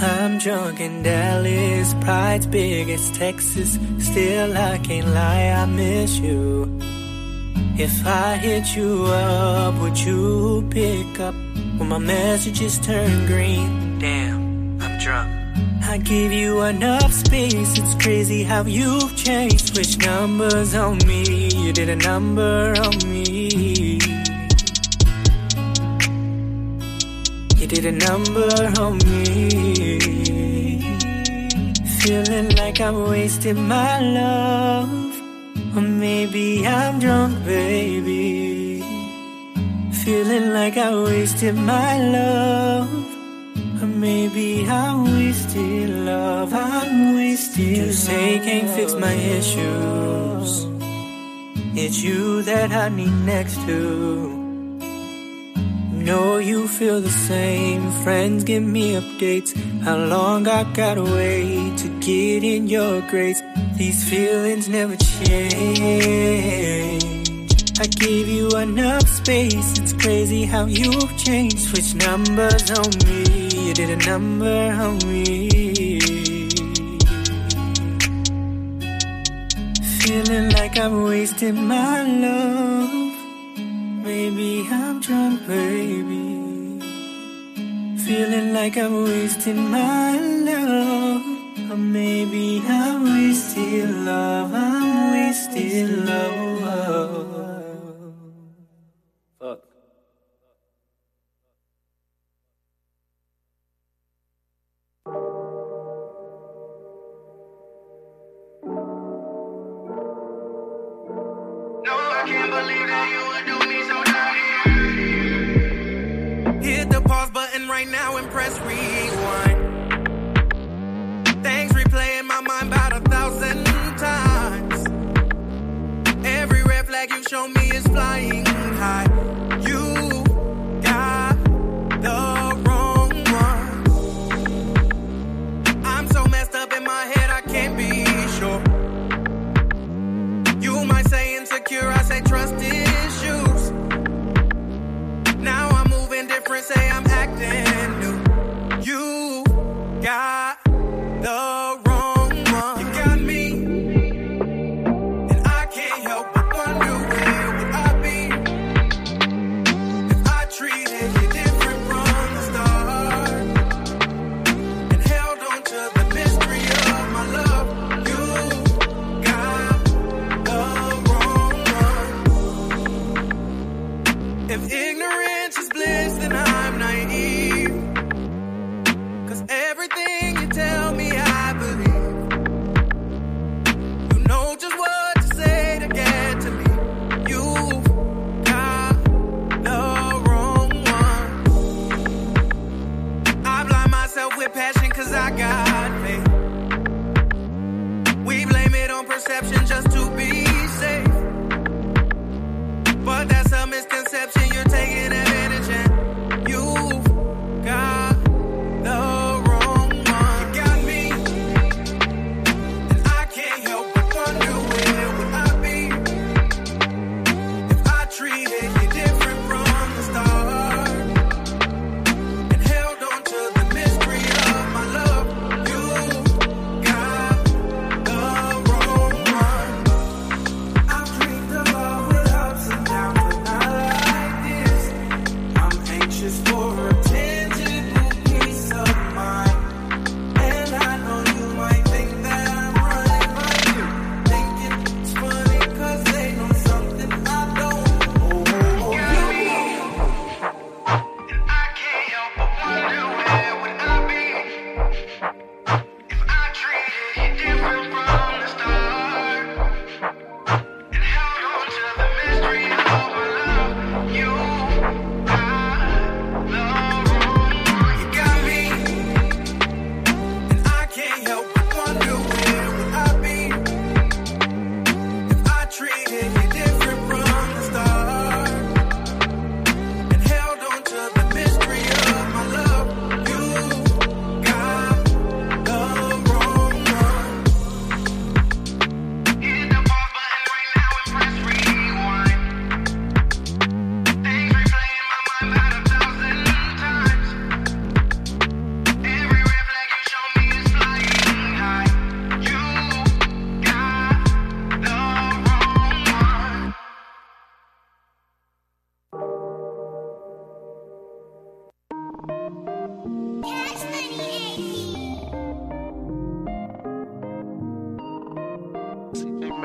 I'm drunk in Dallas, pride's big as Texas. Still, I can't lie, I miss you. If I hit you up, would you pick up when my messages turn green? Damn, I'm drunk. I give you enough space, it's crazy how you've changed. Switch numbers on me, you did a number on me. You did a number on me. Feeling like I wasted my love, or maybe I'm drunk, baby. Feeling like I wasted my love, or maybe I wasted love. I'm wasted. You say can't fix my issues. It's you that I need next to. Know you feel the same. Friends give me updates. How long I gotta wait to get in your grace? These feelings never change. I gave you enough space. It's crazy how you've changed. Switch numbers on me. You did a number on me. Feeling like I'm wasting my love. Maybe I'm drunk, baby. Feeling like I'm wasting my love. Or maybe I'm wasted love. I'm wasted love. Fuck. No, I can't believe that you would do me. Pause button right now and press rewind. Things replay in my mind about 1,000 times. Every red flag you show me is flying high. You got the wrong one. I'm so messed up in my head I can't be sure. You might say insecure, I say trust issues. Now I'm different, say I'm acting new. You got the wrong one. You got me, and I can't help but wonder where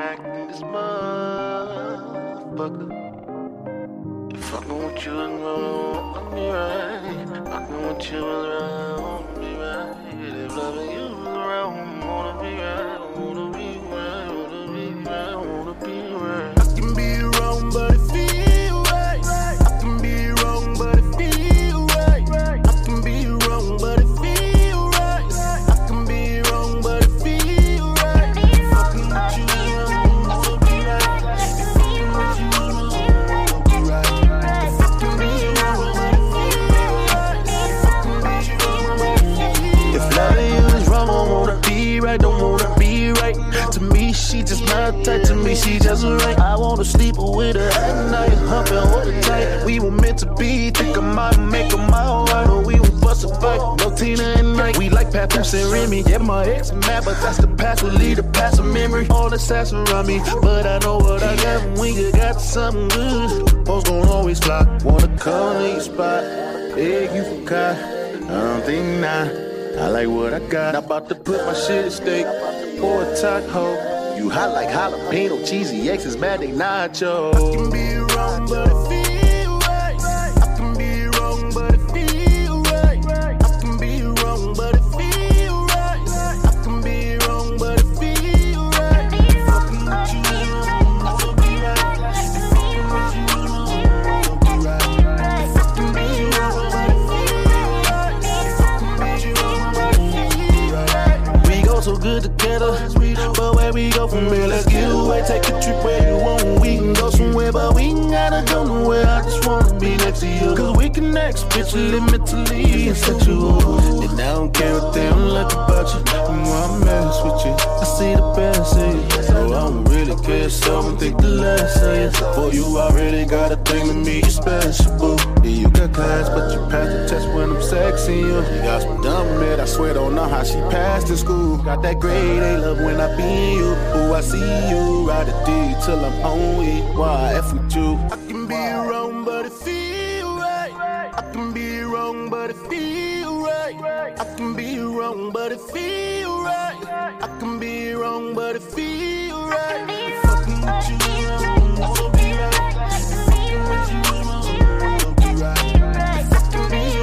smack this motherfucker. If I know what you around me right, I know what you around me right. If loving you around, I wanna be right, I wanna be right, I wanna be right, I wanna be right. I can be wrong, but it feel right. I can be wrong, but it feel right. I can be wrong, but it feel right. I can be wrong, but it feel right. Fucking with you, I wanna be right. Fucking with you, I wanna be right. Fucking with you, I wanna be right. If loving you is wrong, I wanna be right. Don't wanna be right. To me, she just my type. To me, she just right. I wanna sleep with her at night, humping all the time. We were meant to be. Think I might make her my wife, but we were bust a fight. No Tina and Mike. We like Papoose and Remy. Yeah, my ex mad, but that's the past. We leave the past of memory. All the sass around me, but I know what I got. When you got something good, folks gon' always fly. Wanna come to your spot, egg you for cop. I don't think not. I like what I got. I'm about to put my shit at stake. Or a taco, you hot like jalapeno, cheesy X's, mad they nacho. I can be wrong, but it feel right. I can be wrong, but it feel right. I can be wrong, but it feel right. I can be wrong, but it feel right. Fucking with you, I wanna be right. Fucking with you, I wanna be right. Fucking with you, I wanna be right. We go so good together. But where we go from here, let's get away. Take a trip where you want. We can go somewhere, but we ain't gotta go nowhere. I just wanna be next to you, cause we connect spiritually, mentally, and sexual. And I don't care what they don't like about you. And I mess with you, I see the best in you. So I don't really care, so I think the less of you. For you, I really got a thing to me, you're special, boo. Yeah, you got class, but you pass the test when I'm sexing you. Got some dumb man, I swear don't know how she passed in school. Got that grade A love when I be in you. Ooh, I see you, ride a D till I'm on E. Why I F with you? I can be wrong, but it feel right. I can be wrong, but it feel right. I can be wrong, but it feel right. I can be wrong, but it feel right. Fucking with you, I wanna be right. Fucking with you, I wanna be right. Fucking with you, I wanna be right.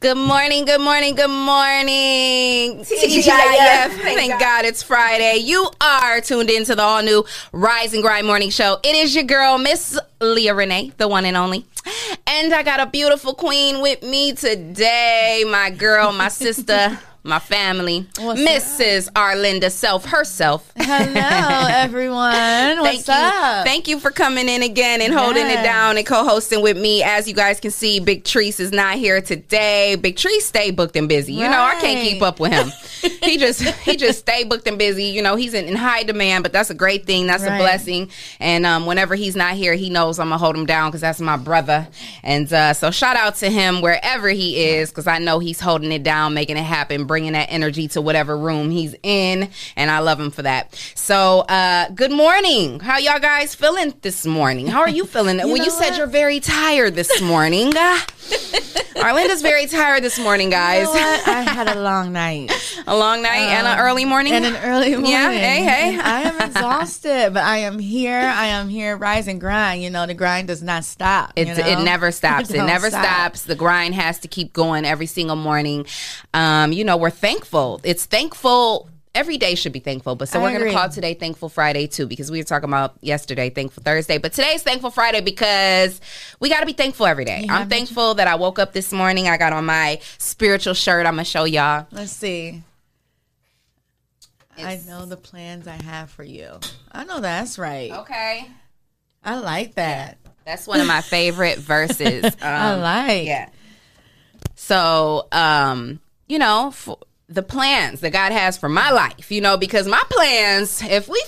Good morning, good morning, good morning. TGIF. Thank God it's Friday. You are tuned into the all new Rise and Grind morning show. It is your girl, Miss Leah Renee, the one and only. And I got a beautiful queen with me today. My girl, my sister. My family, what's Mrs. Arlinda Self herself. Hello, everyone. What's up? Thank you for coming in again and holding it down and co-hosting with me. As you guys can see, Big Treese is not here today. Big Treese stay booked and busy. You know, I can't keep up with him. he just stay booked and busy. You know, he's in high demand, but that's a great thing. That's a blessing. And whenever he's not here, he knows I'm going to hold him down because that's my brother. And so shout out to him wherever he is, because I know he's holding it down, making it happen, bringing that energy to whatever room he's in, and I love him for that. So good morning. How y'all guys feeling this morning? How are you feeling? Well, you said you're very tired this morning. Arlinda's very tired this morning, guys. You know what? I had a long night. And an early morning. Yeah, hey. I am exhausted, but I am here. Rise and grind. You know, the grind does not stop. It never stops. It never stops. The grind has to keep going every single morning. You know, we're thankful. It's thankful. Every day should be thankful, but so we're going to call today Thankful Friday too, because we were talking about yesterday Thankful Thursday, but today's Thankful Friday because we got to be thankful every day. I'm thankful that I woke up this morning. I got on my spiritual shirt. I'm going to show y'all. Let's see. I know the plans I have for you. I know that's right. Okay. I like that. That's one of my favorite verses. I like. Yeah. So, you know, for the plans that God has for my life, you know, because my plans, if we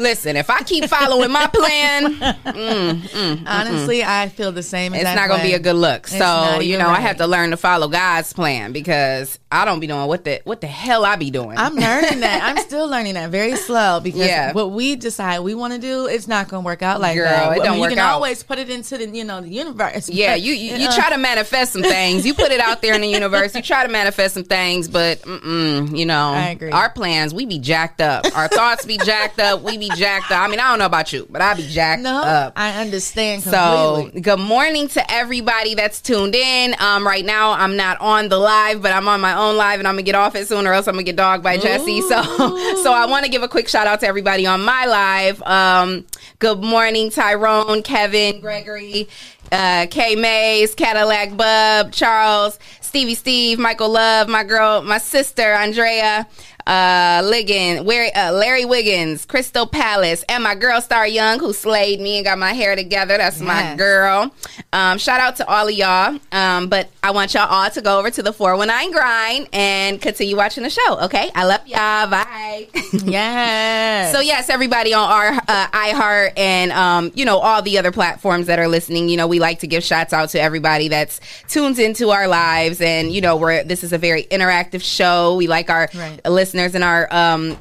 listen, if I keep following my plan, honestly, I feel the same. It's not going to be a good look. So, you know, I have to learn to follow God's plan, because I don't be doing what the hell I be doing. I'm learning that. I'm still learning that very slow, because what we decide we want to do, it's not going to work out like that. You can always put it into the, you know, the universe. Yeah, you try to manifest some things. You put it out there in the universe. You try to manifest some things, but you know, I agree. Our plans, we be jacked up. Our thoughts be jacked up. We be jacked up. I mean, I don't know about you, but I be jacked up. I understand completely. So, good morning to everybody that's tuned in. Right now, I'm not on the live, but I'm on my own live, and I'm gonna get off it soon, or else I'm gonna get dogged by Jesse. So I want to give a quick shout out to everybody on my live. Good morning, Tyrone, Kevin, Gregory, K Mays, Cadillac Bub, Charles, Stevie Steve, Michael Love, my girl, my sister Andrea, Larry Wiggins, Crystal Palace, and my girl Star Young, who slayed me and got my hair together. That's my girl. Shout out to all of y'all. But I want y'all all to go over to the 419 Grind and continue watching the show. Okay, I love y'all. Bye. So yes, everybody on our iHeart and you know, all the other platforms that are listening. You know, we like to give shouts out to everybody that's tuned into our lives, and you know, this is a very interactive show. We like our listeners and our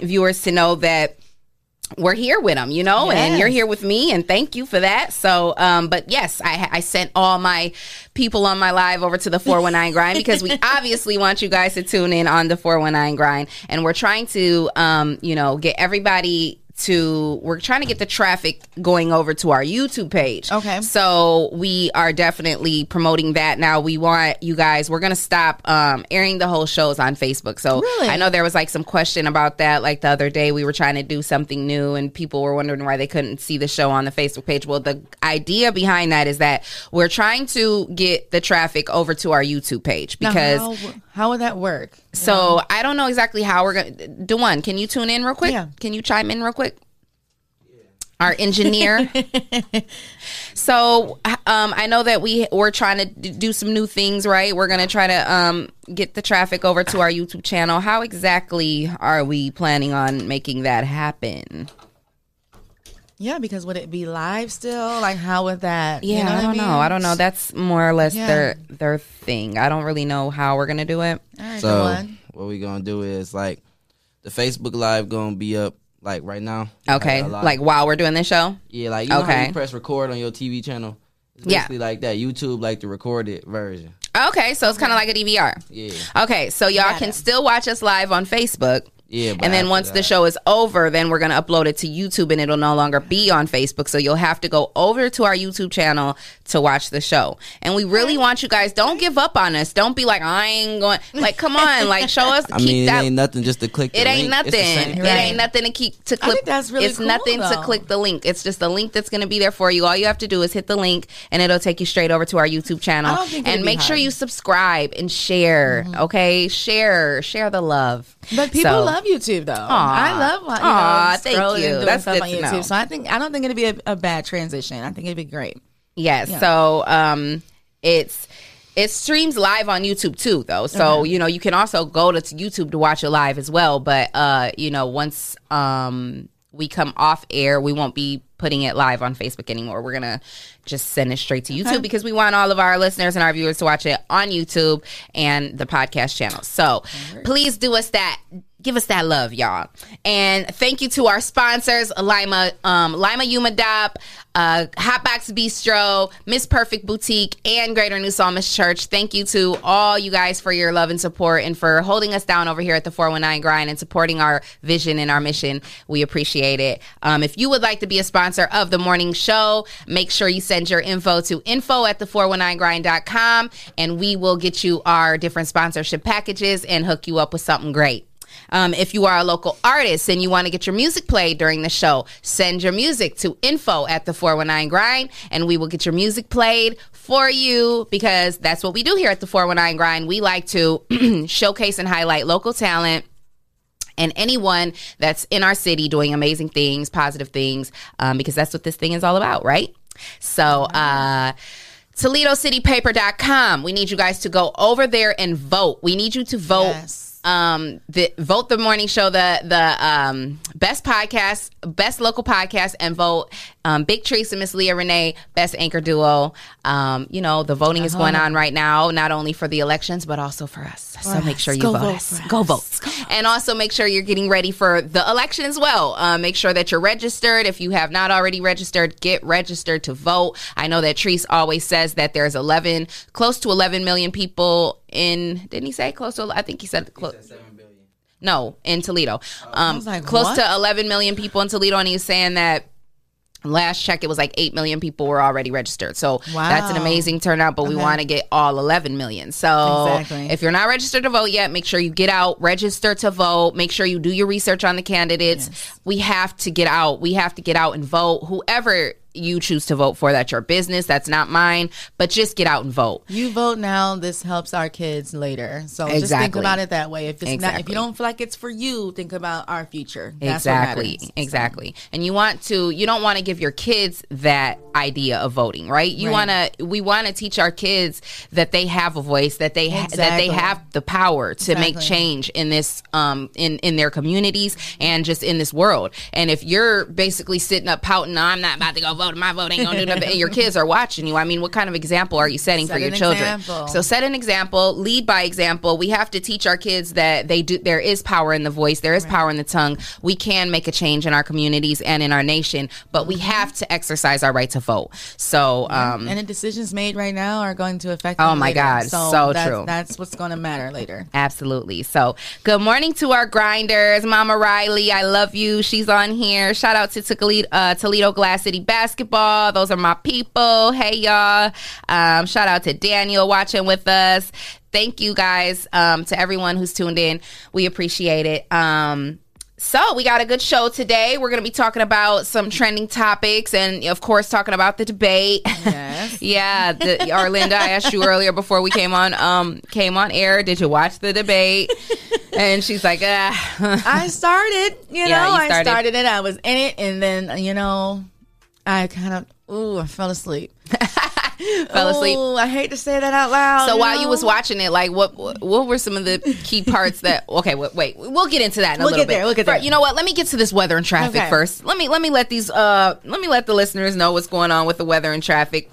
viewers to know that we're here with them, you know, and you're here with me, and thank you for that. So, but yes, I sent all my people on my live over to the 419 Grind, because we obviously want you guys to tune in on the 419 Grind, and we're trying to, you know, get everybody we're trying to get the traffic going over to our YouTube page. Okay. So we are definitely promoting that. Now we want you guys, we're going to stop airing the whole shows on Facebook. So I know there was like some question about that. Like the other day we were trying to do something new and people were wondering why they couldn't see the show on the Facebook page. Well, the idea behind that is that we're trying to get the traffic over to our YouTube page, because how would that work? So I don't know exactly how we're going to. Dewan, can you tune in real quick? Yeah. Can you chime in real quick? Our engineer. So I know that we're trying to do some new things, right? We're going to try to get the traffic over to our YouTube channel. How exactly are we planning on making that happen? Yeah, because would it be live still? Like, how would that? Yeah, you know I don't know. I don't know. That's more or less their thing. I don't really know how we're gonna do it. All right, so what we gonna do is like the Facebook Live gonna be up like right now. Okay, like while we're doing this show. Yeah, like you know how you press record on your TV channel. It's basically like that. YouTube like the recorded version. Okay, so it's kind of like a DVR. Yeah. Okay, so y'all can still watch us live on Facebook. Yeah, and then once the show is over, then we're going to upload it to YouTube and it'll no longer be on Facebook. So you'll have to go over to our YouTube channel to watch the show. And we really want you guys, don't give up on us. Don't be like, I ain't going, like, come on, like, show us. I mean, it ain't nothing just to click the link. It ain't nothing. It ain't nothing to keep to click. I think that's really cool, though. It's nothing to click the link. It's just the link that's going to be there for you. All you have to do is hit the link and it'll take you straight over to our YouTube channel. And make sure you subscribe and share, okay? Share the love. But people love YouTube though. Aww. I love, you know, thank you. Doing that's stuff on YouTube. Know. So I don't think it'd be a bad transition. I think it'd be great. Yes. Yeah. So it streams live on YouTube too though. So you know, you can also go to YouTube to watch it live as well. But you know, once we come off air, we won't be putting it live on Facebook anymore. We're gonna just send it straight to YouTube because we want all of our listeners and our viewers to watch it on YouTube and the podcast channel. So please do us that. Give us that love, y'all. And thank you to our sponsors, Lima Yuma Dop, Hotbox Bistro, Miss Perfect Boutique, and Greater New Psalmist Church. Thank you to all you guys for your love and support and for holding us down over here at the 419 Grind and supporting our vision and our mission. We appreciate it. If you would like to be a sponsor of the morning show, make sure you send your info to info@the419grind.com and we will get you our different sponsorship packages and hook you up with something great. If you are a local artist and you want to get your music played during the show, send your music to info@the419grind and we will get your music played for you, because that's what we do here at the 419 Grind. We like to showcase and highlight local talent and anyone that's in our city doing amazing things, positive things, because that's what this thing is all about, right? So, ToledoCityPaper.com. We need you guys to go over there and vote. We need you to vote. Yes. Vote the morning show the best podcast, best local podcast, and vote Big Trees and Miss Leah Renee best anchor duo. You know, the voting is going on right now, not only for the elections but also for us. So make sure you vote us. Go vote, and also make sure you're getting ready for the election as well. Make sure that you're registered. If you have not already registered, get registered to vote. I know that Trees always says that there's close to 11 million people in, didn't he say close to, I think he said close. 7 billion. No, in Toledo. Close to 11 million people in Toledo, and he was saying that last check it was like 8 million people were already registered. So that's an amazing turnout, but we want to get all 11 million. So if you're not registered to vote yet, make sure you get out, register to vote, make sure you do your research on the candidates. Yes. We have to get out. We have to get out and vote. Whoever you choose to vote for, that's your business, that's not mine, but just get out and vote. You vote now, this helps our kids later. So just think about it that way. If it's not, if you don't feel like it's for you, think about our future. That's what matters. And you don't want to give your kids that idea of voting, right? We want to teach our kids that they have a voice, that they that they have the power to make change in this in their communities and just in this world. And if you're basically sitting up pouting, I'm not about to go vote, my vote ain't gonna do nothing, and your kids are watching you, I mean, what kind of example are you setting for your children? So set an example, lead by example. We have to teach our kids that there is power in the voice, there is power in the tongue. We can make a change in our communities and in our nation, but we have to exercise our right to vote. So and the decisions made right now are going to affect them later. God, so true. That's what's going to matter later. Absolutely. So good morning to our grinders. Mama Riley, I love you. She's on here. Shout out to Toledo Glass City Basketball. Those are my people. Hey, y'all. Shout out to Daniel watching with us. Thank you guys, to everyone who's tuned in. We appreciate it. So we got a good show today. We're going to be talking about some trending topics and, of course, talking about the debate. Yes. Arlinda, I asked you earlier before we came on air, did you watch the debate? And she's like, I started, I started it. I was in it. And then, I kind of, I fell asleep. I hate to say that out loud. So while you was watching it, like, what were some of the key parts that? Okay, wait, we'll get into that in a little bit. We'll get there. You know what? Let me get to this weather and traffic first. Let me let the listeners know what's going on with the weather and traffic.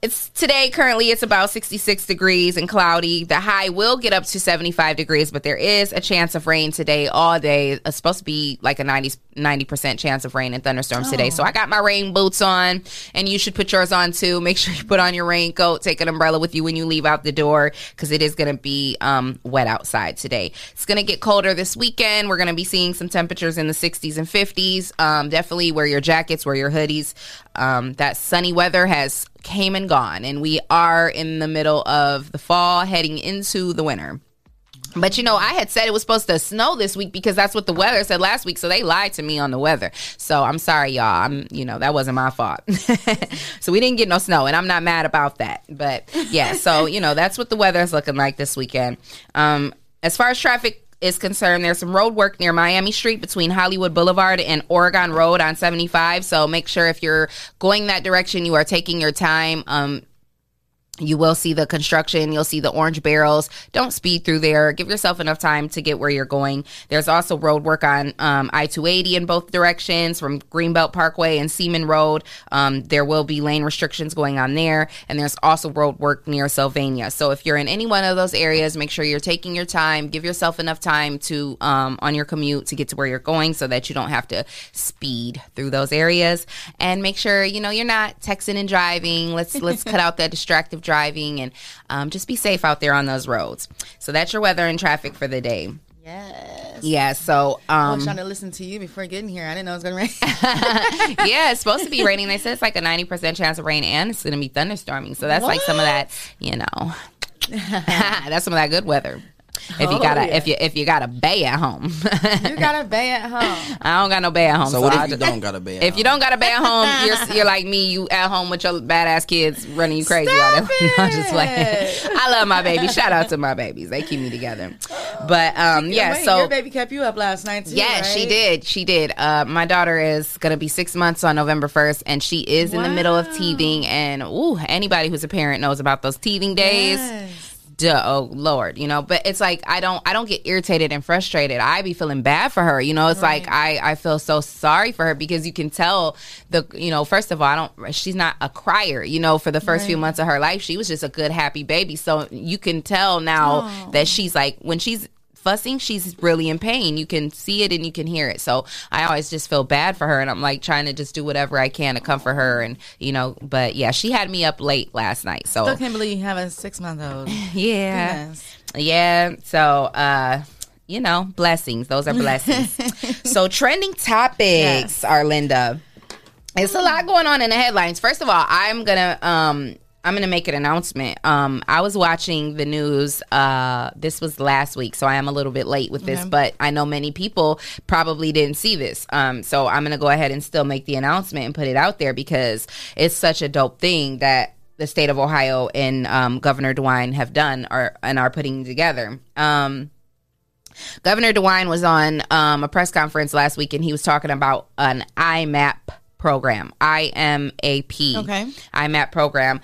It's today, currently, it's about 66 degrees and cloudy. The high will get up to 75 degrees, but there is a chance of rain today all day. It's supposed to be like a 90% chance of rain and thunderstorms today. So I got my rain boots on, and you should put yours on too. Make sure you put on your raincoat. Take an umbrella with you when you leave out the door, because it is going to be wet outside today. It's going to get colder this weekend. We're going to be seeing some temperatures in the 60s and 50s. Definitely wear your jackets, wear your hoodies. That sunny weather has came and gone, and we are in the middle of the fall, heading into the winter. But, you know, I had said it was supposed to snow this week because that's what the weather said last week. So they lied to me on the weather. So I'm sorry, y'all. That wasn't my fault. So we didn't get no snow, and I'm not mad about that. But yeah, so, you know, that's what the weather is looking like this weekend. As far as traffic is concerned, there's some road work near Miami Street between Hollywood Boulevard and Oregon Road on 75. So make sure if you're going that direction, you are taking your time. You will see the construction. You'll see the orange barrels. Don't speed through there. Give yourself enough time to get where you're going. There's also road work on I-280 in both directions from Greenbelt Parkway and Seaman Road. There will be lane restrictions going on there. And there's also road work near Sylvania. So if you're in any one of those areas, make sure you're taking your time. Give yourself enough time to on your commute to get to where you're going so that you don't have to speed through those areas. And make sure, you know, you're not texting and driving. Let's cut out that distractive driving, and just be safe out there on those roads. So that's your weather and traffic for the day. Yes. Yeah, so I was trying to listen to you before getting here. I didn't know it was gonna rain. Yeah, it's supposed to be raining. They said it's like a 90% chance of rain, and it's gonna be thunderstorming. So that's like some of that, you know. That's some of that good weather. If you got a bay at home. You got a bay at home. I don't got no bay at home. So what if you don't got a bay at home? If you don't got a bay at home, you're like me. You at home with your badass kids running you crazy. I'm just like, I love my baby. Shout out to my babies. They keep me together. But so your baby kept you up last night too, yeah, right? She did. My daughter is going to be 6 months on November 1st, and she is in the middle of teething. And anybody who's a parent knows about those teething days. Yes. Oh Lord, you know, but it's like I don't get irritated and frustrated. I be feeling bad for her, you know. It's right. Like I feel so sorry for her, because you can tell first of all, she's not a crier, you know. For the first few months of her life, she was just a good, happy baby. So you can tell now that she's like, when she's fussing, she's really in pain. You can see it and you can hear it. So I always just feel bad for her, and I'm like trying to just do whatever I can to comfort her, and you know. But yeah, she had me up late last night. So still can't believe you have a 6-month-old. Yeah, goodness. Yeah. So you know, blessings. Those are blessings. So trending topics, Arlinda. It's a lot going on in the headlines. First of all, I'm gonna make an announcement. I was watching the news. This was last week, so I am a little bit late with this, but I know many people probably didn't see this. So I'm gonna go ahead and still make the announcement and put it out there, because it's such a dope thing that the state of Ohio and Governor DeWine have done and are putting together. Governor DeWine was on a press conference last week, and he was talking about an IMAP program, IMAP, IMAP program.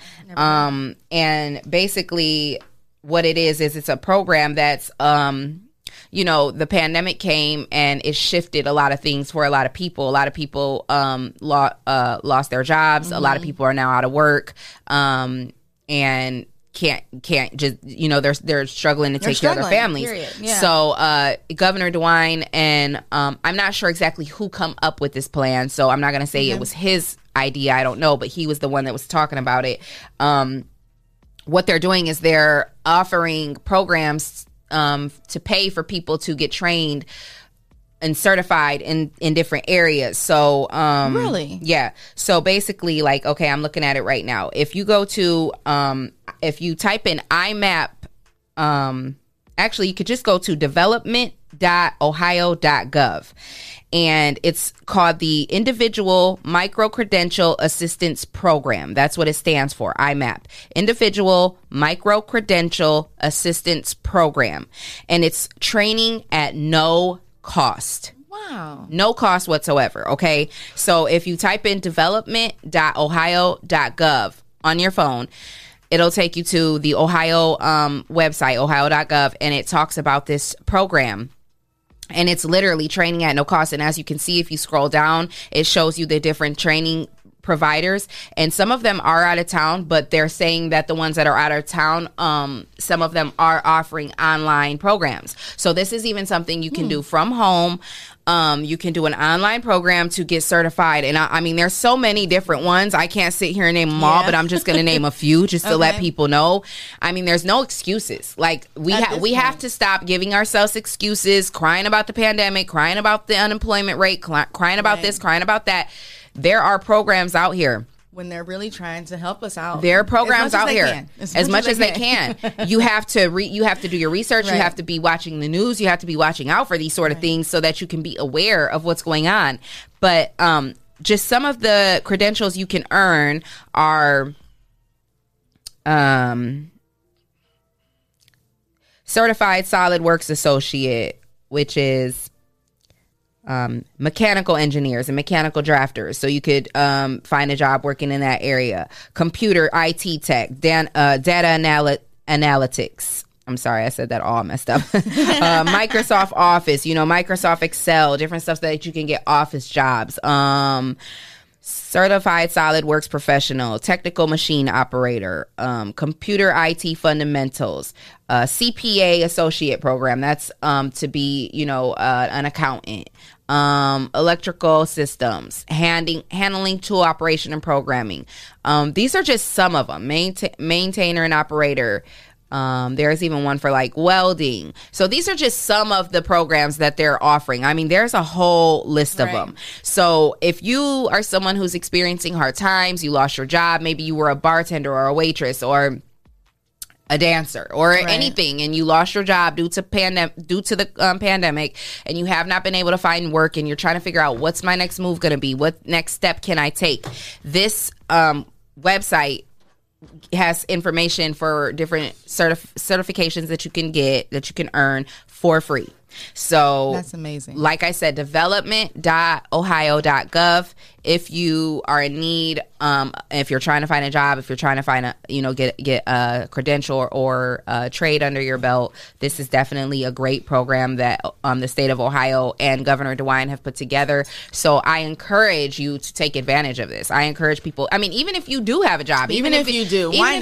And basically what it is it's a program that's, you know, the pandemic came and it shifted a lot of things for a lot of people. A lot of people lost their jobs. A lot of people are now out of work, and can't just, you know, they're struggling to take care of their families. Yeah. So Governor DeWine and I'm not sure exactly who come up with this plan, so I'm not going to say it was his idea. I don't know, but he was the one that was talking about it. What they're doing is they're offering programs to pay for people to get trained and certified in different areas. So really? Yeah. So basically, like, okay, I'm looking at it right now. If you go to if you type in IMAP, actually you could just go to development.ohio.gov, and it's called the Individual Micro Credential Assistance Program. That's what it stands for, IMAP. Individual Micro Credential Assistance Program. And it's training at no cost. Wow. No cost whatsoever. Okay. So if you type in development.ohio.gov on your phone, it'll take you to the Ohio website, ohio.gov, and it talks about this program. And it's literally training at no cost. And as you can see, if you scroll down, it shows you the different training providers, and some of them are out of town, but they're saying that the ones that are out of town, some of them are offering online programs. So this is even something you can do from home. You can do an online program to get certified. And I mean, there's so many different ones. I can't sit here and name them all, but I'm just going to name a few just to let people know. I mean, there's no excuses. Like we have to stop giving ourselves excuses, crying about the pandemic, crying about the unemployment rate, crying about this, crying about that. There are programs out here. When they're really trying to help us out. There are programs out here. As much as they can. You have to do your research. Right. You have to be watching the news. You have to be watching out for these sort of things so that you can be aware of what's going on. But just some of the credentials you can earn are Certified SolidWorks Associate, which is mechanical engineers and mechanical drafters. So you could find a job working in that area. Computer IT tech, data analytics. I'm sorry, I said that all messed up. Microsoft Office, Microsoft Excel, different stuff so that you can get office jobs. Certified SolidWorks professional, technical machine operator, computer IT fundamentals, CPA associate program. That's to be, an accountant. Electrical systems, handling tool operation and programming. These are just some of them. Maintainer and operator. There's even one for like welding. So these are just some of the programs that they're offering. I mean, there's a whole list of them. So if you are someone who's experiencing hard times, you lost your job, maybe you were a bartender or a waitress or a dancer or anything, and you lost your job due to the pandemic, and you have not been able to find work, and you're trying to figure out what's my next move going to be, what next step can I take. This website has information for different certifications that you can get, that you can earn for free. So that's amazing. Like I said, development.ohio.gov. If you are in need, if you're trying to find a job, if you're trying to find a, get a credential or a trade under your belt, this is definitely a great program that the state of Ohio and Governor DeWine have put together. So I encourage you to take advantage of this. I encourage people. I mean, even if you do have a job, why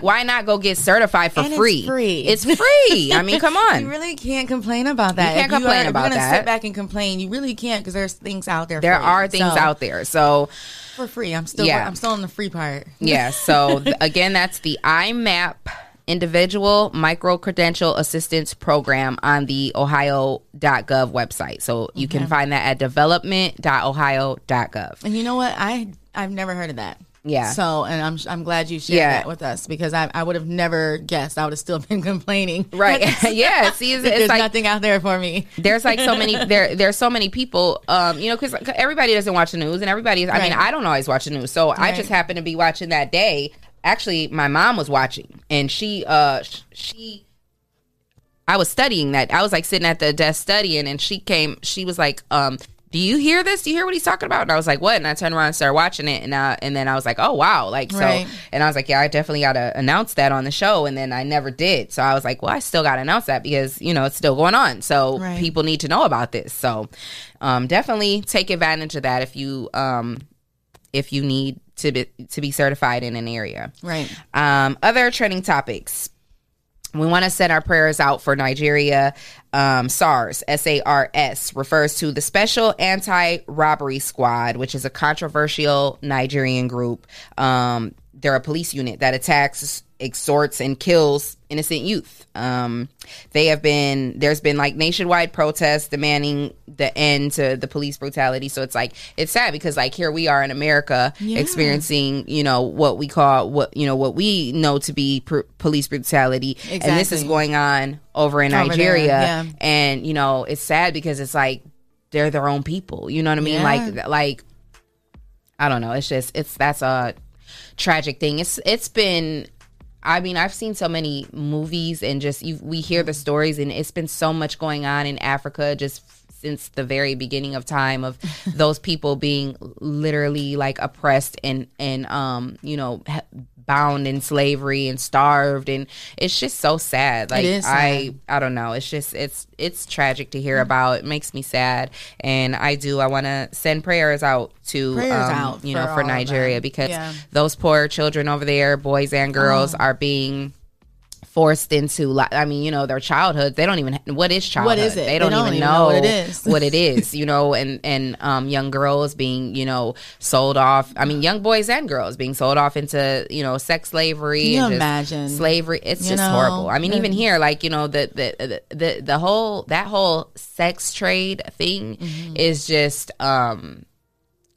not go get certified for free? It's free. It's free. I mean, come on. You really can't complain about that. You can't complain about that. If you're going to sit back and complain, you really can't, because there's things out there. So for free, I'm still on the free part. Yeah. So again, that's the IMAP Individual Micro Credential Assistance Program on the Ohio.gov website. So you can find that at development.ohio.gov. And you know what? I've never heard of that. Yeah. So, and I'm glad you shared that with us, because I would have never guessed. I would have still been complaining. Right. Yeah. See, there's like nothing out there for me. There's like so many, there's so many people, because everybody doesn't watch the news, and I don't always watch the news. So I just happened to be watching that day. Actually, my mom was watching, and I was studying that. I was like sitting at the desk studying, and she was like, do you hear this? Do you hear what he's talking about? And I was like, what? And I turned around and started watching it. And then I was like, oh, wow. Like, so, and I was like, yeah, I definitely got to announce that on the show. And then I never did. So I was like, well, I still got to announce that, because, it's still going on. So people need to know about this. So definitely take advantage of that if you need to be certified in an area. Right. Other trending topics. We want to send our prayers out for Nigeria. SARS, S-A-R-S, refers to the Special Anti-Robbery Squad, which is a controversial Nigerian group. They're a police unit that attacks, extorts, and kills innocent youth. There's been like nationwide protests demanding the end to the police brutality. So it's like, it's sad, because like here we are in America experiencing, what we know to be police brutality. Exactly. And this is going on over in Nigeria. There, yeah. And, it's sad, because it's like, they're their own people. You know what I mean? Yeah. Like, I don't know. It's just, that's a tragic thing. It's been, I mean, I've seen so many movies, and just we hear the stories, and it's been so much going on in Africa just since the very beginning of time, of those people being literally like oppressed and bound in slavery and starved, and it's just so sad. Like, I don't know. It's just it's tragic to hear about. It makes me sad, and I want to send prayers out to for Nigeria, because those poor children over there, boys and girls, are being forced into, their childhood. They don't even, what is childhood? What is it? They don't even know what it is, you know, and young girls being, sold off. I mean, young boys and girls being sold off into, sex slavery. Can you imagine? Slavery. It's just horrible. I mean, even here, like, the whole sex trade thing is just,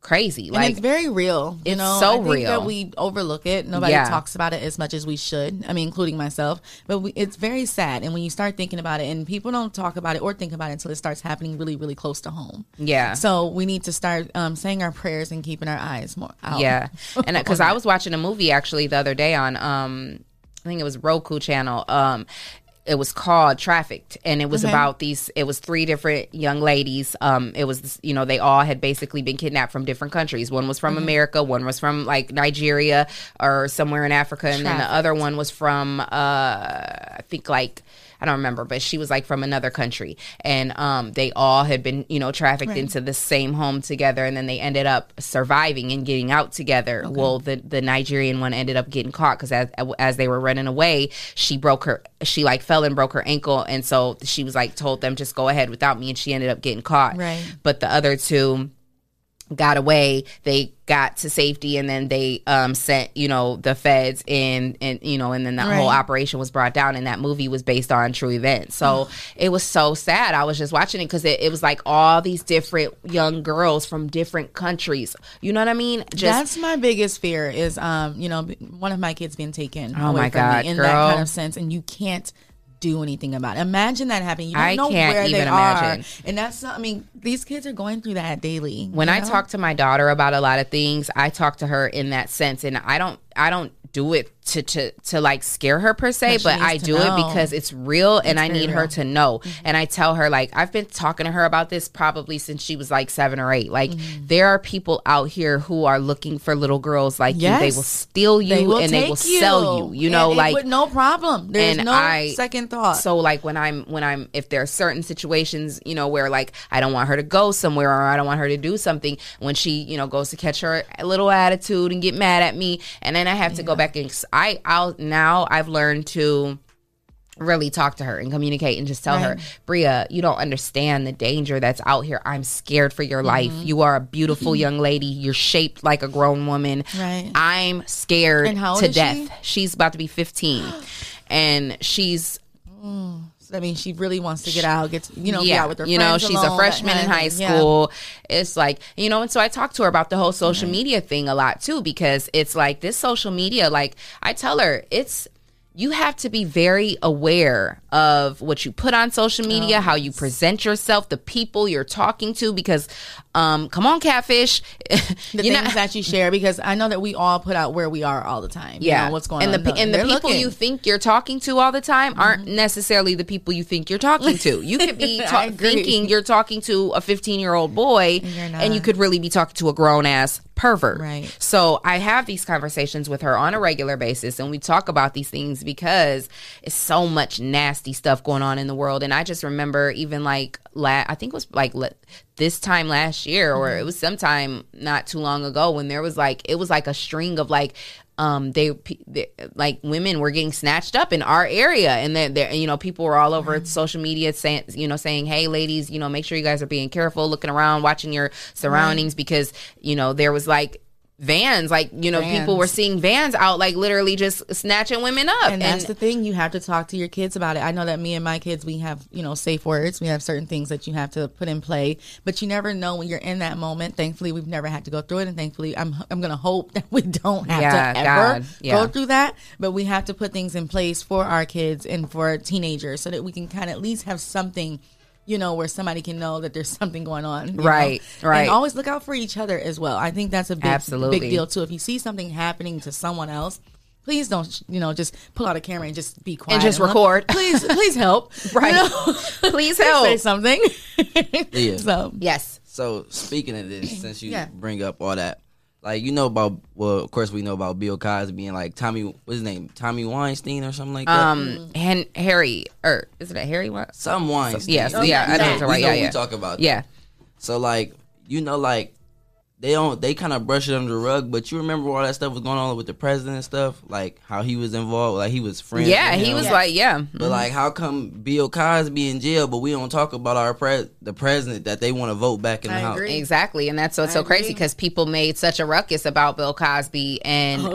crazy. Like, and it's very real. I think that we overlook it. Nobody talks about it as much as we should. I mean, including myself. But it's very sad. And when you start thinking about it, and people don't talk about it or think about it until it starts happening really, really close to home. Yeah. So we need to start saying our prayers and keeping our eyes more out. Yeah. And because I was watching a movie actually the other day on, I think it was Roku channel. It was called Trafficked, and it was about it was three different young ladies. It was, they all had basically been kidnapped from different countries. One was from America, one was from like Nigeria or somewhere in Africa, and then the other one was from, I think like, I don't remember, but she was like from another country, and they all had been, trafficked into the same home together, and then they ended up surviving and getting out together. Okay. Well, the Nigerian one ended up getting caught because as they were running away, she fell and broke her ankle, and so she was like told them just go ahead without me, and she ended up getting caught. Right. But the other two got away. They got to safety, and then they sent the feds in, and then that whole operation was brought down, and that movie was based on true events. So it was so sad. I was just watching it because it was like all these different young girls from different countries, you know what I mean? That's my biggest fear is one of my kids being taken away from me, that kind of sense, and you can't do anything about it. Imagine that happening. You don't know where they are. And that's not, these kids are going through that daily. When I talk to my daughter about a lot of things, I talk to her in that sense, and I don't do it to like scare her per se, but I do it because it's real, and I need her to know. And I tell her, like, I've been talking to her about this probably since she was like 7 or 8. Like, there are people out here who are looking for little girls like you. They will steal you, and they will sell you. You know, like with no problem. There's no second thought. So like when I'm if there are certain situations, where like I don't want her to go somewhere or I don't want her to do something, when she goes to catch her little attitude and get mad at me, and then I have to go back and I've learned to really talk to her and communicate and just tell her, Bria, you don't understand the danger that's out here. I'm scared for your life. You are a beautiful young lady. You're shaped like a grown woman. Right. I'm scared to death. She's about to be 15, and she's. She really wants to get out, get out with her friends. She's alone, a freshman in high school. Yeah. It's like, and so I talk to her about the whole social media thing a lot too, because it's like this social media, like I tell her, you have to be very aware of what you put on social media, how you present yourself, the people you're talking to, because come on, catfish. That you share, because I know that we all put out where we are all the time. Yeah. What's going on. And the people you think you're talking to all the time aren't necessarily the people you think you're talking to. You could be thinking you're talking to a 15-year-old boy, and you could really be talking to a grown-ass pervert. Right. So I have these conversations with her on a regular basis, and we talk about these things because it's so much nasty stuff going on in the world. And I just remember even like I think it was like this time last year, or it was sometime not too long ago, when there was like it was like a string of like women were getting snatched up in our area, and then people were all over social media saying, hey ladies, make sure you guys are being careful, looking around, watching your surroundings, because there was like vans, like people were seeing vans out, like literally just snatching women up. And that's the thing, you have to talk to your kids about it. I know that me and my kids, we have safe words, we have certain things that you have to put in play, but you never know when you're in that moment. Thankfully, we've never had to go through it, and thankfully, I'm gonna hope that we don't have to ever go through that. But we have to put things in place for our kids and for teenagers, so that we can kind of at least have something, where somebody can know that there's something going on. Right. And always look out for each other as well. I think that's a big deal too. If you see something happening to someone else, please don't, just pull out a camera and just be quiet. And just record. Please help. Right. Please help. Say something. Yeah. So, yes. So speaking of this, since you bring up all that, Like, you know about, well, of course we know about Bill Cosby and, like, Tommy, what's his name? Tommy Weinstein or something like that? Harry, or is it a Harry Weinstein? Some Weinstein. Yeah, so, yeah, I know what you're right. We talk about that. So, like, you know, like, they kind of brush it under the rug, but you remember all that stuff was going on with the president and stuff? Like, how he was involved, like, he was friends. Yeah, he was like, But, like, how come Bill Cosby in jail, but we don't talk about our the president that they want to vote back in the House? Exactly, and that's what's so crazy, because people made such a ruckus about Bill Cosby, and, you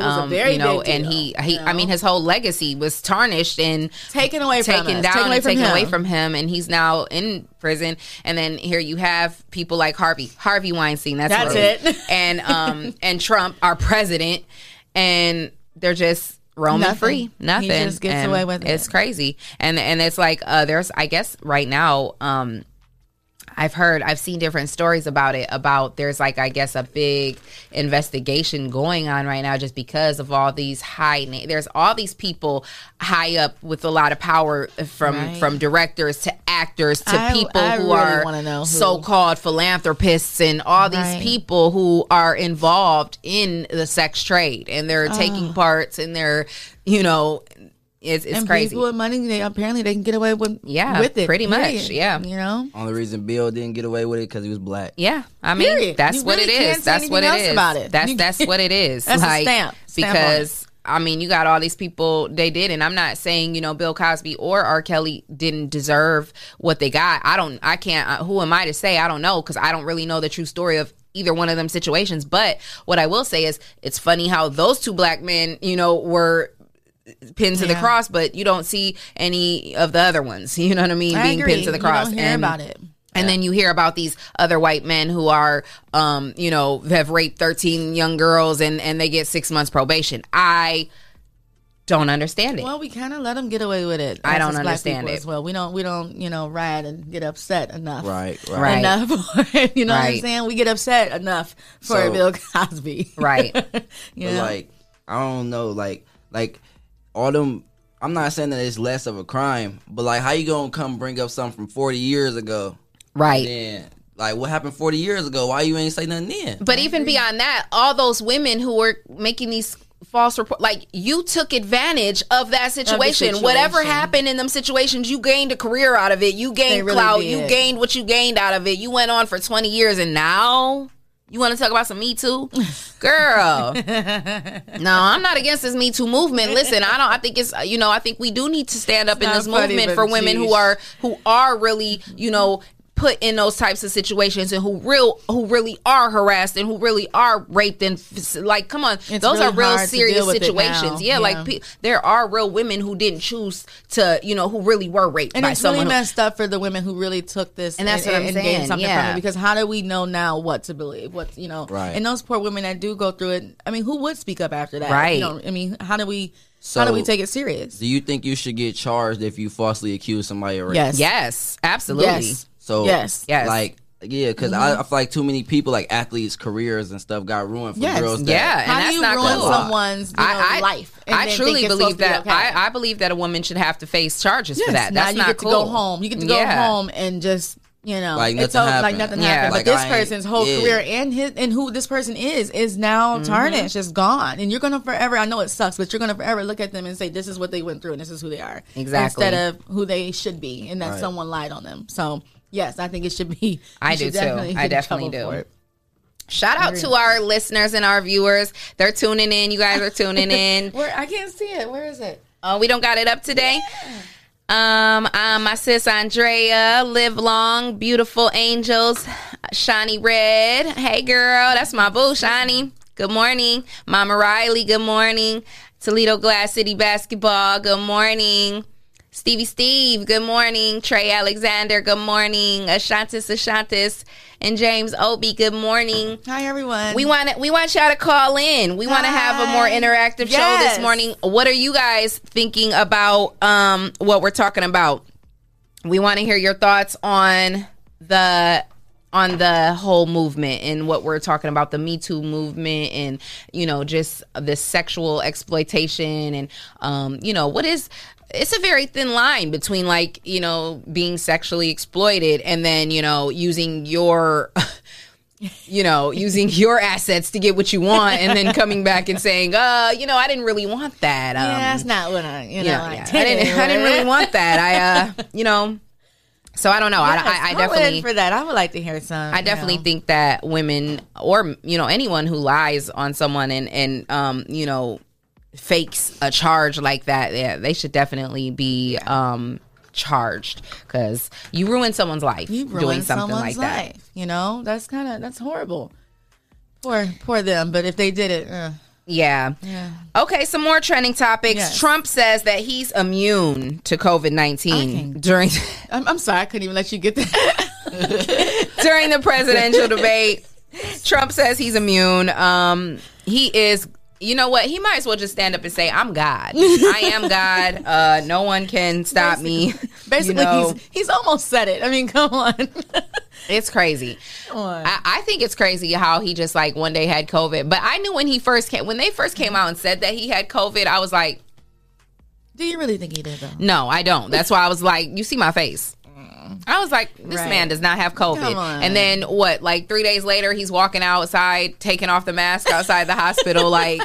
know, and he I mean, his whole legacy was tarnished and taken away from him. And he's now in prison, and then here you have people like Harvey Weinstein, that's it and Trump, our president, and they're just roaming free. Nothing. He just gets away with it. It's crazy. And it's like there's, I guess right now, I've seen different stories about it, about there's like, I guess, a big investigation going on right now just because of all these there's all these people high up with a lot of power, from directors to actors to people who are so-called philanthropists and all these people who are involved in the sex trade, and they're taking parts, and they're, you know, It's and crazy. People with money, they can get away with it. Pretty much, yeah. You know, only reason Bill didn't get away with it because he was black. Yeah, I mean, that's what it is. That's what it is. That's what it is. That's a stamp. Because I mean, you got all these people. They did, and I'm not saying, you know, Bill Cosby or R. Kelly didn't deserve what they got. I can't. Who am I to say? I don't know, because I don't really know the true story of either one of them situations. But what I will say is, it's funny how those two black men, you know, were pinned to the cross, but you don't see any of the other ones, you know what I mean, pinned to the cross. You don't hear about it. And then you hear about these other white men who are, you know, have raped 13 young girls, and they get 6 months probation. I don't understand it. Well, we kind of let them get away with it. I don't understand it. Well, we don't, you know, riot and get upset enough. Right. Enough. You know what I'm saying? We get upset enough for Bill Cosby. Right. You know? Like, I don't know. Like, all them, I'm not saying that it's less of a crime, but like, how you gonna come bring up something from 40 years ago? Right. Then, like, what happened 40 years ago? Why you ain't say nothing then? But even beyond that, all those women who were making these false report, like, you took advantage of that situation. Whatever happened in them situations, you gained a career out of it. You gained clout. You gained what you gained out of it. You went on for 20 years, and now you want to talk about some Me Too? Girl. No, I'm not against this Me Too movement. Listen, I think it's, you know, I think we do need to stand up in this movement for women who are really, you know, put in those types of situations, and who really are harassed and who really are raped, and like, come on, those are real serious situations. Yeah, like there are real women who didn't choose to, you know, who really were raped by someone. And it's really messed up for the women who really took this and that's what I'm saying. Gained something from it, because how do we know now what to believe? What, you know, and those poor women that do go through it. I mean, who would speak up after that? Right. You know, I mean, how do we take it serious? Do you think you should get charged if you falsely accuse somebody of rape? Yes, absolutely. Yes. So, yes. Like, yeah, because I feel like too many people, like athletes' careers and stuff, got ruined for girls. Yeah, how do you ruin someone's life? I truly believe that. Okay. I believe that a woman should have to face charges for that. That's not cool. You get to go home and just, you know, like nothing happened. But this person's whole career and who this person is now tarnished, just gone. And you're going to forever, I know it sucks, but you're going to forever look at them and say, this is what they went through and this is who they are. Exactly. Instead of who they should be, and that someone lied on them. So, yes, I think it should be. I do too. I definitely do. Shout out to our listeners and our viewers. They're tuning in. You guys are tuning in. I can't see it. Where is it? Oh, we don't got it up today. Yeah. My sis Andrea, Live Long, Beautiful Angels, Shani Red. Hey, girl. That's my boo, Shani. Good morning. Mama Riley, good morning. Toledo Glass City Basketball, good morning. Stevie Steve, good morning. Trey Alexander, good morning. Ashantis, and James Obi, good morning. Hi, everyone. We want y'all to call in. We want to have a more interactive show this morning. What are you guys thinking about what we're talking about? We want to hear your thoughts on the whole movement and what we're talking about, the Me Too movement, and, you know, just the sexual exploitation, and, you know, it's a very thin line between, like, you know, being sexually exploited and then, you know, using your you know, using your assets to get what you want and then coming back and saying, you know, I didn't really want that. Yeah, that's not what I, you know, I didn't really want that. You know, so I don't know. Yes, I definitely for that. I would like to hear some. I definitely think that women or, you know, anyone who lies on someone and you know, fakes a charge like that, yeah, they should definitely be charged, because you ruin someone's life doing something like that. You know, that's horrible. Poor them. But if they did it, yeah. Okay, some more trending topics. Yes. Trump says that he's immune to COVID-19 during. I'm sorry, I couldn't even let you get that. During the presidential debate, Trump says he's immune. He is. You know what? He might as well just stand up and say, I'm God. I am God. No one can stop me. Basically, you know? he's almost said it. I mean, come on. It's crazy. Come on. I think it's crazy how he just like one day had COVID. But I knew when they first came out and said that he had COVID, I was like, do you really think he did though? No, I don't. That's why I was like, you see my face. I was like, this man does not have COVID. And then what, like 3 days later, he's walking outside, taking off the mask outside the hospital, like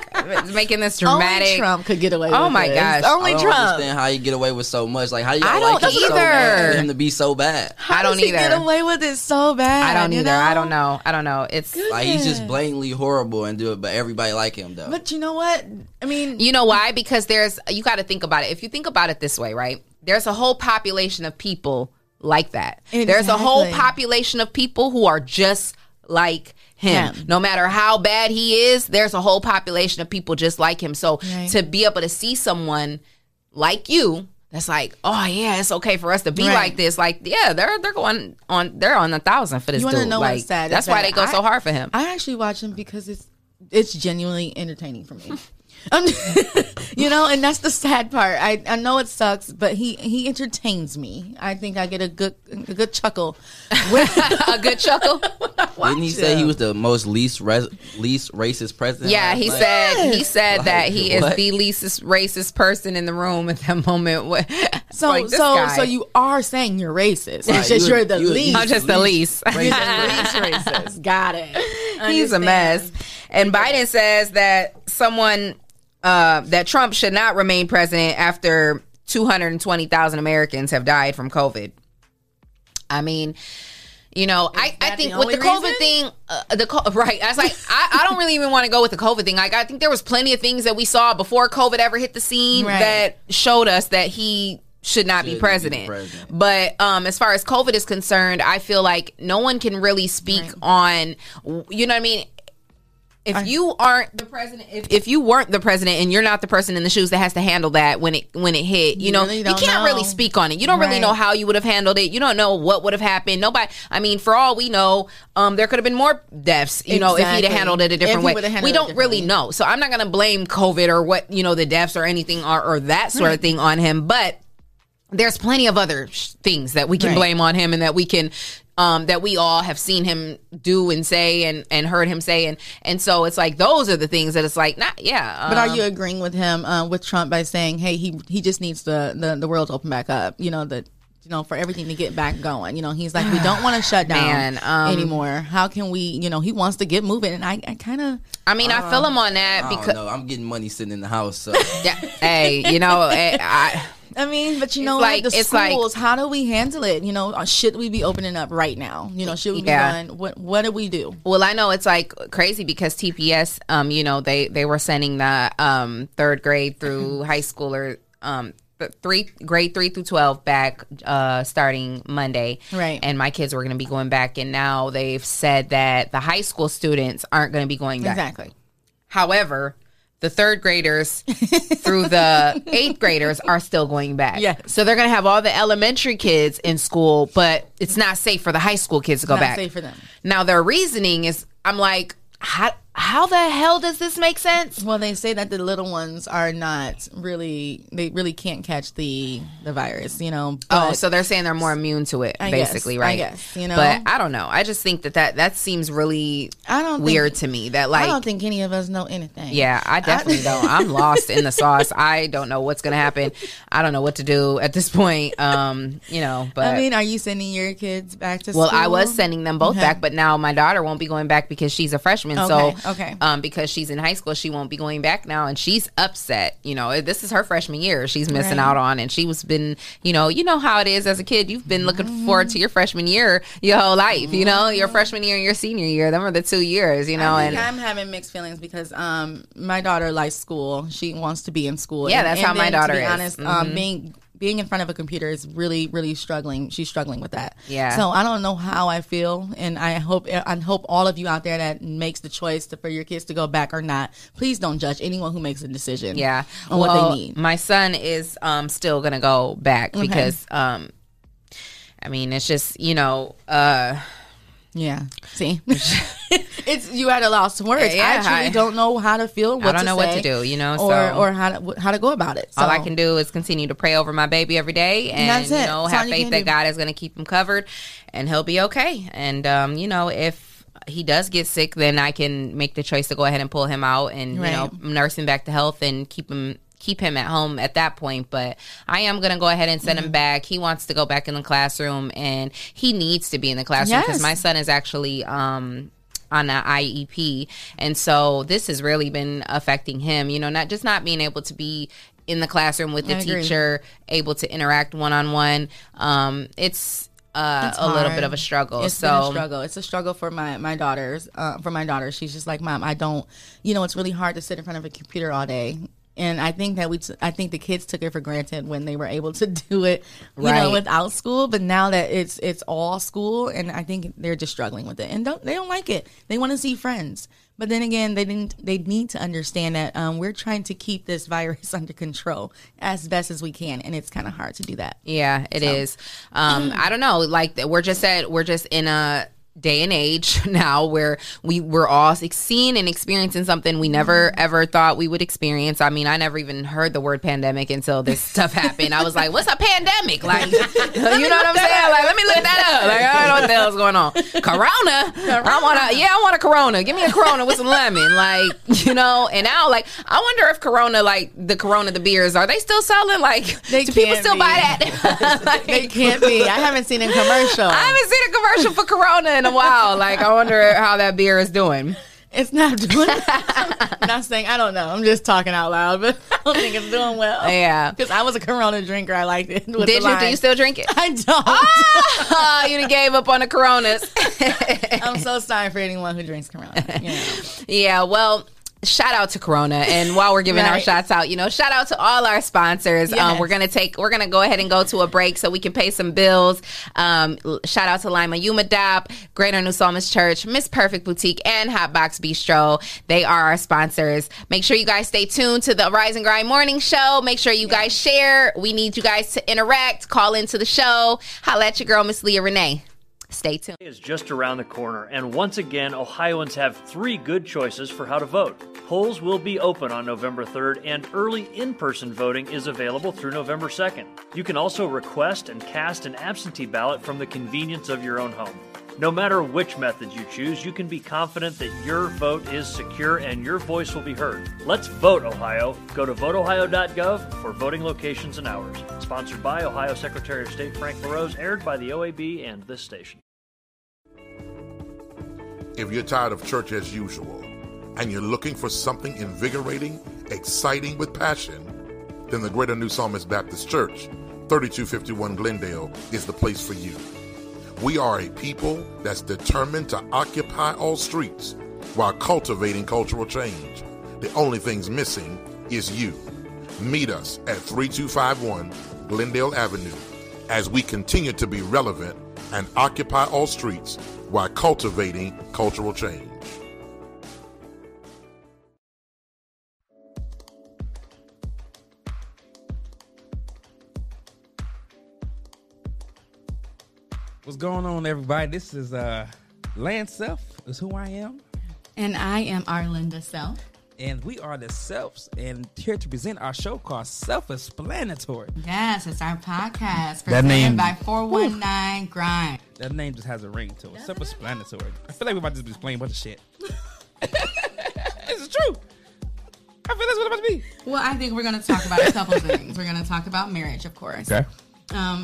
making this dramatic. Only Trump could get away with Oh my this. Gosh. Only Trump. I don't understand how you get away with so much. Like, how do you like it so bad for him to be so bad? How I don't does either. He get away with it so bad? I don't either. Know? I don't know. It's goodness. Like he's just blatantly horrible and do it, but everybody like him though. But you know what? I mean, you know why? Because you got to think about it. If you think about it this way, right? There's a whole population of people like that. Exactly. There's a whole population of people who are just like him. Yeah. No matter how bad he is, there's a whole population of people just like him. So to be able to see someone like you, that's like, oh yeah, it's okay for us to be like this. Like, yeah, they're on 1,000 for this. You want to know what's sad? That's why they go so hard for him. I actually watch him because it's genuinely entertaining for me. You know, and that's the sad part. I know it sucks, but he entertains me. I think I get a good chuckle. A good chuckle? Didn't he say he was the most least racist president? Yeah, he said like, that he is the least racist person in the room at that moment. So like so you are saying you're racist. Right, it's just you're the least. I'm just the least. Least racist. Got it. He's a mess. And Biden says that that Trump should not remain president after 220,000 Americans have died from COVID. I mean, you know, I think with the COVID thing, I was like, I don't really even want to go with the COVID thing. Like, I think there was plenty of things that we saw before COVID ever hit the scene that showed us that he should not be president. But as far as COVID is concerned, I feel like no one can really speak on, you know what I mean? If you aren't the president, if you weren't the president and you're not the person in the shoes that has to handle that when it hit, you know, you can't really speak on it. You don't really know how you would have handled it. You don't know what would have happened. Nobody. I mean, for all we know, there could have been more deaths, you know, if he'd have handled it a different way. We don't really know. So I'm not going to blame COVID or what, you know, the deaths or anything or that sort of thing on him. But there's plenty of other things that we can blame on him and that we can. That we all have seen him do and say and heard him say. And so it's like those are the things that it's like, But are you agreeing with him, with Trump, by saying, hey, he just needs the world to open back up, you know, for everything to get back going? You know, he's like, we don't want to shut down anymore. How can we, you know, he wants to get moving. And I feel him on that. I don't know. I'm getting money sitting in the house. So. Yeah, hey, you know, I mean, but you know, like the schools, how do we handle it? You know, should we be opening up right now? You know, should we be done? What do we do? Well, I know it's like crazy because TPS, you know, they were sending the third grade through high schooler, grade 3 through 12 back starting Monday. Right. And my kids were going to be going back. And now they've said that the high school students aren't going to be going back. Exactly. However, the third graders through the eighth graders are still going back. Yeah. So they're going to have all the elementary kids in school, but it's not safe for the high school kids to go back. Not safe for them. Now, their reasoning is, I'm like, how how the hell does this make sense? Well, they say that the little ones are not really, they really can't catch the virus, you know. But, oh, so they're saying they're more immune to it, basically, right? I guess, you know. But I don't know. I just think that seems really weird to me. That like I don't think any of us know anything. Yeah, I definitely don't. I'm lost in the sauce. I don't know what's going to happen. I don't know what to do at this point, you know. But I mean, are you sending your kids back to school? Well, I was sending them both back, but now my daughter won't be going back because she's a freshman. Okay, so because she's in high school, she won't be going back now, and she's upset. You know, this is her freshman year she's missing out on, and she was been, you know how it is as a kid. You've been looking forward to your freshman year your whole life, you know, your freshman year and your senior year. Them are the 2 years, you know. I think, and I'm having mixed feelings because my daughter likes school. She wants to be in school. Yeah, that's how my daughter is. To be honest, being in front of a computer is really, really struggling. She's struggling with that. Yeah. So I don't know how I feel, and I hope all of you out there that makes the choice for your kids to go back or not, please don't judge anyone who makes a decision. Yeah. On what they need. My son is still gonna go back because I mean, it's just, you know. Yeah. See, it's you at a loss of words. Yeah, I truly don't know how to feel. What I don't know what to do, you know, or how to go about it. So. All I can do is continue to pray over my baby every day, and you know, have faith that God is going to keep him covered, and he'll be okay. And you know, if he does get sick, then I can make the choice to go ahead and pull him out, and you know, nurse him back to health and keep him at home at that point. But I am going to go ahead and send him back. He wants to go back in the classroom, and he needs to be in the classroom because my son is actually on an IEP. And so this has really been affecting him, you know, not being able to be in the classroom with the teacher, able to interact one-on-one. It's a little bit of a struggle. It's a struggle for my daughters. For my daughter, she's just like, Mom, I don't, you know, it's really hard to sit in front of a computer all day. And I think that I think the kids took it for granted when they were able to do it, you know, without school. But now that it's all school, and I think they're just struggling with it, and they don't like it. They want to see friends, but then again, they need to understand that we're trying to keep this virus under control as best as we can, and it's kind of hard to do that. Yeah, it is. I don't know. Like we're just in a day and age now where we're all seeing and experiencing something we never ever thought we would experience. I mean, I never even heard the word pandemic until this stuff happened. I was like, what's a pandemic? Like, you know what I'm saying? Like, let me look that up. Like, I don't know what the hell's going on. Corona? I want a Corona. Give me a Corona with some lemon. Like, you know, and now, like, I wonder if Corona, like, the beers, are they still selling? Like, do people still buy that? Like, they can't be. I haven't seen a commercial. For Corona in a while. Like, I wonder how that beer is doing. It's not doing well. I'm not saying, I don't know. I'm just talking out loud, but I don't think it's doing well. Yeah. Because I was a Corona drinker. I liked it. Do you still drink it? I don't. Oh, you gave up on the Coronas. I'm so sorry for anyone who drinks Corona. You know. Yeah, well, shout out to Corona. And while we're giving our shots out, you know, shout out to all our sponsors. Yes. We're going to go ahead and go to a break so we can pay some bills. Shout out to Lima Yuma Dop, Greater New Psalmist Church, Miss Perfect Boutique, and Hotbox Bistro. They are our sponsors. Make sure you guys stay tuned to the Rise and Grind Morning Show. Make sure you guys share. We need you guys to interact, call into the show. Holla at your girl, Miss Leah Renee. Stay tuned. It's just around the corner, and once again, Ohioans have 3 good choices for how to vote. Polls will be open on November 3rd, and early in-person voting is available through November 2nd. You can also request and cast an absentee ballot from the convenience of your own home. No matter which method you choose, you can be confident that your vote is secure and your voice will be heard. Let's vote, Ohio. Go to voteohio.gov for voting locations and hours. Sponsored by Ohio Secretary of State Frank LaRose, aired by the OAB and this station. If you're tired of church as usual, and you're looking for something invigorating, exciting with passion, then the Greater New Psalmist Baptist Church, 3251 Glendale, is the place for you. We are a people that's determined to occupy all streets while cultivating cultural change. The only things missing is you. Meet us at 3251 Glendale Avenue as we continue to be relevant and occupy all streets while cultivating cultural change. What's going on, everybody? This is Lance Self, is who I am. And I am Arlinda Self. And we are the Selfs, and here to present our show called Self-Explanatory. Yes, it's our podcast presented by 419 Grind. That name just has a ring to it. Self-Explanatory. I feel like we're about to be explaining a bunch of shit. It's true. I feel that's what it's about to be. Well, I think we're going to talk about a couple things. We're going to talk about marriage, of course. Okay.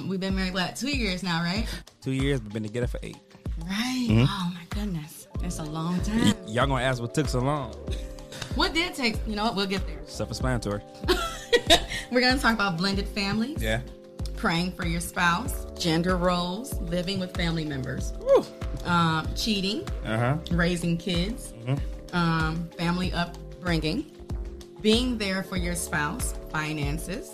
We've been married, what, 2 years now, right? 2 years. We've been together for 8. Right. Mm-hmm. Oh, my goodness. That's a long time. Y'all going to ask what took so long. What did take? You know what? We'll get there. Self-explanatory. We're going to talk about blended families. Yeah. Praying for your spouse. Gender roles. Living with family members. Cheating. Uh-huh. Raising kids. Mm-hmm. Family upbringing. Being there for your spouse. Finances.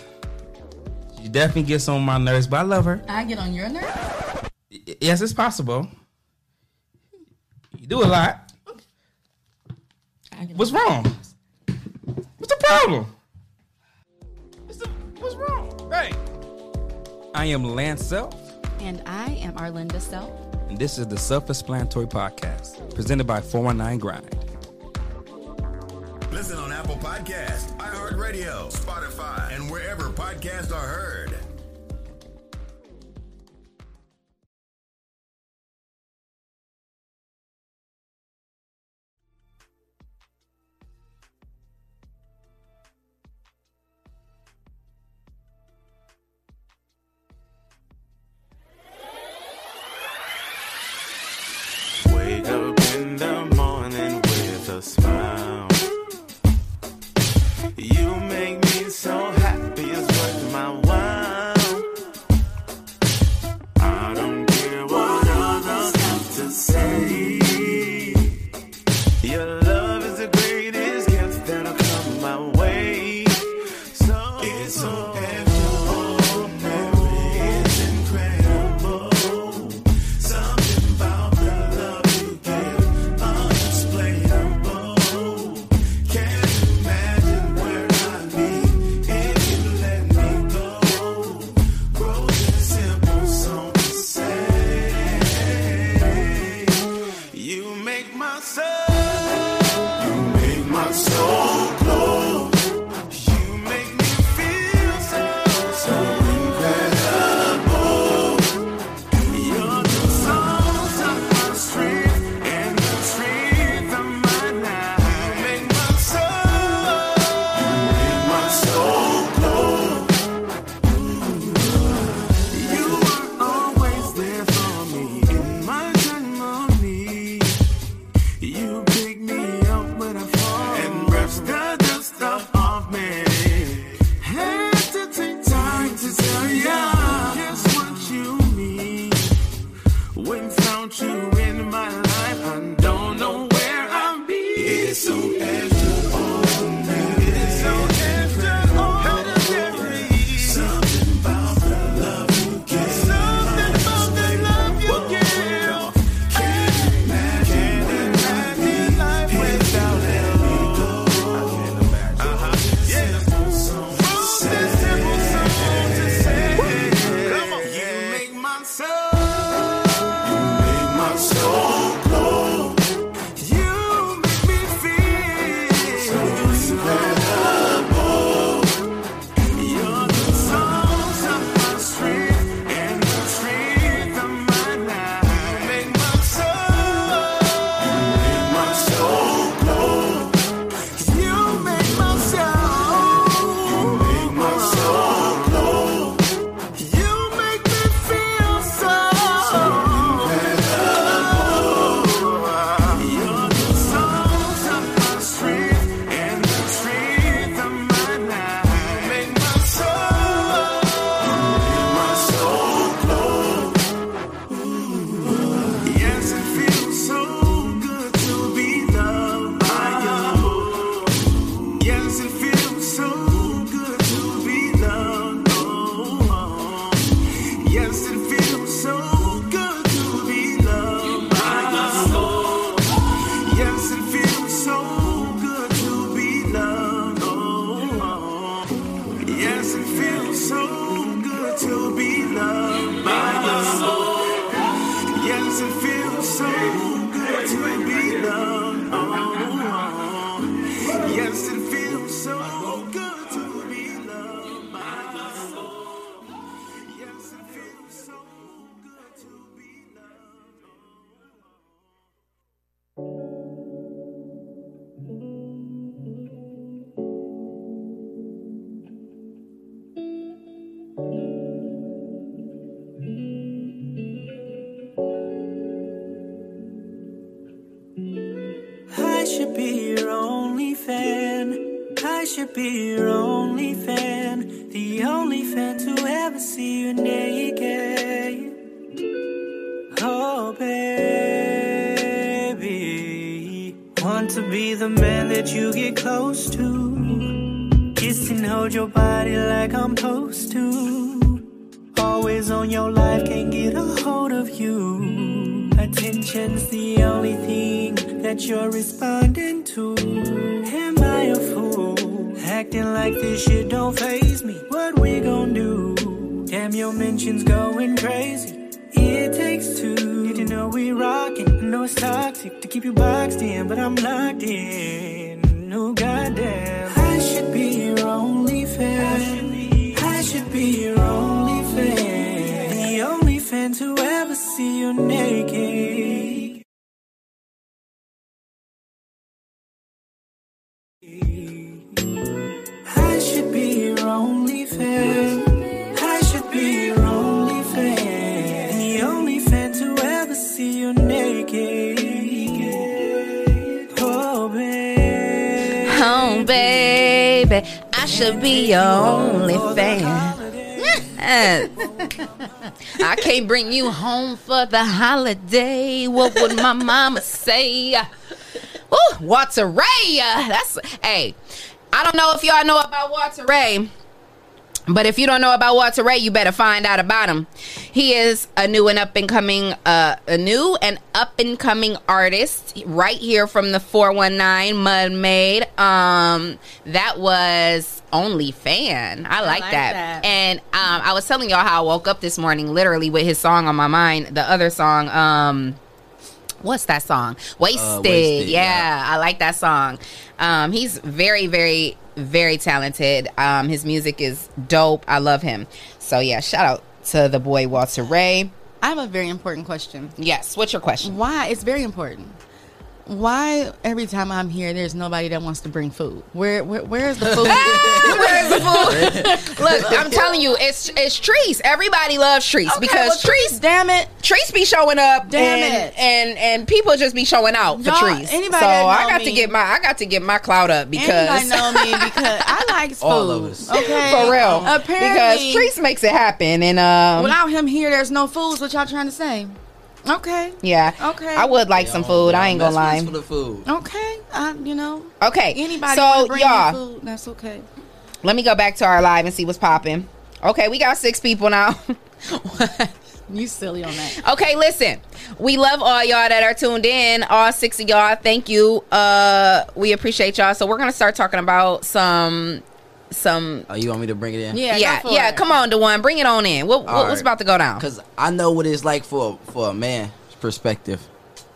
She definitely gets on my nerves, but I love her. I get on your nerves? Yes, it's possible. You do a lot. Okay. What's wrong? What's the problem? What's wrong? Hey. I am Lance Self. And I am Arlinda Self. And this is the Self-Explanatory Podcast, presented by 419 Grind. Listen on Apple Podcasts, iHeart Radio, Spotify, and wherever podcasts are heard. Wake up in the morning with a smile. You make me so happy, it's worth my while. I don't care what others have to say. Your love is the greatest gift that'll come my way. So it's so incredible, it's incredible. Something about the love you give, unexplainable. Can't soul glow. You make me feel I should be your only fan. I should be your only fan. The only fan to ever see you naked. Oh, baby. Want to be the man that you get close to. Kiss and hold your body like I'm supposed to. Always on your life, can't get a hold of you. Attention's the only thing that you're responding to. Am I a fool? Acting like this shit don't faze me. What we gon' do? Damn, your mentions going crazy. It takes two. Need to know we rockin'. I know it's toxic to keep you boxed in, but I'm locked in. No goddamn. I should be your only fan. I should be your only fan. The only fan to ever see you naked. I should be your only fan. Oh, baby, I should be your only fan. I can't bring you home for the holiday. What would my mama say? Ooh, Walter Ray. Hey, I don't know if y'all know about Walter Ray. But if you don't know about Walter Ray, you better find out about him. He is a new and up and coming artist right here from the 419 Mud Maid. That was only fan. I like that. And I was telling y'all how I woke up this morning literally with his song on my mind. The other song, what's that song? Wasted. Yeah, I like that song. He's very, very, very talented. His music is dope. I love him. So yeah, shout out to the boy Walter Ray. I have a very important question. Yes, what's your question? Why? It's very important. Why every time I'm here, there's nobody that wants to bring food? Where is the food? Look, I'm telling you, it's Treese. Everybody loves Treese because Treese, damn it, Treese be showing up, and people just be showing out for Treese. I got to get my clout up because know me because I like food. All of us, okay, for real. Apparently, because Treese makes it happen, and without him here, there's no food. What y'all trying to say? Okay. Yeah. Okay. I would like some food. I ain't gonna lie. For the food. Okay. Okay. Anybody want to bring me food? That's okay. Let me go back to our live and see what's popping. Okay, we got 6 people now. What? You silly on that. Okay, listen. We love all y'all that are tuned in. All 6 of y'all. Thank you. We appreciate y'all. So we're gonna start talking about some. Oh, you want me to bring it in? Yeah. Come on, DeWan, bring it on in. What's about to go down? Because I know what it's like for a man's perspective,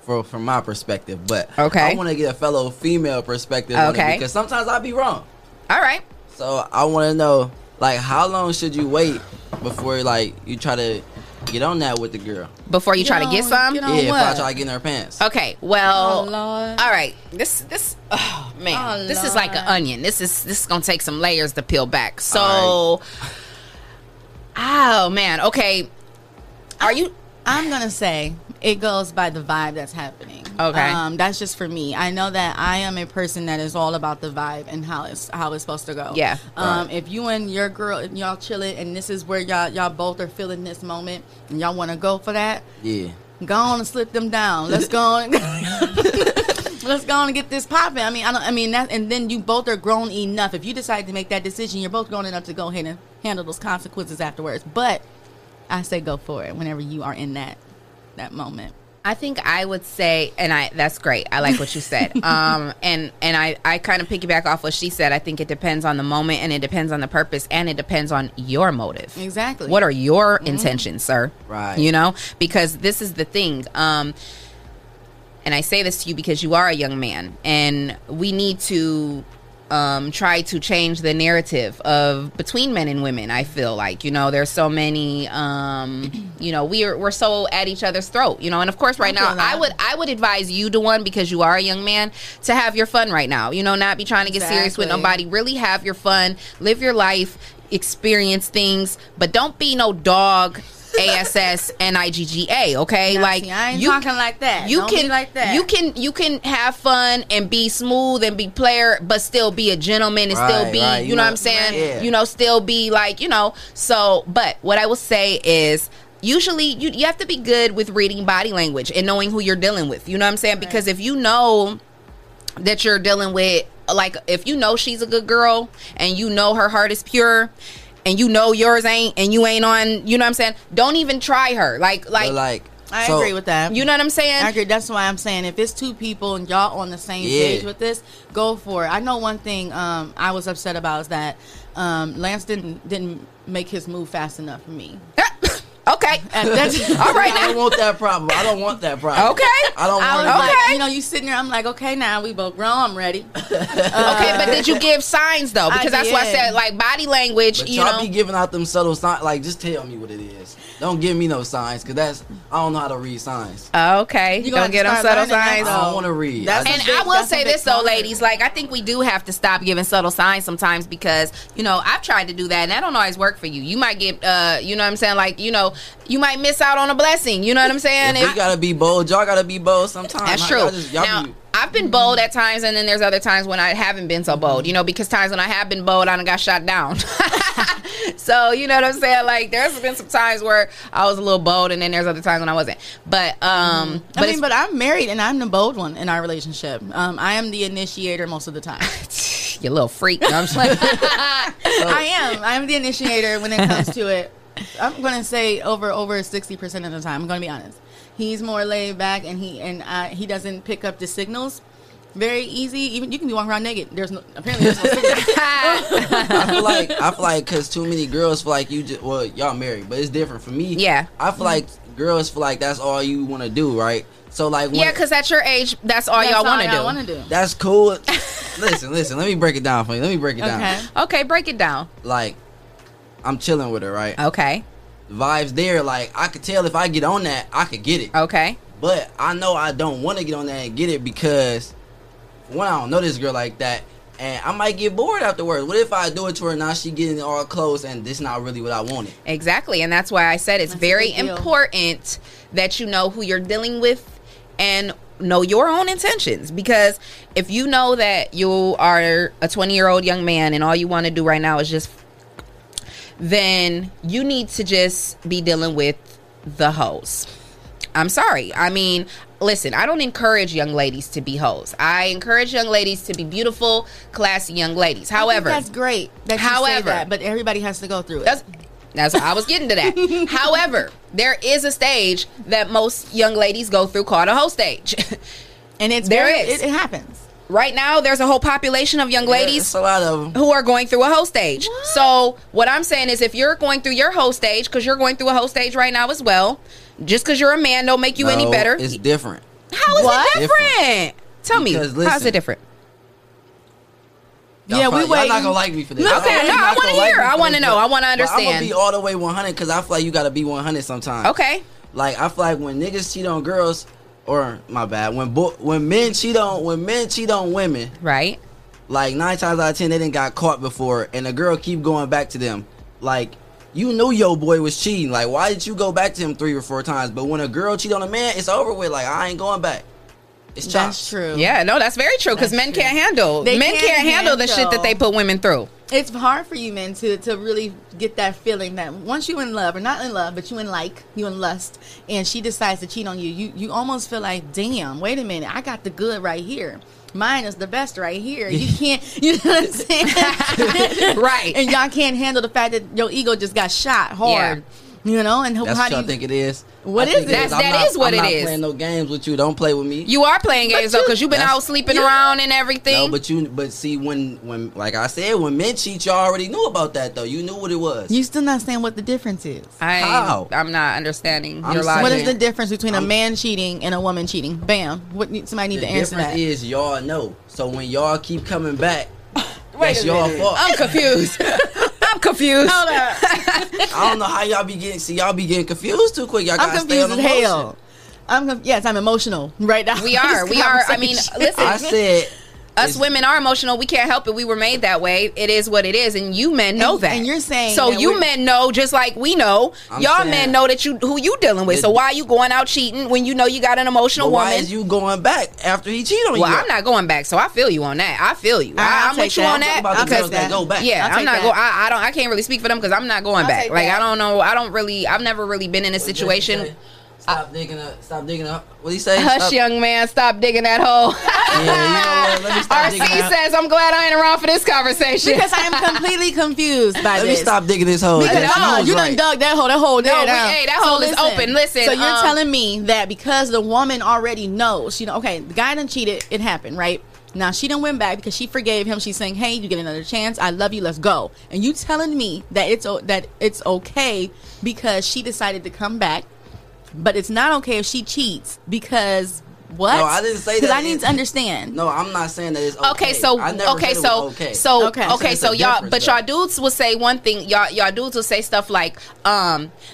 from my perspective. But okay. I want to get a fellow female perspective on it because sometimes I be wrong. All right. So I want to know, like, how long should you wait before like you try to get on that with the girl? Before you try to get some? If I try to get in her pants. Okay, well, all right. This. Oh, man, this Lord. Is like an onion. This is gonna take some layers to peel back. So, oh man, okay. I'm gonna say it goes by the vibe that's happening. Okay, that's just for me. I know that I am a person that is all about the vibe and how it's supposed to go. Yeah. Right. If you and your girl and y'all chilling and this is where y'all both are feeling this moment and y'all want to go for that, yeah, go on and slip them down. Let's go on. Let's go on and get this popping. And then you both are grown enough. If you decide to make that decision, you're both grown enough to go ahead and handle those consequences afterwards. But I say go for it whenever you are in that moment. I think I would say, that's great. I like what you said. And I kind of piggyback off what she said. I think it depends on the moment, and it depends on the purpose, and it depends on your motive. Exactly. What are your intentions, sir? Right. You know, because this is the thing. And I say this to you because you are a young man, and we need to try to change the narrative of between men and women. I feel like, there's so many, we're so at each other's throat, and of course right now I would advise you to because you are a young man to have your fun right now, not be trying to get serious with nobody. Really have your fun, live your life, experience things, but don't be no dog ASS and IGGA. Okay, now, like see, I ain't you talking like that. You don't can be like that. You can have fun and be smooth and be player, but still be a gentleman and still be you know what I'm saying. Right, yeah. You know, still be like you know. So, but what I will say is. Usually, you have to be good with reading body language and knowing who you're dealing with. You know what I'm saying? Right. Because if you know that you're dealing with, like, if you know she's a good girl and you know her heart is pure and you know yours ain't and you ain't on, you know what I'm saying? Don't even try her. I agree with that. You know what I'm saying? I agree. That's why I'm saying if it's two people and y'all on the same page with this, go for it. I know one thing I was upset about is that Lance didn't make his move fast enough for me. Okay. All right. I don't want that problem. Okay. I don't want that. You know, you sitting there, I'm like, okay, now we both grown. I'm ready. Okay, but did you give signs, though? Because that's why I said, like, body language, but you know. Y'all be giving out them subtle signs. Like, just tell me what it is. Don't give me no signs, because I don't know how to read signs. Okay. You don't get them subtle signs? I don't want to read. I will say this, though, ladies. Like, I think we do have to stop giving subtle signs sometimes because, you know, I've tried to do that, and that don't always work for you. You might get, you know what I'm saying, like, you know, you might miss out on a blessing. You know what I'm saying? You gotta be bold. Y'all gotta be bold sometimes. That's true. I've been bold at times, and then there's other times when I haven't been so bold. You know, because times when I have been bold, I done got shot down. So, you know what I'm saying? Like, there's been some times where I was a little bold, and then there's other times when I wasn't. But, but I'm married, and I'm the bold one in our relationship. I am the initiator most of the time. You little freak. You know what I'm saying? I am the initiator when it comes to it. I'm going to say over 60% of the time. I'm going to be honest. He's more laid back, and he doesn't pick up the signals very easy. Even you can be walking around naked. There's no signals. I feel like because too many girls feel like y'all married, but it's different for me. Yeah, I feel like girls feel like that's all you want to do, right? So like because at your age, that's all y'all want to do. That's cool. Listen. Let me break it down for you. Okay, break it down. Like. I'm chilling with her, right? Okay. The vibe's there. Like, I could tell if I get on that, I could get it. Okay. But I know I don't want to get on that and get it because, one, I don't know this girl like that, and I might get bored afterwards. What if I do it to her, now she getting all close, and this not really what I wanted? Exactly, and that's why I said it's very important that you know who you're dealing with and know your own intentions, because if you know that you are a 20-year-old young man and all you want to do right now is just... then you need to just be dealing with the hoes. I'm sorry. I mean, listen, I don't encourage young ladies to be hoes. I encourage young ladies to be beautiful, classy young ladies. However, that's great. However, you say that, but everybody has to go through it. That's I was getting to that. However, there is a stage that most young ladies go through called a hoe stage, and it happens. Right now, there's a whole population of young ladies who are going through a hoe stage. What? So what I'm saying is if you're going through your hoe stage, because you're going through a hoe stage right now as well, just because you're a man don't make you any better. It's different. How is it different? Tell me, how's it different? Y'all y'all not going to like me for this. Okay, I want to hear. I want to know. I want to understand. I'm going to be all the way 100 because I feel like you got to be 100 sometimes. Okay. Like, I feel like when niggas cheat on girls... Or my bad. When men cheat on women, right? Like 9 times out of 10, they didn't got caught before, and the girl keep going back to them. Like you knew your boy was cheating. Like why did you go back to him 3 or 4 times? But when a girl cheat on a man, it's over with. Like I ain't going back. It's chopped. That's true. Yeah, no, that's very true. Because men can't handle the shit that they put women through. It's hard for you men to really get that feeling that once you in love, or not in love, but you in lust, and she decides to cheat on you, you almost feel like, damn, wait a minute, I got the good right here. Mine is the best right here. You can't, you know what I'm saying? Right. And y'all can't handle the fact that your ego just got shot hard. Yeah. You know, and that's what I think it is. What is it? That is what it is. I'm not playing no games with you. Don't play with me. You are playing games though, because you've been out sleeping around and everything. No, but see, when like I said, when men cheat, y'all already knew about that though. You knew what it was. You still not saying what the difference is. How? I'm not understanding your logic. What is the difference between a man cheating and a woman cheating? Bam. Somebody need to answer that. The difference is y'all know. So when y'all keep coming back, that's y'all fault. I'm confused. Confused. Hold up. I don't know how y'all be getting. See, y'all be getting confused too quick. Y'all got confused as hell. I'm emotional right now. We are. I mean, listen. I said Us women are emotional. We can't help it. We were made that way. It is what it is. And you men know that. And you're saying so you men know just like we know. Y'all men know that you who you dealing with. So why are you going out cheating when you know you got an emotional woman? Why is you going back after he cheated on you? Well, I'm not going back. So I feel you on that. I feel you. I'm with you on that. Because they go back. Yeah, I'm not going. I don't. I can't really speak for them because I'm not going back. Like I don't know. I don't really. I've never really been in a situation. Stop digging up. Stop digging up. What do you say? Hush, young man. Stop digging that hole. Yeah, you know what? Let me stop digging that. RC says, I'm glad I ain't around for this conversation. Because I am completely confused by this. Let me stop digging this hole. Because you done dug that hole. That hole there. Hey, that hole is open. Listen. So you're telling me that because the woman already knows, you know, okay, the guy done cheated. It happened, right? Now, she done went back because she forgave him. She's saying, hey, you get another chance. I love you. Let's go. And you telling me that it's okay because she decided to come back. But it's not okay if she cheats because what? No, I didn't say that. Because I need to understand. No, I'm not saying that it's okay. Okay, so I never said it was okay. So y'all, but y'all dudes will say one thing. Y'all dudes will say stuff like,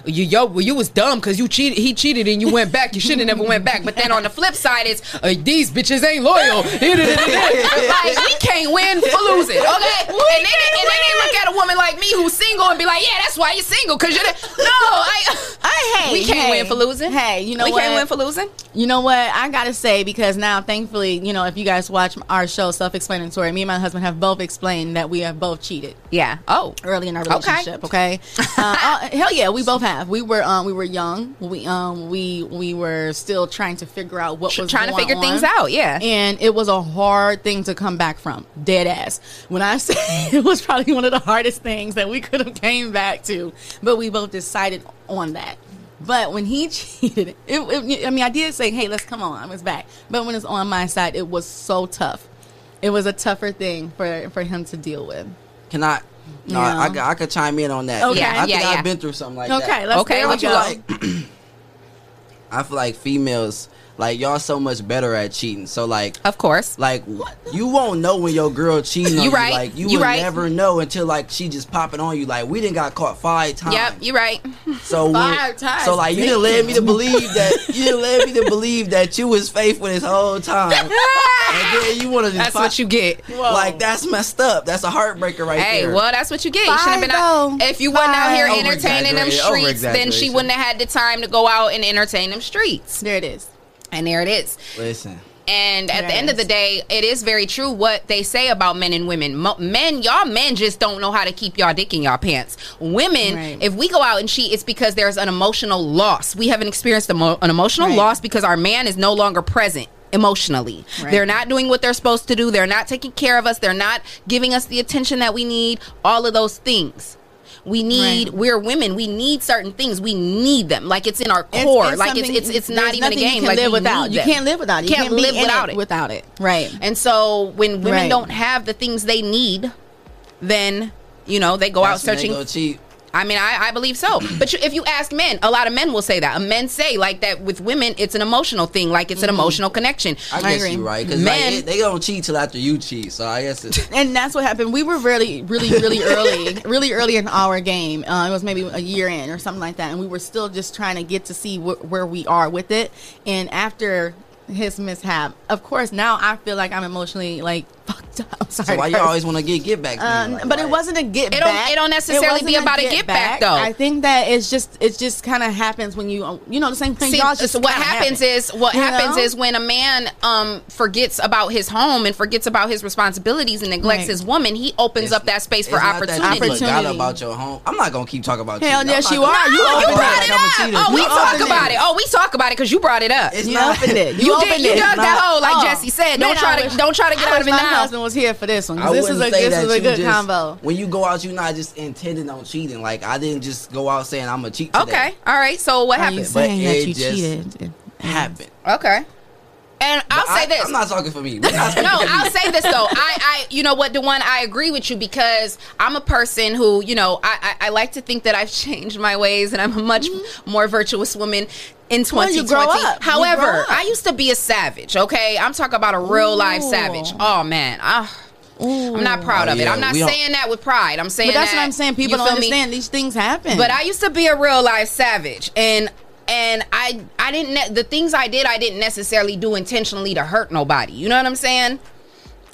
you was dumb because you cheated. He cheated and you went back. You should have never went back. But then on the flip side, it's these bitches ain't loyal. Like we can't win for losing. Okay, and then they look at a woman like me who's single and be like, yeah, that's why you're single because you're we can't win for losing. Hey, you know what? We can't win for losing. You know what? I got to say, because now thankfully, you know, if you guys watch our show Self-Explanatory, me and my husband have both explained that we have both cheated. Yeah. Oh. Early in our relationship. Okay. Hell yeah, we both have. We were young. We were still trying to figure out what was trying going to figure on. Things out. Yeah. And it was a hard thing to come back from. Dead ass. When I say it was probably one of the hardest things that we could have came back to, but we both decided on that. But when he cheated, I did say, hey, let's come on, I was back. But when it's on my side, it was so tough. It was a tougher thing for him to deal with. Can I? No, yeah. I could chime in on that. Okay. Yeah, I think I've been through something like that. Let's go. Like, I feel like females, like, y'all so much better at cheating. So, like... Of course. Like, you won't know when your girl cheating on you. Right. Like, you will never know until, like, she just popping on you. Like, we done got caught 5 times. Yep, you're right. So 5 times. So, like, you done led me to believe that... you was faithful this whole time. And then you want to just... That's what you get. Whoa. Like, that's messed up. That's a heartbreaker right there. Hey, well, that's what you get. You shouldn't have been out... If you wasn't out here entertaining them streets, then she wouldn't have had the time to go out and entertain them streets. There it is. And there it is. Listen. And at the end of the day, it is very true what they say about men and women. Y'all men just don't know how to keep y'all dick in y'all pants. Women, if we go out and cheat, it's because there's an emotional loss. We haven't experienced an emotional loss because our man is no longer present emotionally. They're not doing what they're supposed to do. They're not taking care of us. They're not giving us the attention that we need. All of those things. We need. We're women. We need certain things. We need them. Like it's in our core. It's not even a game. Like you can't live without it. You can't live without it. Right. And so when women don't have the things they need, then you know they go out searching. They go cheap. I mean, I believe so. But if you ask men, a lot of men will say that. Men say like that with women, it's an emotional thing. Like it's an emotional connection. I guess you're right. Because men, like, they don't cheat till after you cheat. So I guess it's... And that's what happened. We were really, really, really early in our game. It was maybe a year in or something like that. And we were still just trying to get to see where we are with it. And after his mishap, of course, now I feel like I'm emotionally like fucked up. Sorry, so why you always want to get back? Like, but it wasn't a get back. It don't necessarily be about a get back though. I think that it just kind of happens when you know the same thing. See, y'all just so what happens is when a man forgets about his home and forgets about his responsibilities and neglects his woman, he opens up that space for opportunity. I forgot about your home. I'm not gonna keep talking about. Hell yes, you are. You brought it up. Oh, we talk about it. Oh, we talk about it because you brought it up. It's not in it. You did. You dug that hole like Jesse said. Don't try to get out of it now. My husband was here for this one. This is a good combo. When you go out, you're not just intending on cheating. Like I didn't just go out saying I'm a cheat. Okay, all right. So what happened? It just happened. Okay. And I'll say this. I'm not talking for me. No, I'll say this though. I you know what, DeJuan, I agree with you because I'm a person who, you know, I like to think that I've changed my ways and I'm a much more virtuous woman. In 2020. However, I used to be a savage, okay? I'm talking about a real life savage. Oh, man. I'm not proud of it. I'm not saying that with pride. I'm saying that's what I'm saying. People don't understand. These things happen. But I used to be a real life savage. And I didn't... The things I did, I didn't necessarily do intentionally to hurt nobody. You know what I'm saying?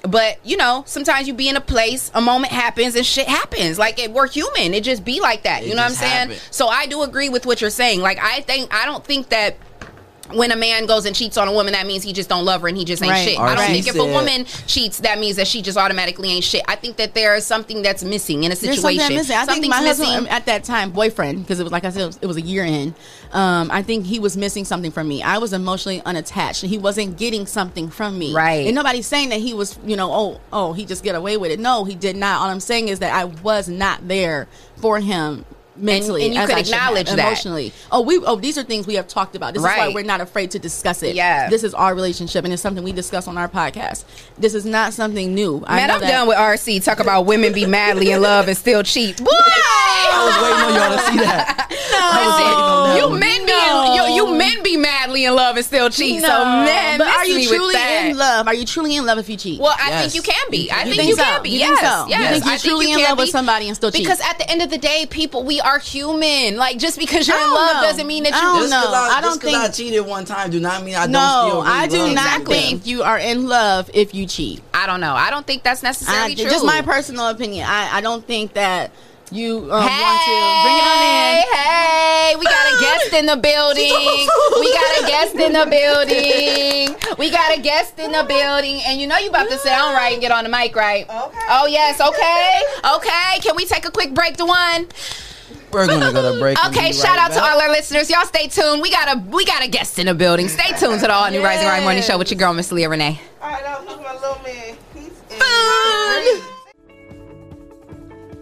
But, you know, sometimes you be in a place, a moment happens, and shit happens. Like, we're human. It just be like that. You know what I'm saying? So I do agree with what you're saying. Like, I don't think that when a man goes and cheats on a woman, that means he just don't love her and he just ain't shit. I don't think if a woman cheats, that means that she just automatically ain't shit. I think that there is something that's missing in a situation. There's something missing. I think my husband, at that time, boyfriend, because it was, like I said, it was a year in, I think he was missing something from me. I was emotionally unattached. He wasn't getting something from me. Right. And nobody's saying that he was, you know, oh, he just get away with it. No, he did not. All I'm saying is that I was not there for him. Mentally, and you could acknowledge that emotionally. These are things we have talked about. This is why we're not afraid to discuss it. Yeah, this is our relationship, and it's something we discuss on our podcast. This is not something new. Man, I'm done with RC. Talk about women be madly in love and still cheat. Boy! I was waiting on y'all to see that. You men be madly in love and still cheat. No. So man, but are you truly in love? Are you truly in love if you cheat? Well, I think you can be. I think you can be. Yes, yes. You think you're truly in love with somebody and still cheat? Because at the end of the day, people are human. Like, just because you're in love doesn't mean that you just know. I don't think I cheated one time do not mean I don't still really I do love not exactly. think you are in love if you cheat. I don't know. I don't think that's necessarily true. Just my personal opinion. I don't think that you want to bring it on in. Hey, we got a guest in the building. And you know you about to sit down right and get on the mic right. Okay. Oh yes. Okay. Okay. Can we take a quick break to one? We're gonna go to break. Okay, shout out to all our listeners. Y'all stay tuned. We got a guest in the building. Stay tuned to the all new Rise and Grind Morning Show with your girl, Miss Leah Renee. All right, I'm looking at my little man. He's in.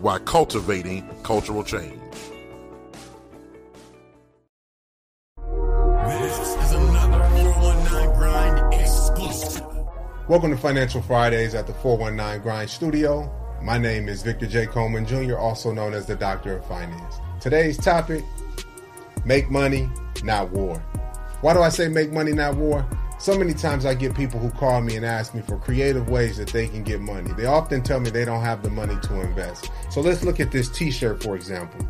while cultivating cultural change. This is another 419 Grind exclusive. Welcome to Financial Fridays at the 419 Grind Studio. My name is Victor J. Coleman Jr., also known as the Doctor of Finance. Today's topic, make money, not war. Why do I say make money, not war? So many times I get people who call me and ask me for creative ways that they can get money. They often tell me they don't have the money to invest. So let's look at this t-shirt, for example.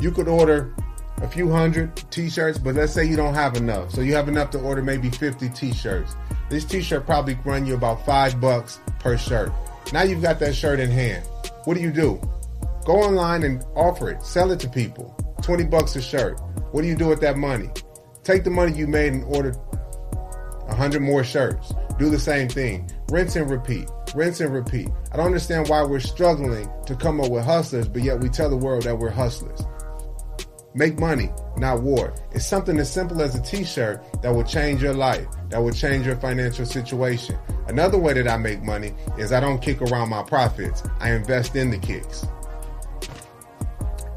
You could order a few hundred t-shirts, but let's say you don't have enough. So you have enough to order maybe 50 t-shirts. This t-shirt probably run you about $5 per shirt. Now you've got that shirt in hand. What do? Go online and offer it. Sell it to people. $20 a shirt. What do you do with that money? Take the money you made and order 100 more shirts. Do the same thing. Rinse and repeat. Rinse and repeat. I don't understand why we're struggling to come up with hustlers, but yet we tell the world that we're hustlers. Make money, not war. It's something as simple as a t-shirt that will change your life, that will change your financial situation. Another way that I make money is I don't kick around my profits. I invest in the kicks.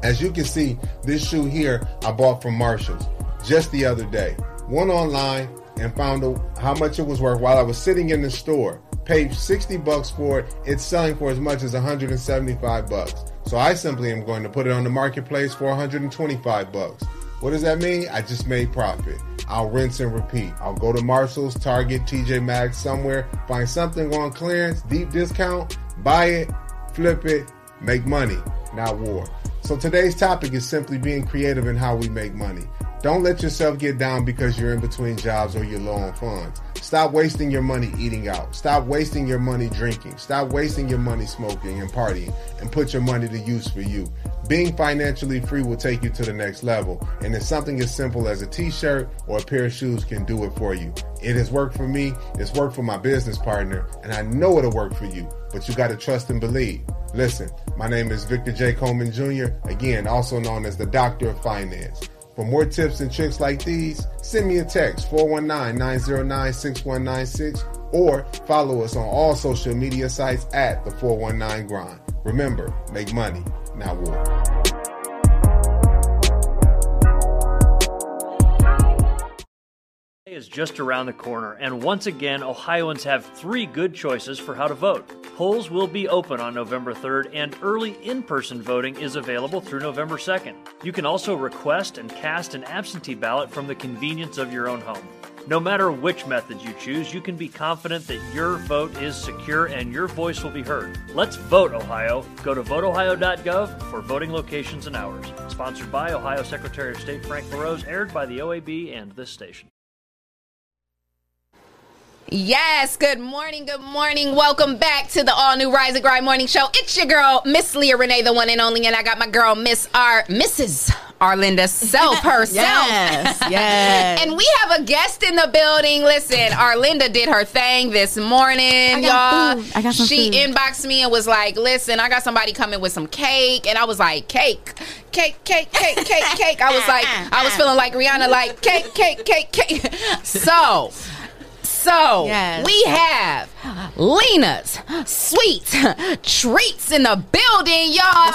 As you can see, this shoe here I bought from Marshall's just the other day. Went online and found out how much it was worth while I was sitting in the store. Paid $60 for it. It's selling for as much as $175. So I simply am going to put it on the marketplace for $125. What does that mean? I just made profit. I'll rinse and repeat. I'll go to Marshall's, Target, TJ Maxx, somewhere, find something on clearance, deep discount, buy it, flip it, make money, not war. So today's topic is simply being creative in how we make money. Don't let yourself get down because you're in between jobs or you're low on funds. Stop wasting your money eating out. Stop wasting your money drinking. Stop wasting your money smoking and partying, and put your money to use for you. Being financially free will take you to the next level, and it's something as simple as a t-shirt or a pair of shoes can do it for you. It has worked for me, it's worked for my business partner, and I know it'll work for you, but you gotta trust and believe. Listen, my name is Victor J. Coleman Jr., again, also known as the Doctor of Finance. For more tips and tricks like these, send me a text, 419-909-6196, or follow us on all social media sites at the 419 Grind. Remember, make money, not war. Is just around the corner, and once again, Ohioans have three good choices for how to vote. Polls will be open on November 3rd, and early in-person voting is available through November 2nd. You can also request and cast an absentee ballot from the convenience of your own home. No matter which method you choose, you can be confident that your vote is secure and your voice will be heard. Let's vote, Ohio. Go to voteohio.gov for voting locations and hours. Sponsored by Ohio Secretary of State Frank LaRose, aired by the OAB and this station. Yes, good morning, good morning. Welcome back to the all-new Rise and Grind Morning Show. It's your girl, Miss Leah Renee, the one and only, and I got my girl, Mrs. Arlinda Self herself. Yes. And we have a guest in the building. Listen, Arlinda did her thing this morning, y'all. She inboxed me and was like, listen, I got somebody coming with some cake. And I was like, cake. I was like, I was feeling like Rihanna, like, cake. So, yes. We have Lena's Sweet Treats in the building, y'all.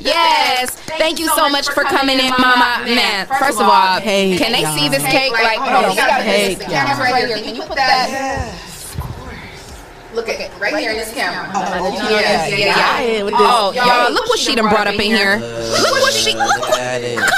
Yes. Thank you so much for coming in, Mama. Man, first of all, hey, can they see this cake? Like, hold on. You got to face the camera right here. Can you put that? Yes, of course. Look at it right here in this camera. Oh, y'all, look what she done brought up in here.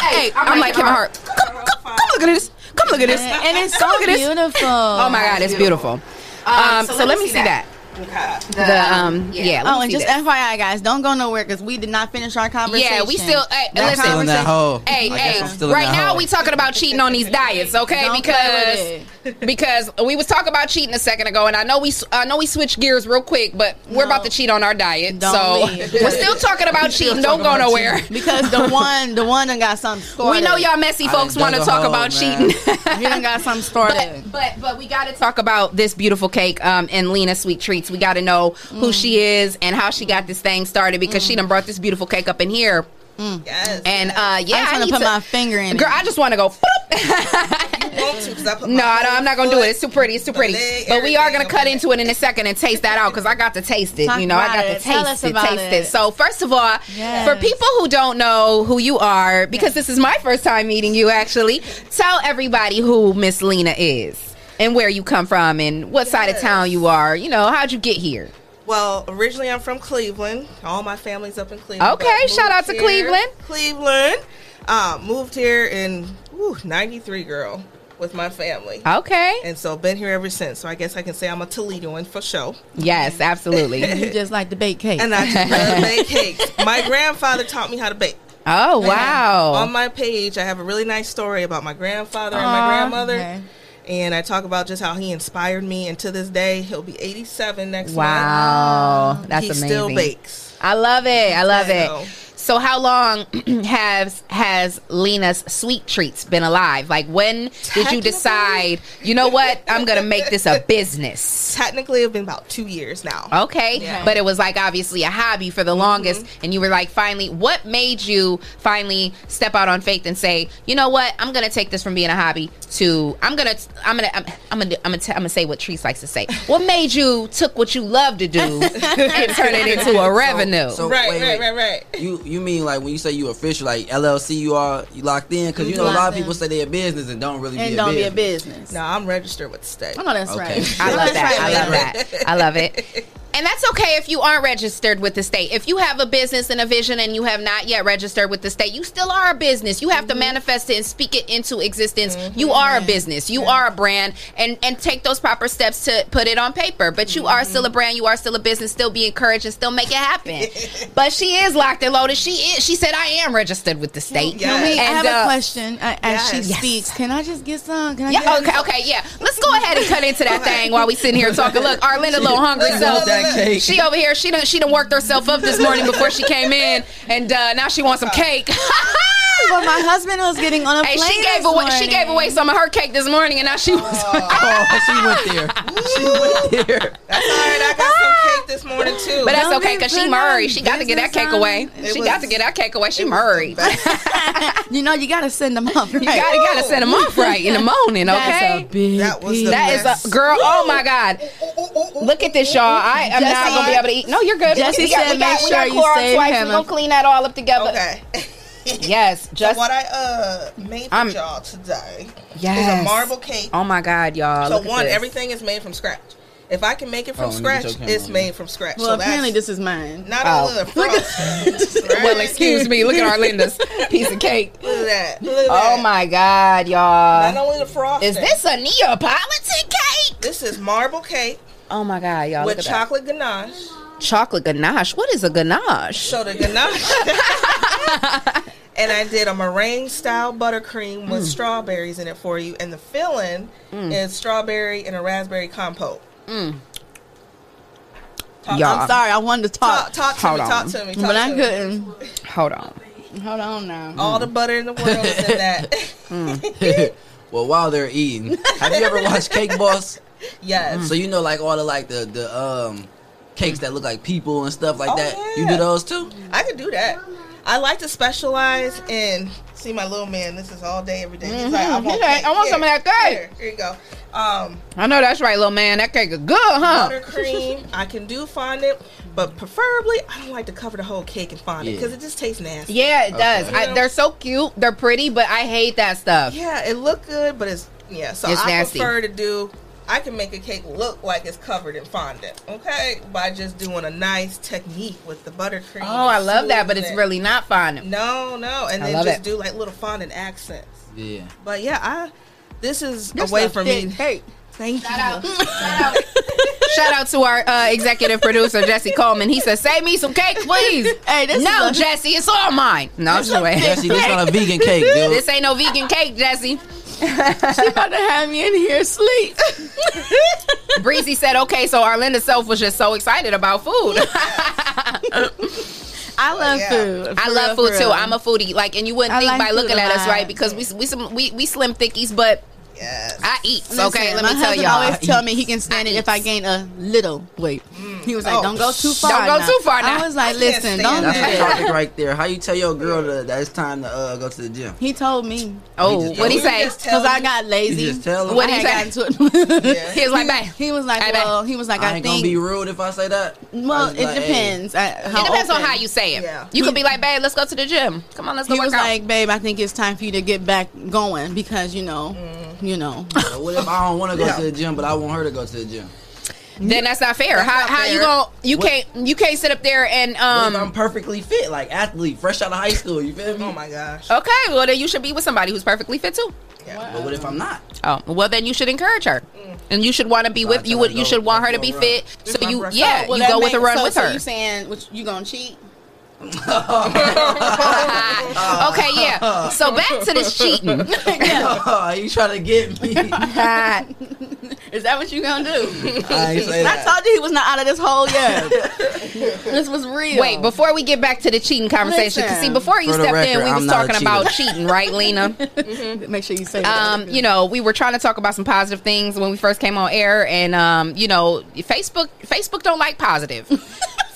Hey, I'm like, Kevin Hart. Come look at this. Come look at this. And it's so beautiful. Oh, my God. It's beautiful. So let me see that. Okay. FYI, guys, don't go nowhere because we did not finish our conversation. Yeah, we still. Hey, listen. Right now we talking about cheating on these diets, okay? Because we was talking about cheating a second ago, and I know we switched gears real quick, but we're about to cheat on our diet, we're still talking about cheating. Don't go nowhere because the one done got something started. We know y'all messy folks want to talk about cheating. We done got something started, but we got to talk about this beautiful cake and Lena's Sweet Treats. We got to know who she is and how she got this thing started because she done brought this beautiful cake up in here. Yes. And I want to put my finger in. Girl, I just want to go. I'm not gonna do it. It's too pretty. But we are gonna cut into it in a second and taste that out because I got to taste it. Taste it. So first of all, for people who don't know who you are, because this is my first time meeting you, actually, tell everybody who Miss Lena is. And where you come from and what side of town you are. You know, how'd you get here? Well, originally I'm from Cleveland. All my family's up in Cleveland. Okay, shout out to Cleveland. Moved here in 93, girl, with my family. Okay. And so been here ever since. So I guess I can say I'm a Toledoan for sure. Yes, absolutely. You just like to bake cakes. And I just love bake cakes. My grandfather taught me how to bake. Oh, wow. And on my page, I have a really nice story about my grandfather and my grandmother. Okay. And I talk about just how he inspired me. And to this day, he'll be 87 next month. Wow. That's amazing. He still bakes. I love it. So how long has Lena's Sweet Treats been alive? Like, when did you decide, you know what, I'm going to make this a business? Technically, it's been about 2 years now. Okay. Yeah. But it was, like, obviously a hobby for the longest. And you were like, finally, what made you finally step out on faith and say, you know what, I'm going to take this from being a hobby to, I'm going to say what Treats likes to say. What made you took what you love to do and turn it into a revenue? Right. You mean like when you say you official, like LLC, you locked in? Because you know a lot of people say they're a business and don't really be a business. No, I'm registered with the state. I know that's right. I love that. And that's okay if you aren't registered with the state. If you have a business and a vision and you have not yet registered with the state, you still are a business. You have to manifest it and speak it into existence. You are a business. You are a brand. And take those proper steps to put it on paper. But you are still a brand. You are still a business. Still be encouraged and still make it happen. But she is locked and loaded. She said, I am registered with the state. Yes. Wait, I have a question as she speaks. Can I just get some? Can I get some? Let's go ahead and cut into that thing while we sitting here talking. Look, Arlinda a little hungry, so... Cake. She over here. She done worked herself up this morning before she came in, and now she wants some cake. Well, my husband was getting on a plane. She gave away some of her cake this morning, and now she wants. She went there. That's all right. I got some cake this morning too. But that's okay because she Murray. She got to get that cake away. She Murray. You know, you gotta send them off. Right? You gotta send them off right in the morning. Okay. That is a girl. Oh my God! Look at this, y'all. I'm not gonna be able to eat. No, you're good. Jesse said, "Make sure you save him. We're gonna clean that all up together." Okay. Yes. So what I made for y'all today is a marble cake. Oh my God, y'all! So everything is made from scratch. If I can make it from scratch, it's made from scratch. Well, so apparently this is mine. Not all of the front. Right? Well, excuse me. Look at Arlinda's piece of cake. Look at that. Look at that. My God, y'all. Not only the frosting. Is this a Neapolitan cake? This is marble cake. Oh, my God, y'all. With chocolate ganache. Chocolate ganache? What is a ganache? So the ganache. And I did a meringue-style buttercream with strawberries in it for you. And the filling is strawberry and a raspberry compote. Y'all. I'm sorry, I wanted to talk. Talk to me. But I couldn't. Hold on now. All the butter in the world is in that. Well, while they're eating, have you ever watched Cake Boss? Yes. So you know, like, all the, like, the cakes that look like people and stuff like that. Yeah. You do those, too? I could do that. I like to specialize in, see my little man, this is all day, every day. He's like, I want some of that cake. Here you go. I know that's right, little man. That cake is good, huh? Buttercream. I can do fondant, but preferably, I don't like to cover the whole cake in fondant because it just tastes nasty. Yeah, it does. They're so cute. They're pretty, but I hate that stuff. Yeah, it looked good, but it's nasty. Prefer to do, I can make a cake look like it's covered in fondant, okay? By just doing a nice technique with the buttercream. Oh, I love that, but it's really not fondant. No. And then just do like little fondant accents. Yeah. But yeah, this is a way for me. Hey, thank you. Shout out. Shout out to our executive producer, Jesse Coleman. He says, save me some cake, please. Hey, Jesse, it's all mine. No, just wait. Jesse, this not a vegan cake, dude. This ain't no vegan cake, Jesse. She about to have me in here asleep. Breezy said, okay, so Arlinda Self was just so excited about food. I love food. I love food, too. I'm a foodie. Like, and you wouldn't think by looking at us, right? Because we slim thickies, but... Yes. I eat. Listen, okay, let me tell y'all. My husband always tell me he can stand it if I gain a little weight. He was like, don't go too far. Don't go too far now. I was like, listen, don't do that. That's a topic right there. How you tell your girl that it's time to go to the gym? He told me. Oh, what'd he say? Because I got lazy. You just tell him. What'd he say? He was like, babe. He was like, well, he was like, I ain't going to be rude if I say that. Well, it depends. It depends on how you say it. You could be like, babe, let's go to the gym. Come on, let's go work out. He was like, babe, I think it's time for you to get back going because, you know. What if I don't want to go to the gym, but I want her to go to the gym? Then that's not fair. How you gonna you can't sit up there and what if I'm perfectly fit, like athlete, fresh out of high school, you feel me? Oh my gosh. Okay, well then you should be with somebody who's perfectly fit too. Yeah. Wow. But what if I'm not? Oh, well then you should encourage her. And you should want to be with you should want her to be fit. So you go with a run with her. So you saying you gonna cheat? Okay, yeah. So back to this cheating. You trying to get me? Is that what you gonna do? I told you he was not out of this hole yet. This was real. Wait, before we get back to the cheating conversation, because see, before you stepped in, we was talking about cheating, right, Lena? Mm-hmm. Make sure you say that. We were trying to talk about some positive things when we first came on air, and Facebook don't like positive.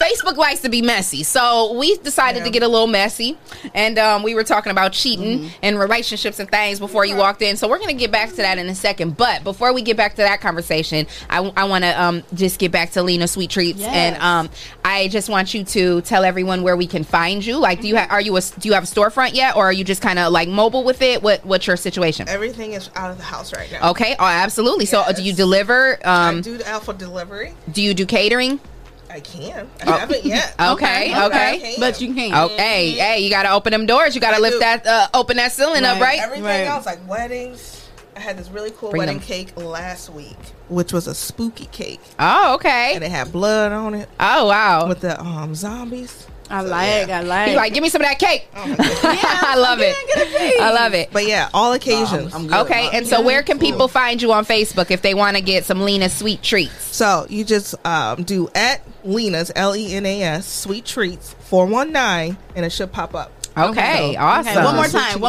Facebook likes to be messy, so we decided to get a little messy, and we were talking about cheating and relationships and things before you walked in, so we're going to get back to that in a second, but before we get back to that conversation, I want to just get back to Lena's Sweet Treats, and I just want you to tell everyone where we can find you. Like, do you have a storefront yet, or are you just kind of like mobile with it? What's your situation? Everything is out of the house right now. Okay, absolutely. Yes. So do you deliver? I do alpha delivery. Do you do catering? I can. I haven't yet. Okay. But you can. Okay. Mm-hmm. Hey, you got to open them doors. You got to lift that, open that ceiling up, right? Everything else, like weddings. I had this really cool wedding cake last week, which was a spooky cake. Oh, okay. And it had blood on it. Oh, wow. With the zombies. I like. He's like, give me some of that cake. Oh my goodness. I love it. But yeah, all occasions. I'm good. Okay, and so where can people find you on Facebook if they want to get some Lena's Sweet Treats? So you just do at Lena's, Lenas, Sweet Treats, 419, and it should pop up. Okay, awesome. Okay, one more time.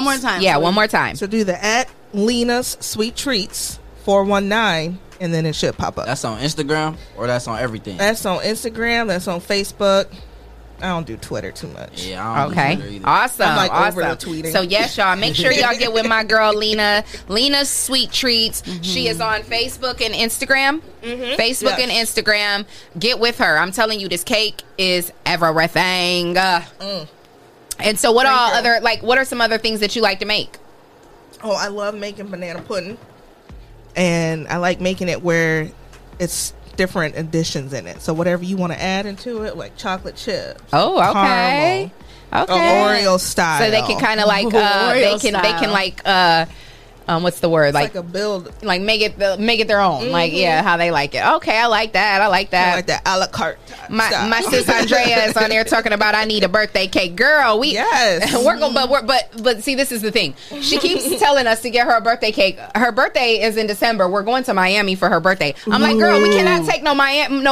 Yeah, one more time. So do the at Lena's Sweet Treats, 419. And then it should pop up. That's on Instagram or that's on everything? That's on Instagram. That's on Facebook. I don't do Twitter too much. Yeah, I don't do Twitter either. Awesome. I'm like over the tweeting. So yes, y'all, make sure y'all get with my girl Lena. Lena's Sweet Treats. Mm-hmm. She is on Facebook and Instagram. Mm-hmm. Facebook and Instagram. Get with her. I'm telling you, this cake is everything. And so what are some other things that you like to make? Oh, I love making banana pudding. And I like making it where it's different additions in it. So whatever you want to add into it, like chocolate chips. Oh, okay. Caramel, okay. Oreo style. So they can kind of like what's the word? It's like a build, like make it their own. Mm-hmm. Like, yeah, how they like it. Okay, I like that. I like that a la carte. My sis Andrea is on there talking about I need a birthday cake, girl. But see, this is the thing. She keeps telling us to get her a birthday cake. Her birthday is in December. We're going to Miami for her birthday. I'm like, girl, we cannot take no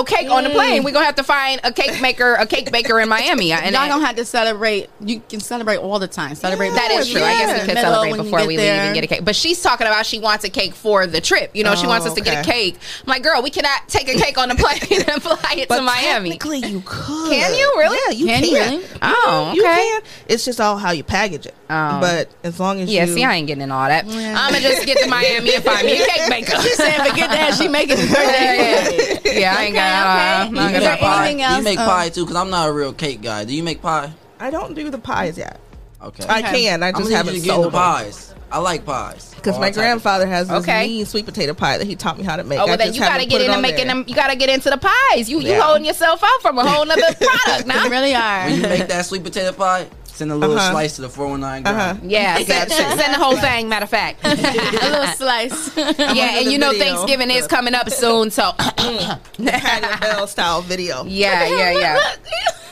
cake on the plane. We're gonna have to find a cake baker in Miami. And y'all gonna have to celebrate. You can celebrate all the time. Celebrate. Yeah, that is true. Yeah. I guess we could celebrate before we leave and get a cake, but. She's talking about she wants a cake for the trip. You know, she wants us to get a cake. I'm like, girl, we cannot take a cake on the plane and fly it to Miami. Technically, you could. Can you really? Yeah, you can. Oh, okay. You can. It's just all how you package it. But as long as you... see, I ain't getting in all that. Yeah. I'm going to just get to Miami and find me a cake maker. She said, forget that. She making it. Yeah, I ain't got... Okay. You make pie, too, because I'm not a real cake guy. Do you make pie? I don't do the pies yet. Okay. I can. I just haven't sold the pies. I like pies. Because my grandfather has this mean sweet potato pie that he taught me how to make. Oh, well, then you gotta get into making them. You gotta get into the pies. You holding yourself out from a whole nother product. Now you really are. When you make that sweet potato pie, send a little slice to the 419 Grind. Yeah, send the whole thing, matter of fact. A little slice. Yeah, and you know Thanksgiving is coming up soon, so Patty Bell style video. Yeah.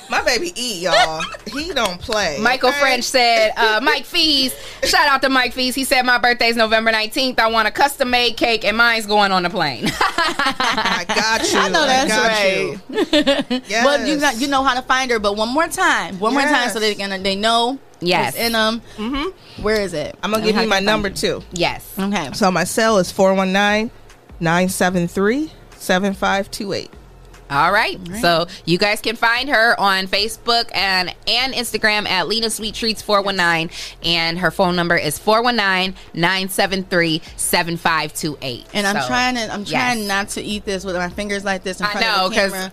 My baby eat, y'all. He don't play. Michael French said, Mike Fees, shout out to Mike Fees. He said, my birthday's November 19th. I want a custom-made cake, and mine's going on the plane. I got you. I know that's right. Yes. Well, you know how to find her, but one more time so they know. Yes. It's in them. Mm-hmm. Where is it? I'm going to give you my number, too. Yes. Okay. So my cell is 419-973-7528. All right. So you guys can find her on Facebook and Instagram at Lena's Sweet Treats 419, and her phone number is 419-973-7528. And I'm trying not to eat this with my fingers like this in front of the camera.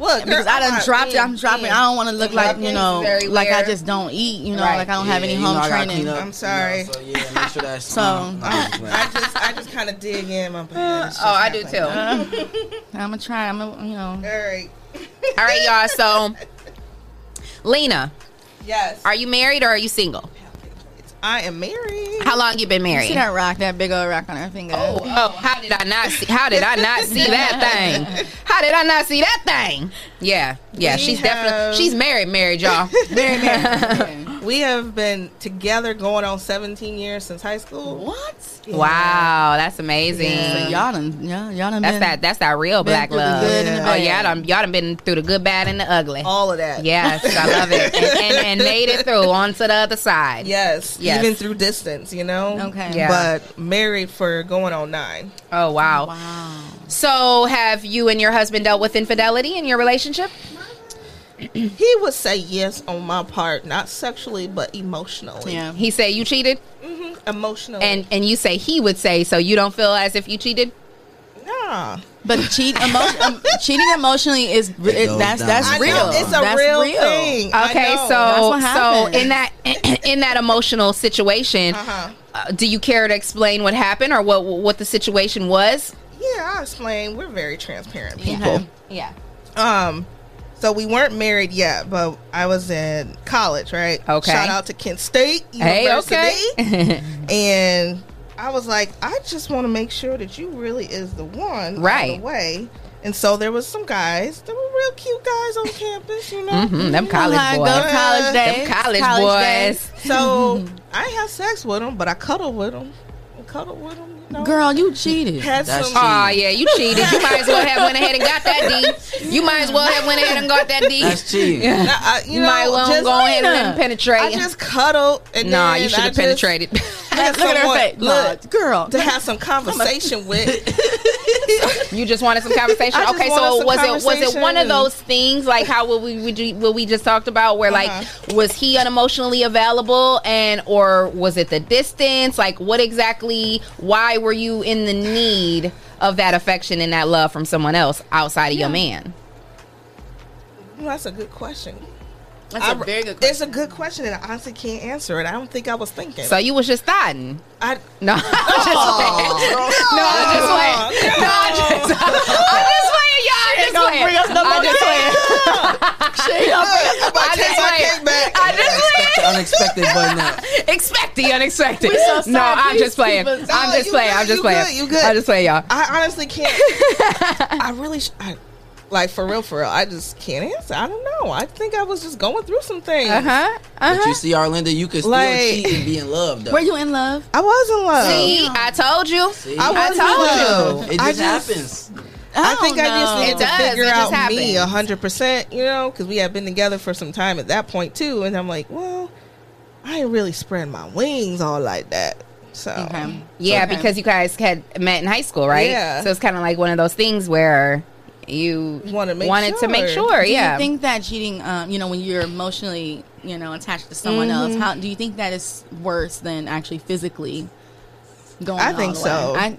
Look, because I done dropped it. I'm dropping. I don't want to look like, you know, like I just don't eat, you know, like I don't have any home training. I'm sorry. You know, so, make sure that's... I just kind of dig in my bed. Oh, I do, too. I'm going to try. I'm going to, you know. All right, y'all. So, Lena. Yes. Are you married or are you single? I am married. How long you been married? You see that rock, that big old rock on her finger. Oh, how did I not see that thing? How did I not see that thing? Yeah, she's married, y'all. Married. We have been together going on 17 years since high school. What? Yeah. Wow, that's amazing. Yeah. So y'all done that's that real black love. Oh yeah, y'all done been through the good, bad, and the ugly. All of that. Yes, I love it. And made it through onto the other side. Yes. Even through distance, you know. Okay. Yeah. But married for going on 9. Oh wow. Wow. So have you and your husband dealt with infidelity in your relationship? He would say yes on my part, not sexually, but emotionally. Yeah. He said you cheated? Mm-hmm. Emotionally. And you say he would say, so you don't feel as if you cheated? Nah. But cheating emotionally is real. It's a real thing. Okay, so in that emotional situation, do you care to explain what happened or what the situation was? Yeah, I'll explain. We're very transparent people. Yeah. So we weren't married yet, but I was in college, right? Okay. Shout out to Kent State University. Hey, okay. And I was like, I just want to make sure that you really is the one. Right. On the way. And so there was some guys. There were real cute guys on campus, you know. Mm-hmm. Them college boys. Them college boys. So I didn't have sex with them, but I cuddled with them. No. Girl, you cheated. You cheated. You might as well have went ahead and got that D. That's cheating. Yeah. You might as well go ahead and penetrate. I just cuddled. And nah, you should have penetrated. Look at her face. Look, girl. To have some conversation with. You just wanted some conversation? Okay, so was it one of those things, like how what we just talked about, where like, was he unemotionally available, and or was it the distance? Like, what exactly, why were you in the need of that affection and that love from someone else outside of your man? Well, that's a good question. That's a very good question. It's a good question, and I honestly can't answer it. I don't think I was thinking. So you was just thotting. I was just playing. No, I'm just playing. Expect the unexpected. No, I'm just playing. I'm just playing, y'all. I honestly can't. Like, for real, I just can't answer. I don't know. I think I was just going through some things. But you see, Arlinda, you could still cheat and be in love, though. Were you in love? I was in love. See, I told you. I told you. It just happens. I just need to figure out me 100%, you know, because we had been together for some time at that point, too. And I'm like, well, I ain't really spreading my wings all like that. So, because you guys had met in high school, right? Yeah. So it's kind of like one of those things where... You wanted to make sure. Do you think that cheating, when you're emotionally, attached to someone else, how do you think that is worse than actually physically going? I think so. I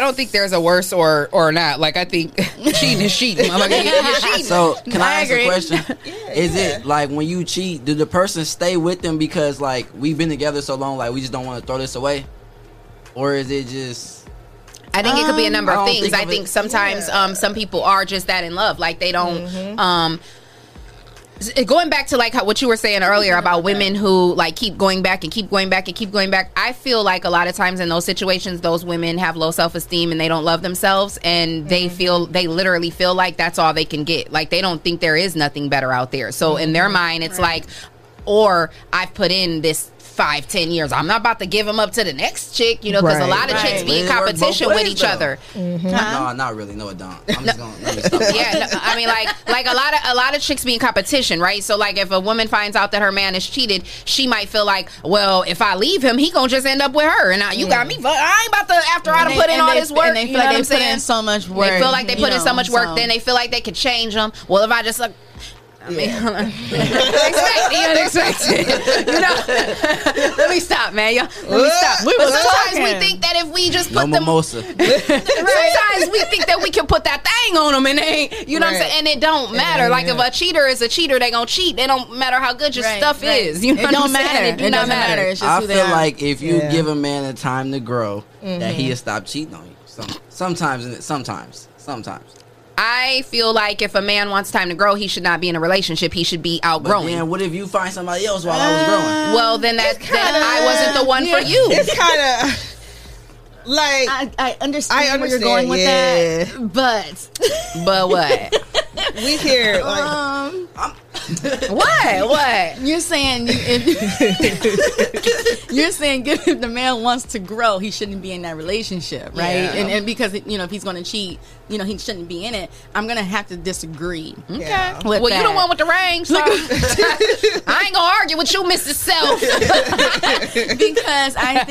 don't think there's a worse or not. Like, I think cheating is cheating. I'm like, cheating. So can I ask a question? Is it like when you cheat, do the person stay with them because like we've been together so long, like we just don't want to throw this away, or is it just? I think it could be a number of things. I think sometimes some people are just that in love. Like, they don't... going back to, like, what you were saying earlier about women who, like, keep going back. I feel like a lot of times in those situations, those women have low self-esteem and they don't love themselves. And they literally feel like that's all they can get. Like, they don't think there is nothing better out there. So, in their mind, it's like, or I've put in this... 5-10 years. I'm not about to give them up to the next chick, because a lot of chicks be in competition with each other. No, not really. No, it don't. I'm just going to stop. I mean, like a lot of chicks be in competition, right? So, like, if a woman finds out that her man is cheated, she might feel like, well, if I leave him, he going to just end up with her. And now you got me. I ain't about to, after I put in all this work. And they feel like they put in so much work. They feel like they put in so much work, then they feel like they could change them. Well, if I just... expect the unexpected. Let me stop, man. Let me stop. Sometimes we think that if we just put mimosa. Sometimes we think that we can put that thing on them and they ain't, what I'm saying? And it don't matter. Yeah. Like, if a cheater is a cheater, they gonna cheat. They don't matter how good your stuff is. It don't matter. It's just I feel like if you give a man the time to grow, that he'll stop cheating on you. Sometimes. I feel like if a man wants time to grow, he should not be in a relationship. He should be outgrowing. And what if you find somebody else while I was growing? Well, then I wasn't the one for you. It's kind of... Like, I understand where you're going with that, but what we hear, like, what you're saying, if the man wants to grow, he shouldn't be in that relationship, right? Yeah. And because if he's going to cheat, he shouldn't be in it. I'm gonna have to disagree. Okay, well, you the one with the ring, so I ain't gonna argue with you, Mrs. Self, because I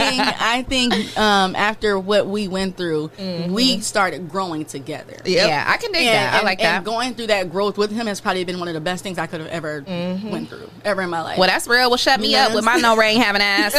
think after what we went through, we started growing together. Yep. Yeah, I can dig that. I like that. And going through that growth with him has probably been one of the best things I could have ever went through ever in my life. Well, that's real. Well, shut me up with my no ring having ass.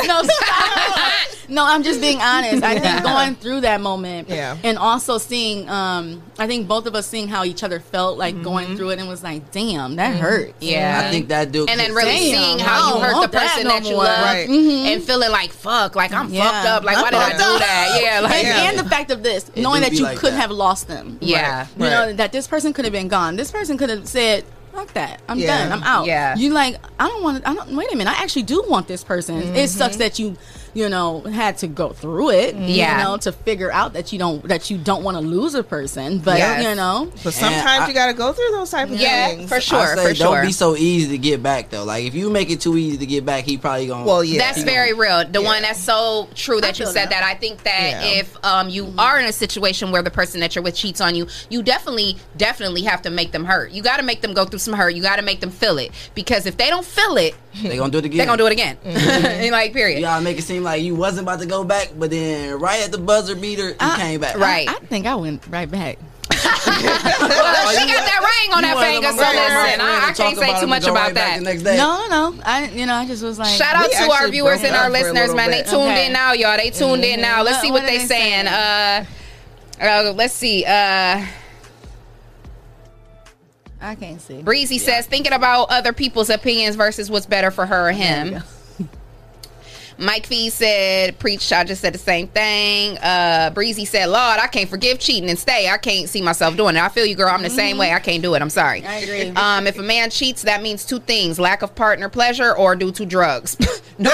No, I'm just being honest. I think going through that moment and also seeing, I think both of us seeing how each other felt, like going through it and was like, damn, that hurt. Yeah. I think that dude. And then really seeing how you hurt the person that you love and feeling like, fuck, like I'm fucked up. Like, why did I do that? Yeah. Like, and the fact of this, knowing that you could have lost them. Yeah. Right. That this person could have been gone. This person could have said, fuck that. I'm done. I'm out. Yeah. You like, wait a minute. I actually do want this person. It sucks that you... had to go through it, to figure out that you don't want to lose a person. But, But sometimes you got to go through those type of things. Yeah, for sure, Don't be so easy to get back, though. Like, if you make it too easy to get back, he probably going to... Well, yeah. That's very real. The one that's so true that you said that. I think that if you are in a situation where the person that you're with cheats on you, you definitely have to make them hurt. You got to make them go through some hurt. You got to make them feel it. Because if they don't feel it... They're going to do it again. Like, period. Y'all make it seem like you wasn't about to go back, but then right at the buzzer beater, you came back. Right. I think I went right back. Well, she got that ring on that finger, so listen, I can't say too much about that. No. I just was like, shout out to our viewers and our listeners, man. They tuned in now, y'all. They tuned in now. Let's see what they saying. Let's see. I can't see. Breezy says, thinking about other people's opinions versus what's better for her or him. Mike Fee said, preach, I just said the same thing. Breezy said, Lord, I can't forgive cheating and stay. I can't see myself doing it. I feel you, girl. I'm the same way. I can't do it. I'm sorry. I agree. If a man cheats, that means two things: lack of partner pleasure or due to drugs. No.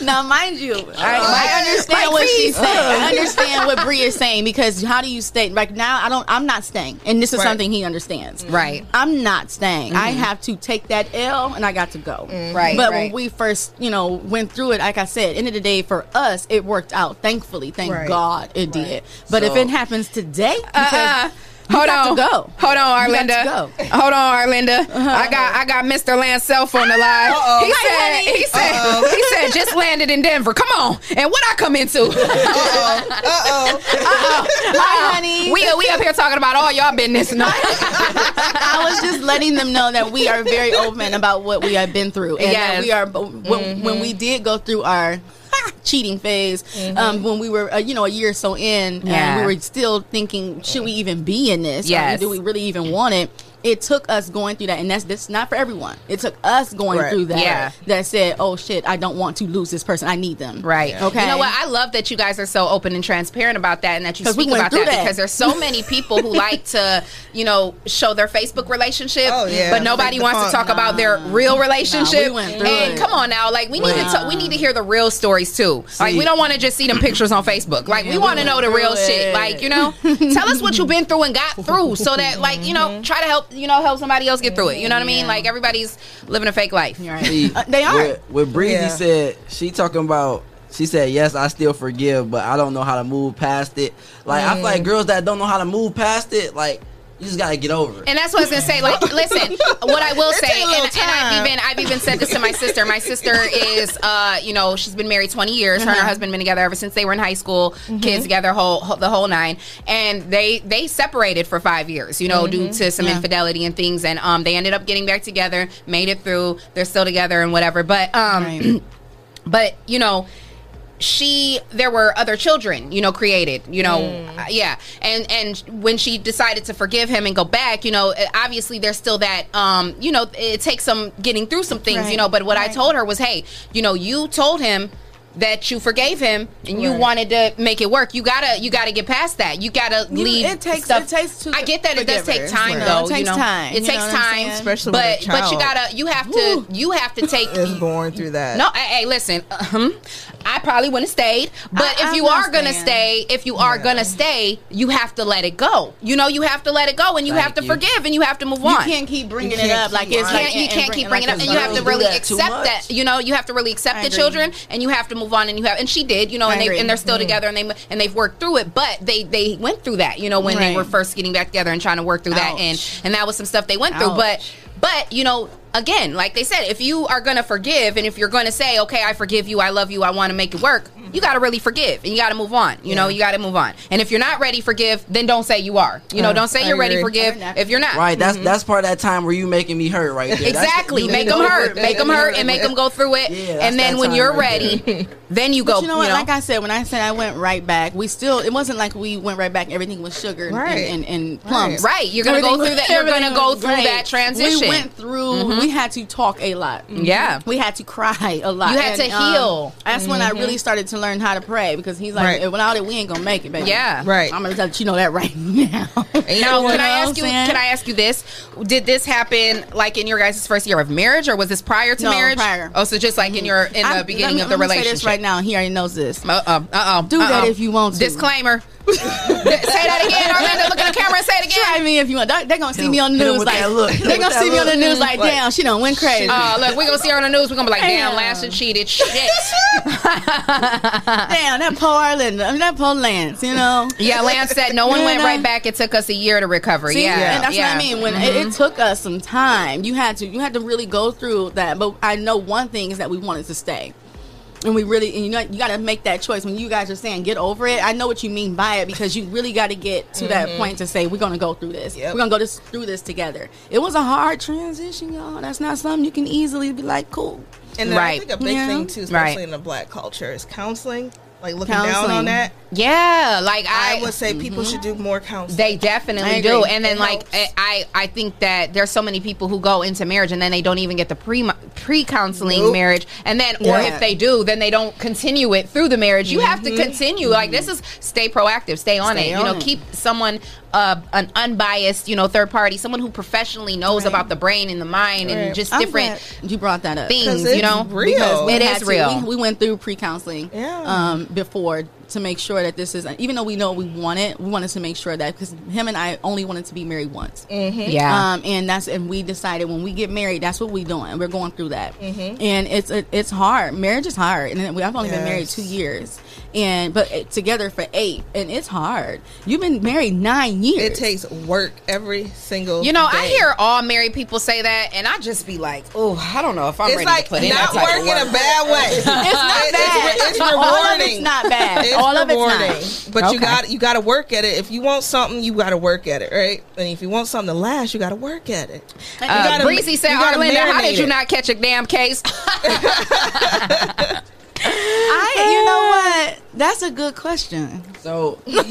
Now, mind you, I understand what she's saying. I understand what Bree is saying, because how do you stay? Like now, I'm not staying, and this is something he understands. Right. I'm not staying. I have to take that L, and I got to go. Right. But when we first, went through it, like I said, end of the day for us, it worked out. Thankfully, thank God it did. But if it happens today, Hold on, Arlinda. I got Mr. Land's cell phone alive. He said just landed in Denver. Come on. And what I come into? Hi, honey. We up here talking about all y'all business. No. I was just letting them know that we are very open about what we have been through. And that we are when we did go through our cheating phase, when we were a year or so in, and we were still thinking, should we even be in this? Yes. Do we really even want it? It took us going through that, and that's not for everyone. It took us going through that that said, oh shit, I don't want to lose this person. I need them. Right. Yeah. Okay. You know what? I love that you guys are so open and transparent about that, and that you speak about that, because there's so many people who like to, show their Facebook relationship, but nobody wants to talk about their real relationship. We went through it. Come on now, like we need to hear the real stories too. See. Like we don't want to just see them pictures on Facebook. Like we want to know the real shit. Like tell us what you've been through and got through, so that try to help. Help somebody else get through it. You know what I mean? Like everybody's living a fake life. Right. See, they are. What Breezy said, she talking about. She said, yes, I still forgive, but I don't know how to move past it. Like I feel like girls that don't know how to move past it, like, you just gotta get over it. And that's what I was gonna say. Like, listen, what I will say, and I've even said this to my sister. My sister is, she's been married 20 years. Her and her husband been together ever since they were in high school. Kids together, the whole nine. And they separated for 5 years, due to some infidelity and things. And they ended up getting back together, made it through. They're still together and whatever. But there were other children, created, and when she decided to forgive him and go back, obviously there's still that, it takes some getting through some things, but what I told her was, hey, you told him that you forgave him and you wanted to make it work. You gotta get past that. You gotta leave. It takes. I get that it does take time though. It takes time. It takes time, especially with a child. But you have to take. It's born through that. No, hey, listen. I probably wouldn't have stayed, but if you are gonna stay, you have to let it go. You have to let it go, and you have to forgive, and you have to move on. You can't keep bringing it up like it's like you can't keep bringing it up, and you have to really accept that. You have to really accept the children, and you have to move on, and she did, and they're still together, and they've worked through it, but they went through that, when they were first getting back together and trying to work through that, and that was some stuff they went through, but again, like they said, if you are gonna forgive, and if you're gonna say, okay, I forgive you, I love you, I want to make it work, you gotta really forgive, and you gotta move on, you gotta move on, and if you're not ready forgive, then don't say you are, don't say you're ready forgive if you're not. Right, that's part of that time where you making me hurt right there. Exactly, make them hurt and make them go through it, and then when you're ready, then you go. But like I said, when I said I went right back, it wasn't like we went right back, everything was sugar and plums. Right, you're gonna go through that, you're gonna go through that transition. We went through. We had to talk a lot. Yeah. We had to cry a lot. You had to heal. That's when I really started to learn how to pray, because he's like, without it, we ain't gonna make it, baby. Yeah. Right. I'm gonna let you know that right now. Now, can I ask you this? Did this happen like in your guys' first year of marriage, or was this prior to marriage? Prior. Oh, so just like in the beginning of the relationship. Say this right now. He already knows this. Do that if you want to. Disclaimer. Say that again, Orlando. Look at the camera and say it again. Try me if you want. They're gonna see me on the news like, they're gonna see me on the news like, damn, she done went crazy. Look, we're gonna see her on the news, we're gonna be like, damn, Lasha cheated. Shit. Damn, that poor Orlando. I mean, that poor Lance, Yeah, Lance said no one went right back. It took us a year to recover. See, and that's what I mean. When it took us some time, you had to really go through that. But I know one thing is that we wanted to stay. And we really, you got to make that choice. When you guys are saying get over it, I know what you mean by it, because you really got to get to that point to say, we're going to go through this. Yep. We're going to through this together. It was a hard transition, y'all. That's not something you can easily be like, cool. And then I think a big thing, too, especially in the Black culture, is counseling. like looking down on that. Yeah, like I would say people should do more counseling. They definitely do. And then like I think that there's so many people who go into marriage and then they don't even get the pre-counseling marriage, and then or if they do, then they don't continue it through the marriage. You have to continue. Like this is stay proactive, stay on it. You know, keep someone an unbiased, you know, third party, someone who professionally knows about the brain and the mind and just different. You brought that up. Things, you know, real. It is real. We went through pre-counseling before to make sure that this is, even though we know we wanted to make sure that, because him and I only wanted to be married once. And we decided when we get married, that's what we're doing. We're going through that. And it's hard. Marriage is hard. And I've only been married 2 years. But together for 8, and it's hard. You've been married 9 years. It takes work every single day. I hear all married people say that, and I just be like, oh, I don't know if I'm ready to put in that type of work. It's like not work in a bad way. It's not bad. It's rewarding. All of it's not bad. It's all rewarding. Of it's not. But you got to work at it. If you want something, you got to work at it, right? And if you want something to last, you got to work at it. Breezy said, Linda, how did you not catch a damn case? You know what? That's a good question. So the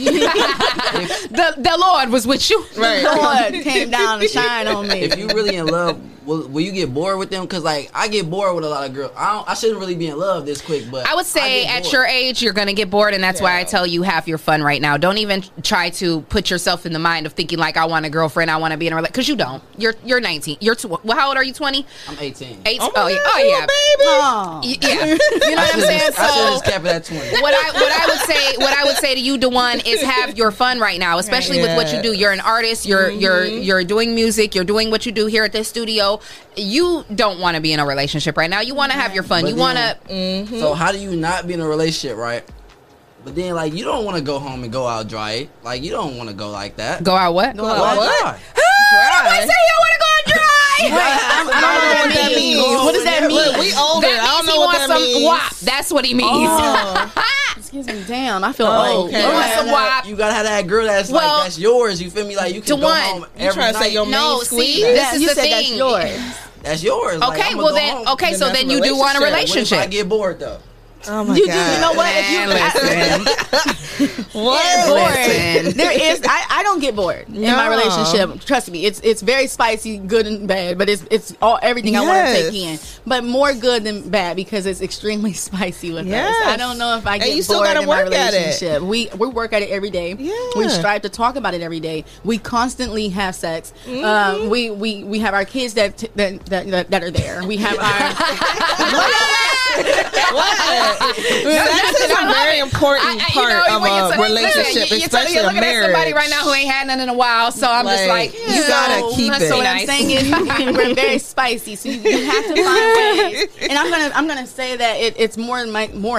Lord was with you. Right. The Lord came down and shined on me. If you really in love, will you get bored with them? Because like I get bored with a lot of girls. I shouldn't really be in love this quick, but I would say at your age you're gonna get bored, and that's why I tell you have your fun right now. Don't even try to put yourself in the mind of thinking like I want a girlfriend, I want to be in a relationship, because you don't. You're 19. Well, how old are you? 20? I'm 18. 18. Oh yeah, baby. Oh. Yeah. You know what I'm saying? So I should just cap it at 20. What I would say to you, DeJuan, is have your fun right now, especially with what you do. You're an artist. You're doing music. You're doing what you do here at this studio. You don't want to be in a relationship right now. You want to have your fun. But you want to. So how do you not be in a relationship, right? But then, like, you don't want to go home and go out dry. Like, you don't want to go like that. Go out what? Go out what? Everybody say you want to go out dry. What does that mean? Look, we older. I don't know what that means. WAP. That's what he means. Oh. Excuse me, damn, I feel old. Okay. You gotta have that girl that's like that's yours. You feel me? Like you can go home every night. Say your main squeeze? See, this is the thing. That's yours. Okay, well then. Okay, so then you do want a relationship. I get bored though. Oh my God. You know what? Listen. There is. I don't get bored in my relationship. Trust me, it's very spicy, good and bad. But it's all everything I want to take in. But more good than bad because it's extremely spicy with us. I don't know if I get bored in my relationship. We work at it every day. Yeah. We strive to talk about it every day. We constantly have sex. We have our kids that are there. We have our. What? Sex is a very important part of a relationship, especially a marriage. You're looking at somebody right now who ain't had none in a while, so I'm just like, you gotta keep it. So what I'm saying is, we're very spicy, so you have to find ways. And I'm gonna say that it's more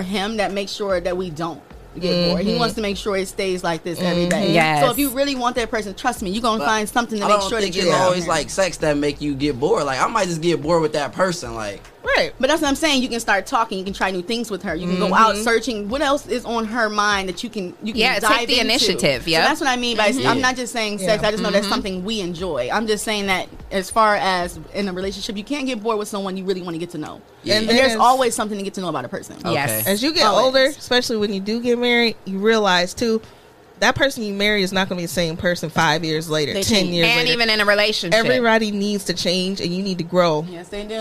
him that makes sure that we don't get bored. He wants to make sure it stays like this every day. Yes. So if you really want that person, trust me, you're gonna find something to make sure that you're always like sex that make you get bored. Like I might just get bored with that person, like. Right. But that's what I'm saying. You can start talking. You can try new things with her. You can go out searching. What else is on her mind that you can dive take the into? Initiative. Yeah, so that's what I mean by I'm not just saying sex. I just know that's something we enjoy. I'm just saying that as far as in a relationship, you can't get bored with someone you really want to get to know. Yeah. And there's always something to get to know about a person. Okay. Yes. As you get older, especially when you do get married, you realize too. That person you marry is not going to be the same person 5 years later, 10 years later. And even in a relationship. Everybody needs to change, and you need to grow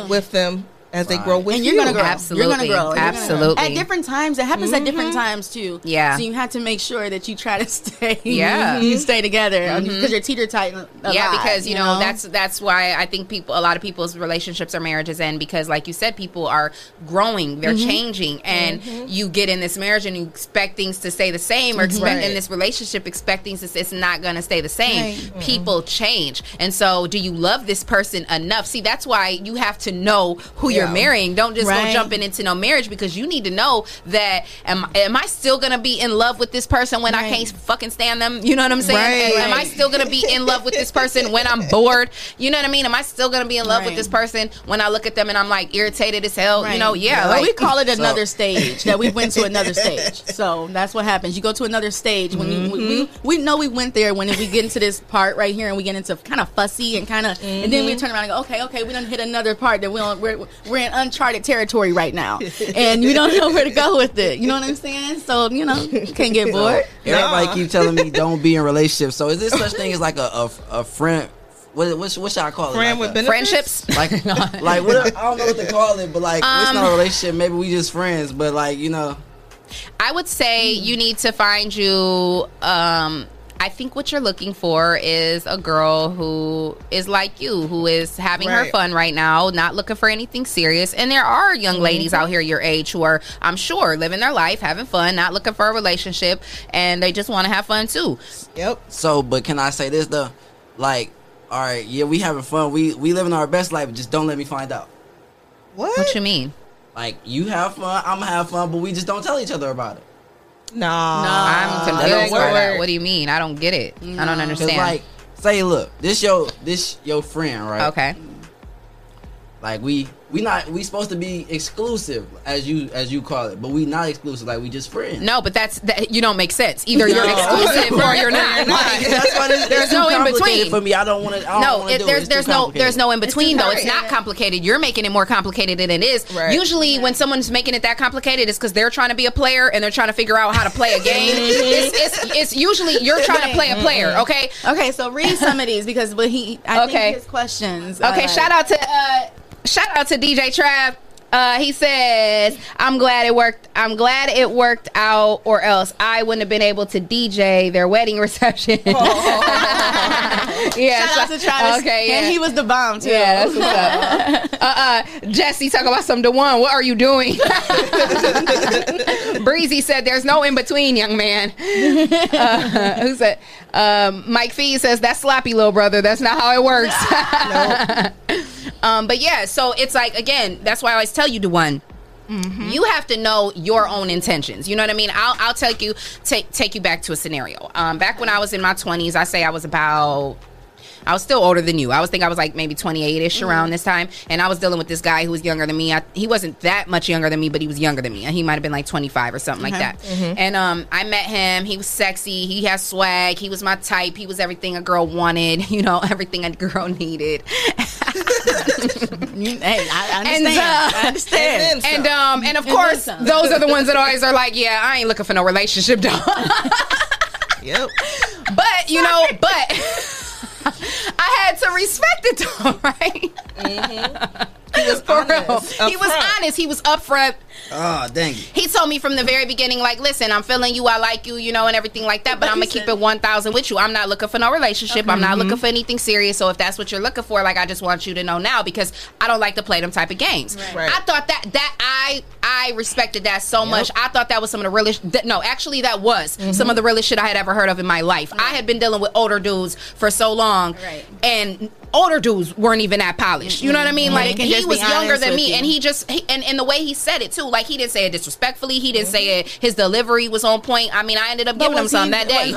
with them. As they grow with you. And you're going to grow. Absolutely. You're going to grow. Absolutely. At different times. It happens at different times, too. Yeah. So you have to make sure that you try to stay. Yeah. You stay together. Because you're teeter-totter alive. Yeah, because, you know, that's why I think a lot of people's relationships or marriages end. Because, like you said, people are growing. They're changing. And you get in this marriage and you expect things to stay the same. Or expect in this relationship, expect things to, it's not going to stay the same. Right. People change. And so, do you love this person enough? See, that's why you have to know who you're marrying. Don't just go jumping into no marriage, because you need to know that am I still gonna be in love with this person when I can't fucking stand them? You know what I'm saying? Am I still gonna be in love with this person when I'm bored? You know what I mean? Am I still gonna be in love with this person when I look at them and I'm like irritated as hell? You know? Yeah. Like, we call it another stage that we went to another stage. So that's what happens. You go to another stage when we know we went there when we get into this part right here and we get into kind of fussy and kind of and then we turn around and go okay we done hit another part that we don't. we're in uncharted territory right now, and you don't know where to go with it. You know what I'm saying? So, you know, can't get bored. Everybody keep telling me don't be in relationships. So is there such thing as like a friend? What should I call it? Friend like with friendships? Like what? I don't know what to call it, but like it's not a relationship. Maybe we just friends, but like, you know. I would say you need to find you. I think what you're looking for is a girl who is like you, who is having her fun right now, not looking for anything serious. And there are young ladies out here your age who are, I'm sure, living their life, having fun, not looking for a relationship, and they just want to have fun too. Yep. So, but can I say this though? Like, all right, yeah, we having fun. We living our best life. But just don't let me find out. What? What you mean? Like, you have fun, I'm gonna have fun, but we just don't tell each other about it. No, I'm confused by that. What do you mean? I don't get it. No. I don't understand. Like, say, look, this your friend, right? Okay. Like we supposed to be exclusive, as you call it, but we not exclusive. Like we just friends. No, but that you don't make sense. Either you're exclusive or you're not. Like, that's why there's no in between for me. I don't want to. No, there's no in between though. It's not complicated. You're making it more complicated than it is. Right. Usually, when someone's making it that complicated, it's because they're trying to be a player and they're trying to figure out how to play a game. It's usually you're trying to play a player. Okay. Okay. So read some of these because I think his questions. Okay. Shout out to DJ Trav. He says, I'm glad it worked out or else I wouldn't have been able to DJ their wedding reception. Oh. Yeah, shout out to Travis. Okay, yeah. And he was the bomb too. Yeah, that's what's up. Jesse, talk about some DeWan. What are you doing? Breezy said, there's no in between, young man. Who said? Mike Fee says, that's sloppy, little brother. That's not how it works. Nope. But yeah, so it's like, again, that's why I always tell you, DeWan, you have to know your own intentions. You know what I mean? I'll take you back to a scenario. Back when I was in my 20s, I was still older than you. I was like maybe 28-ish around this time. And I was dealing with this guy who was younger than me. He wasn't that much younger than me, but he was younger than me. And he might have been like 25 or something like that. Mm-hmm. And I met him. He was sexy. He had swag. He was my type. He was everything a girl wanted. You know, everything a girl needed. Hey, I understand. And of course, those are the ones that always are like, yeah, I ain't looking for no relationship, dog. Yep. But, you know, I had to respect it though, right? He was for real. He was honest. He was upfront. Oh, dang it. He told me from the very beginning, like, listen, I'm feeling you, I like you, you know, and everything like that, but I'm going to keep it 1,000 with you. I'm not looking for no relationship. Okay. I'm not looking for anything serious. So if that's what you're looking for, like, I just want you to know now because I don't like to play them type of games. Right. I thought that I respected that so much. I thought that was some of the realest, that was some of the realest shit I had ever heard of in my life. Right. I had been dealing with older dudes for so long. Right. And older dudes weren't even that polished. You know what I mean? Like, he was younger than me, and and the way he said it too, like, he didn't say it disrespectfully. He didn't say it. His delivery was on point. I mean, I ended up giving him some that day.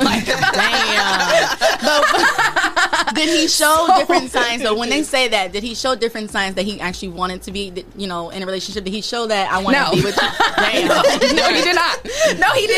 Damn. But did he show different signs? So when they say that, did he show different signs that he actually wanted to be, you know, in a relationship? Did he show that I want to be with you? Damn. No, he did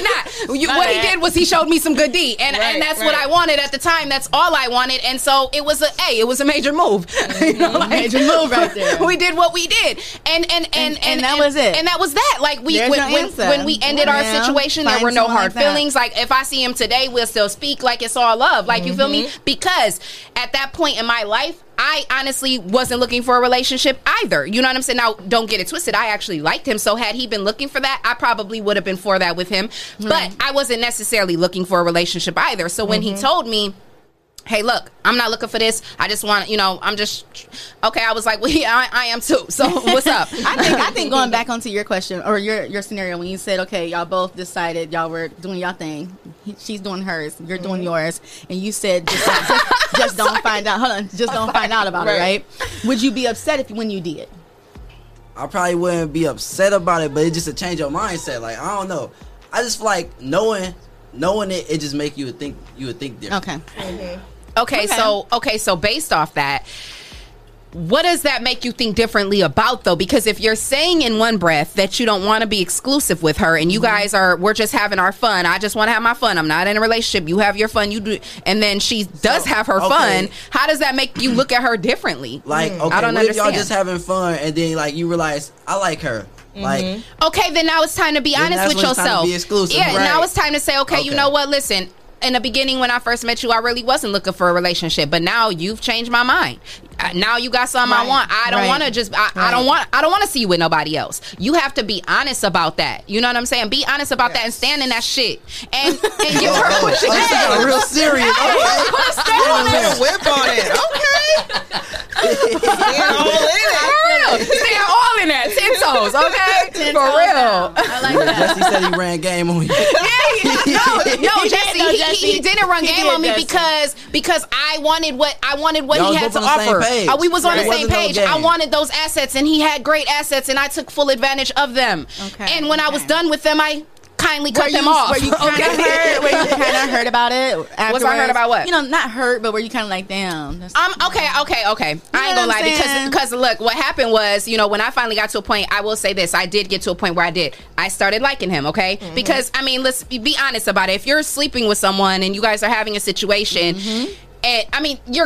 not. What he did was he showed me some good D, and that's what I wanted at the time. That's all I wanted, and so it was a major move. You know, like, major move right there. We did what we did, and that was it. And that was that. Like, we when we ended our situation, there were no hard feelings. Like, if I see him today, we'll still speak like it's all love. Like, you feel me? Because at that point in my life, I honestly wasn't looking for a relationship either. You know what I'm saying? Now, don't get it twisted. I actually liked him. So had he been looking for that, I probably would have been for that with him. Mm-hmm. But I wasn't necessarily looking for a relationship either. So when he told me, hey, look, I'm not looking for this. I just want, you know, I'm just, okay. I was like, well, yeah, I am too. So what's up? I think going back onto your question or your scenario when you said, okay, y'all both decided y'all were doing y'all thing. She's doing hers. You're doing yours. And you said, just don't find out. Hold on. Just don't find out about it, right? Would you be upset when you did? I probably wouldn't be upset about it, but it's just a change of mindset. Like, I don't know. I just feel like knowing it, it just make you think different. Okay. So based off that, What does that make you think differently about, though? Because if you're saying in one breath that you don't want to be exclusive with her, and you guys are, we're just having our fun. I just want to have my fun. I'm not in a relationship. You have your fun. You do. And then she does have her fun. How does that make you look at her differently? Like, okay, I don't understand. Y'all just having fun, and then like you realize I like her. Like, okay, then now it's time to be honest with yourself. Yeah, right. Now it's time to say, okay, you know what? Listen, in the beginning when I first met you, I really wasn't looking for a relationship, but now you've changed my mind. Now you got something I want. I don't want to just. I don't want to see you with nobody else. You have to be honest about that. You know what I'm saying? Be honest about that and stand in that shit. And give her what you got. Real serious. Whip on it. Okay. Stand all in it. Stand all in that. 10 toes. Okay. 10 For toes real. Down. I like that. Jesse said he ran game on you. Jesse didn't run game on me because I wanted what he had to offer. We was on the same page. I wanted those assets, and he had great assets, and I took full advantage of them. And when I was done with them, I kindly cut them off. Were you kind of hurt? Were you kind of hurt about it? What's I hurt about what? You know, not hurt, but were you kind of like, damn. Okay. I ain't gonna lie, because look, what happened was, you know, when I finally got to a point, I will say this, I did get to a point where I started liking him, okay? Mm-hmm. Because, I mean, let's be honest about it. If you're sleeping with someone and you guys are having a situation, and, I mean, somebody's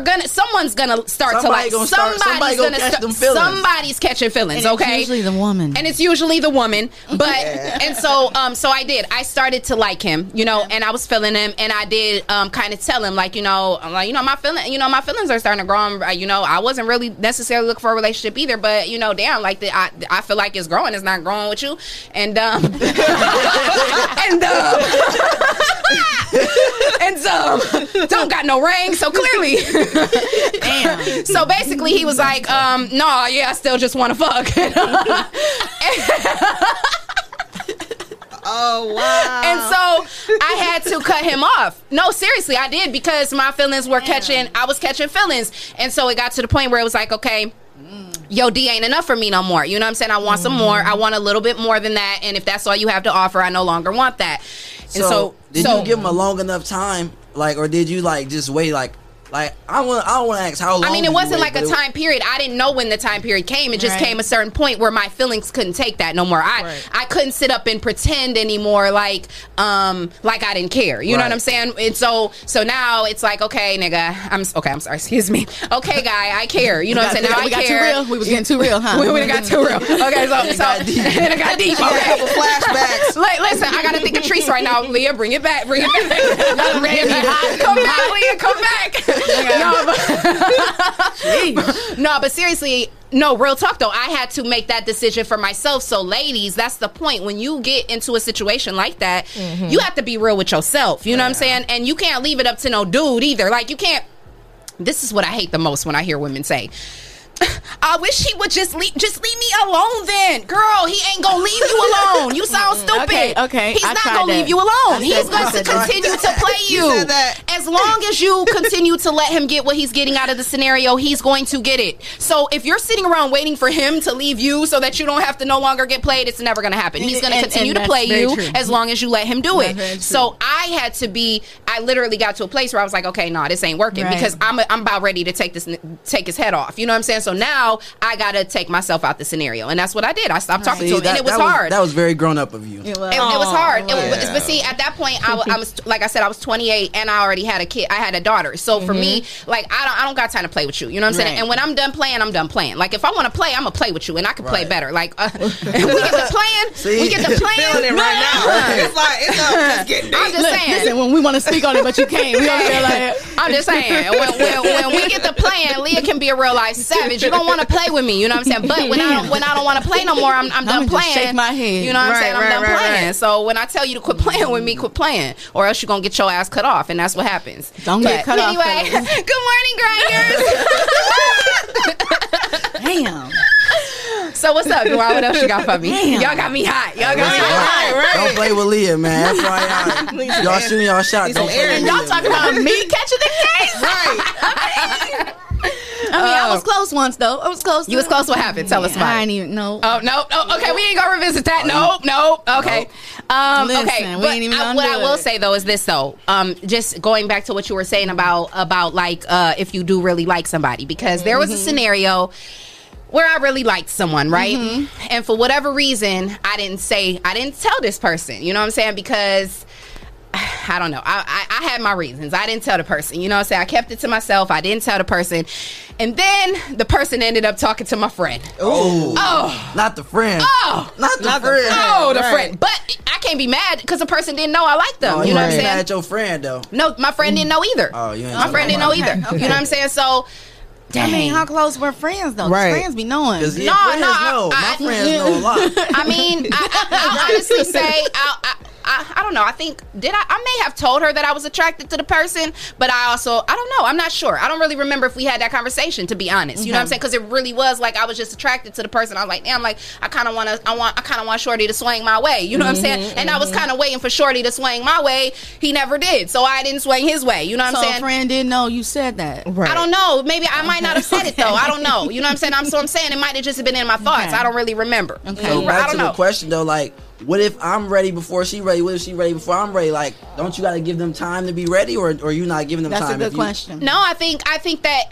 catching feelings, and it's usually the woman. But, and so I started to like him, you know, and I was feeling him, and I did kind of tell him, like, you know, my feelings are starting to grow. You know, I wasn't really necessarily looking for a relationship either, but, you know, damn, like, I feel like it's growing. It's not growing with you. And, don't got no ring, so clearly. Damn. So basically he was like, I still just want to fuck. Oh, wow. And so I had to cut him off. No, seriously, I did, because my feelings were I was catching feelings. And so it got to the point where it was like, okay, yo, D ain't enough for me no more. You know what I'm saying? I want some more. I want a little bit more than that. And if that's all you have to offer, I no longer want that. And did you give him a long enough time, like, or did you like just wait, like I don't want to ask how long? I mean, it wasn't like a time period. I didn't know when the time period came. It just came a certain point where my feelings couldn't take that no more. I couldn't sit up and pretend anymore, like I didn't care. You know what I'm saying? And so now it's like, okay, nigga, I'm sorry, excuse me. Okay, guy, I care. You know what I'm saying? Now I care. Too real. We was getting too real, huh? We got too real. Okay, so I got deep. A couple flashbacks. Listen, I gotta think of Treece right now. Leah, bring it back. Bring it back. Come back, Leah. Come back. No, but seriously, no, real talk though, I had to make that decision for myself. So ladies, that's the point. When you get into a situation like that, you have to be real with yourself. You know what I'm saying? And you can't leave it up to no dude either. Like, you can't. This is what I hate the most when I hear women say, I wish he would just leave me alone then. Girl, he ain't gonna leave you alone. You sound stupid. Okay. He's not gonna leave you alone. He's going to continue to play you. As long as you continue to let him get what he's getting out of the scenario, he's going to get it. So if you're sitting around waiting for him to leave you so that you don't have to no longer get played, it's never gonna happen. He's gonna continue to play you as long as you let him do it. So I literally got to a place where I was like, okay, no, this ain't working, because I'm about ready to take his head off. You know what I'm saying? So now I gotta take myself out the scenario, and that's what I did. I stopped talking to him, and it was hard. That was very grown up of you. It was, hard. But see, at that point, I was, like I said, I was 28, and I already had a kid. I had a daughter. So for me, like I don't got time to play with you. You know what I'm saying? And when I'm done playing, I'm done playing. Like, if I want to play, I'm gonna play with you, and I can play better. Like we get to playing right now. It's like it's getting. I'm just saying. Listen, when we want to speak on it, but you can't. We over there like. I'm just saying. When we get to playing, Leah can be a real life savage. You don't want to play with me, you know what I'm saying? But when I don't want to play no more, I'm done playing. Shake my head. You know what I'm saying? I'm done playing. Right. So when I tell you to quit playing with me, quit playing, or else you're gonna get your ass cut off, and that's what happens. Don't get cut off. Anyway, good morning, grinders. Damn. So what's up, Duarte? What else you got for me? Damn. Y'all got me hot. Y'all got me hot. Don't play with Leah, man. That's why y'all shooting y'all shot. Don't play with Leah. Y'all talking about me catching the case? Right. I mean, I was close close once, though. I was close. You was close. What happened? Tell us about it. I ain't even know. Oh, no. Oh, okay, we ain't going to revisit that. No. Okay. Listen, okay. We ain't even gonna do it. What I will say, though, is this, though. Just going back to what you were saying about like, if you do really like somebody. Because there was a scenario where I really liked someone, right? Mm-hmm. And for whatever reason, I didn't tell this person. You know what I'm saying? Because I don't know. I had my reasons. I didn't tell the person. You know what I'm saying? I kept it to myself. I didn't tell the person. And then the person ended up talking to my friend. Oh. Not the friend. Oh. Not the friend. Oh, the friend. But I can't be mad because the person didn't know I liked them. You know what I'm saying? Not at your friend, though. No, my friend didn't know either. Oh, you ain't my friend didn't know either. Okay. You know what I'm saying? So, dang. I mean, how close were friends, though? Right. Friends be knowing. No. My friends know a lot. I mean, I honestly say, I don't know. I think, I may have told her that I was attracted to the person, but I don't know. I'm not sure. I don't really remember if we had that conversation, to be honest. You know what I'm saying? Because it really was like I was just attracted to the person. I was like, damn, like, I kind of want Shorty to swing my way. You know what I'm saying? And I was kind of waiting for Shorty to swing my way. He never did. So I didn't swing his way. You know what I'm saying? So a friend didn't know you said that. Right. I don't know. Maybe I might not have said it, though. I don't know. You know what I'm saying? So I'm saying it might have just been in my thoughts. Okay. I don't really remember. Okay. So back to the question, though, like, what if I'm ready before she ready? What if she ready before I'm ready? Like, don't you got to give them time to be ready, or you not giving them time? That's a good question. No, I think that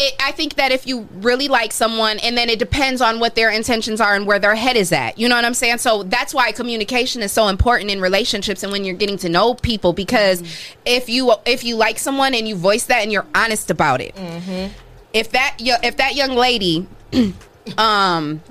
if you really like someone, and then it depends on what their intentions are and where their head is at. You know what I'm saying? So that's why communication is so important in relationships and when you're getting to know people, because if you like someone and you voice that and you're honest about it, if that young lady.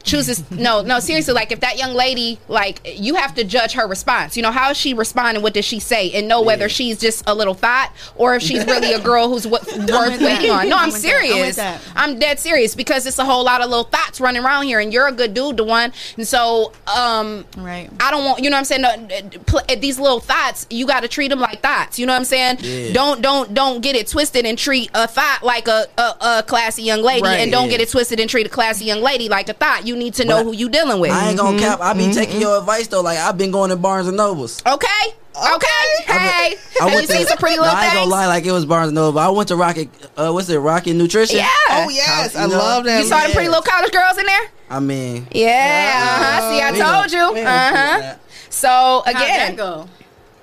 Chooses no seriously, like, if that young lady, like, you have to judge her response. You know, how is she responding? What does she say? And know whether she's just a little thought or if she's really a girl who's worth waiting on. No, I'm serious. I'm dead serious, because it's a whole lot of little thoughts running around here, and you're a good dude, Dewan. And so right. I don't want, you know what I'm saying, these little thoughts, you got to treat them like thoughts. You know what I'm saying? Yeah. Don't get it twisted and treat a thought like a classy young lady, right, and don't get it twisted and treat a classy young lady like a thought. You need to know who you dealing with. I ain't gonna cap. I be taking your advice, though. Like, I've been going to Barnes and Nobles. Okay. Hey, have you seen some pretty little things? I ain't gonna lie, like, it was Barnes and Noble. I went to Rocket. What's it? Rocket Nutrition. Yeah. Oh yes, I love that. You saw them pretty little college girls in there. I mean. Yeah. See, I told you. So again,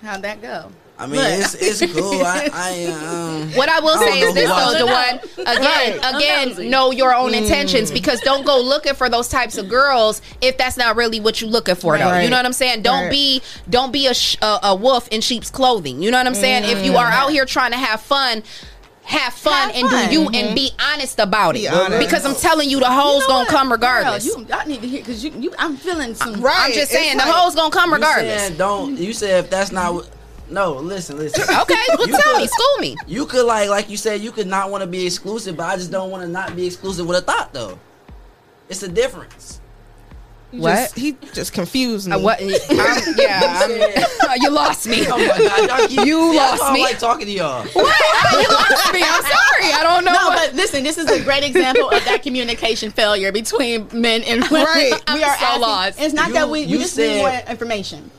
how'd that go? I mean, it's cool. What I will say is this, though, Dewan. Again, know your own intentions, because don't go looking for those types of girls if that's not really what you're looking for, though. Right. You know what I'm saying? Don't be a wolf in sheep's clothing. You know what I'm saying? If you are out here trying to have fun and do you and be honest about it. Because I'm telling you, the hoes gonna come regardless. Girl, I need to hear, because I'm feeling some. I'm just saying, the hoes gonna come regardless. You said if that's not what. No, listen. Okay, well, school me. You could, like you said, you could not want to be exclusive, but I just don't want to not be exclusive with a thought, though. It's a difference. He just confused me. You lost me. Oh my God, you lost me. I like talking to y'all. What? You lost me. I'm sorry. I don't know. No, but listen, this is a great example of that communication failure between men and women. Right. We are so lost. It's not that we just need more information.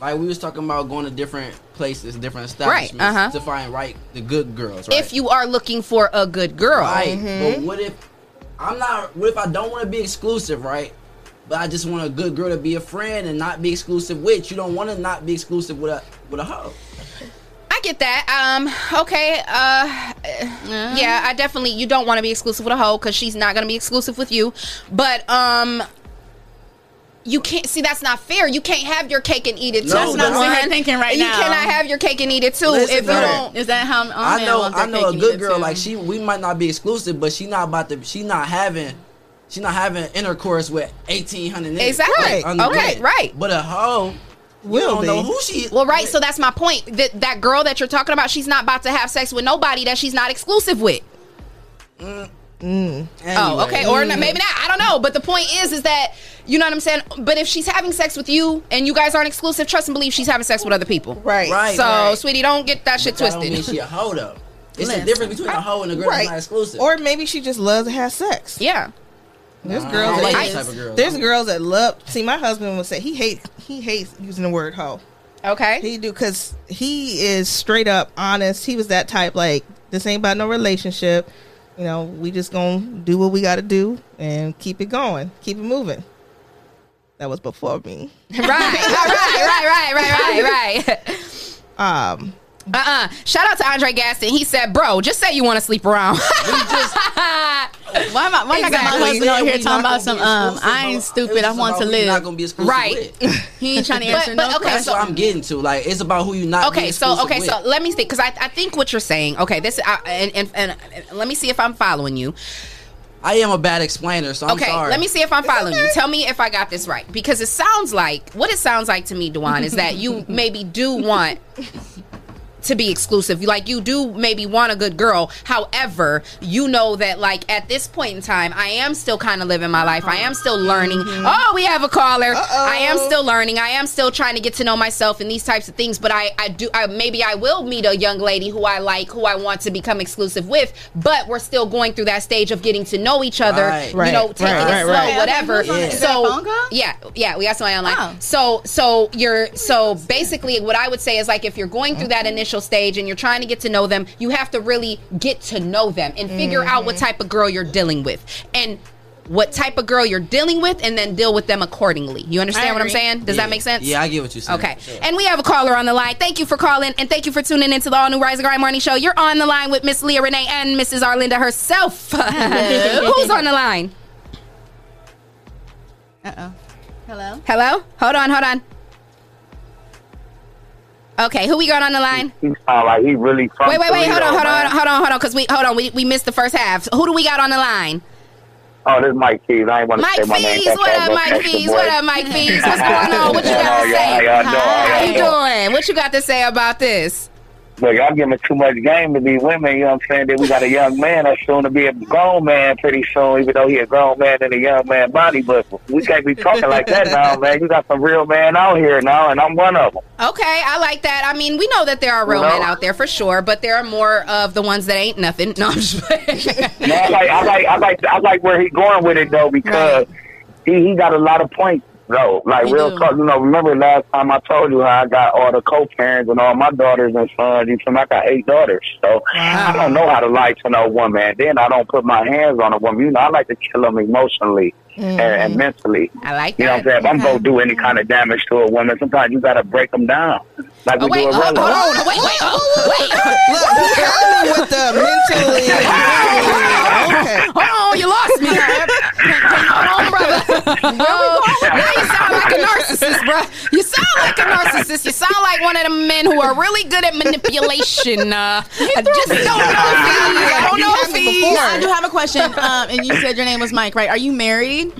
Like, we was talking about going to different places, different establishments, to find the good girls. Right? If you are looking for a good girl, right? But what if I don't want to be exclusive, right? But I just want a good girl to be a friend and not be exclusive with. You don't want to not be exclusive with a hoe. I get that. Okay. Yeah, I definitely. You don't want to be exclusive with a hoe because she's not gonna be exclusive with you. But you can't see. That's not fair. You can't have your cake and eat it too. That's what I'm thinking right now. You cannot have your cake and eat it too. Listen, if you don't, is that how? I know a good girl, like, she. We might not be exclusive, but she not about to. She not having intercourse with 1,800 niggas. Exactly. Like, okay. Right. But a hoe. We don't know who she is. Well, right, so that's my point. That girl that you're talking about, she's not about to have sex with nobody that she's not exclusive with. Anyway. Oh, okay, or maybe not. I don't know. But the point is that, you know what I'm saying. But if she's having sex with you and you guys aren't exclusive, trust and believe she's having sex with other people. Right. So, sweetie, don't get that shit twisted. Don't mean she a hoe, though. It's the difference between a hoe and a girl that's not exclusive. Or maybe she just loves to have sex. Yeah. There's girls. There's girls that love. See, my husband would say he hates using the word hoe. Okay. He do, because he is straight up honest. He was that type. Like, this ain't about no relationship. you know, we just gonna do what we gotta do and keep it going, keep it moving. That was before me. Right. Shout out to Andre Gaston. He said, "Bro, just say you want to sleep around." Why not got my husband out here talking about some? I ain't stupid. I want to live. Not gonna be exclusive. Right. He ain't trying to answer. But okay, that's what I'm getting to. Like, it's about who you not. Okay, so so let me think, because I think what you're saying. Okay, this and let me see if I'm following you. I am a bad explainer, so I'm sorry. Let me see if I'm following you. Tell me if I got this right, because it sounds like what it sounds like to me, Dewan, is that you maybe do want to be exclusive. Like, you do maybe want a good girl. However, you know that, like, at this point in time, I am still kind of living my life. I am still learning. Mm-hmm. Oh, we have a caller. Uh-oh. I am still learning. I am still trying to get to know myself and these types of things. But maybe I will meet a young lady who I like, who I want to become exclusive with. But we're still going through that stage of getting to know each other. Taking it slow, whatever. Yeah. So yeah, we got somebody online. Oh. So basically, what I would say is, like, if you're going through that initial stage and you're trying to get to know them, you have to really get to know them and figure out what type of girl you're dealing with and then deal with them accordingly. You understand what I'm saying? Does that make sense? Yeah, I get what you're saying. Okay. Sure. And we have a caller on the line. Thank you for calling, and thank you for tuning into the all new Rise and Grind Morning Show. You're on the line with Miss Leah Renee and Mrs. Arlinda herself. Who's on the line? Hello? Hold on. Okay, who we got on the line? He sound like he really from Toledo. Wait, hold on, because we missed the first half. So who do we got on the line? Oh, this is Mike Keys. I ain't want to say my name. What up, Mike Keys? What's going on? What you got to say? How you doing? What you got to say about this? Look, y'all giving too much game to these women, you know what I'm saying? That we got a young man that's soon to be a grown man pretty soon, even though he a grown man in a young man body, but we can't be talking like that now, man. You got some real men out here now, and I'm one of them. Okay, I like that. I mean, we know that there are real men out there for sure, but there are more of the ones that ain't nothing. No, I'm just playing. No, I like where he's going with it, though, because he got a lot of points. No, like we real talk, you know, remember last time I told you how I got all the co-parents and all my daughters and sons. You know, I got 8 daughters, so I don't know how to lie to no woman. And then I don't put my hands on a woman. You know, I like to kill them emotionally and mentally. I like that. You know what I'm saying? If I'm going to do any kind of damage to a woman, sometimes you got to break them down. Like we do a roller. Hold on. Look, with the mentally. Okay. Hold on, you lost me. Hold on, brother. Now you sound like a narcissist, bro. You sound like a narcissist. You sound like one of the men who are really good at manipulation. I don't know if he's. I do have a question. And you said your name was Mike, right? Are you married?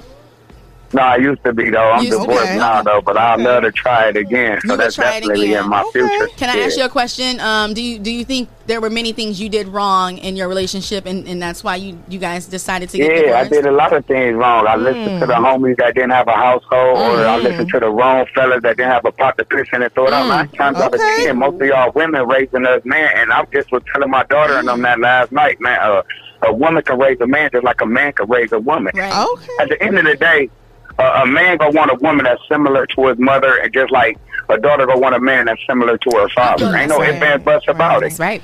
No, I used to be, though. I'm divorced now, though, but I'd love to try it again. So that's definitely in my future. Can I ask you a question? Do you think there were many things you did wrong in your relationship, and that's why you guys decided to get divorced? Yeah, I did a lot of things wrong. I listened to the homies that didn't have a household, or I listened to the wrong fellas that didn't have a pot to piss in and throw it out. Last time I was seeing most of y'all women raising us, man, and I just was telling my daughter and them that last night, man, a woman can raise a man just like a man can raise a woman. Right. Okay. At the end of the day, a man gonna want a woman that's similar to his mother, and just like a daughter gonna want a man that's similar to her father. Ain't no ifs, ands, buts about it. That's right.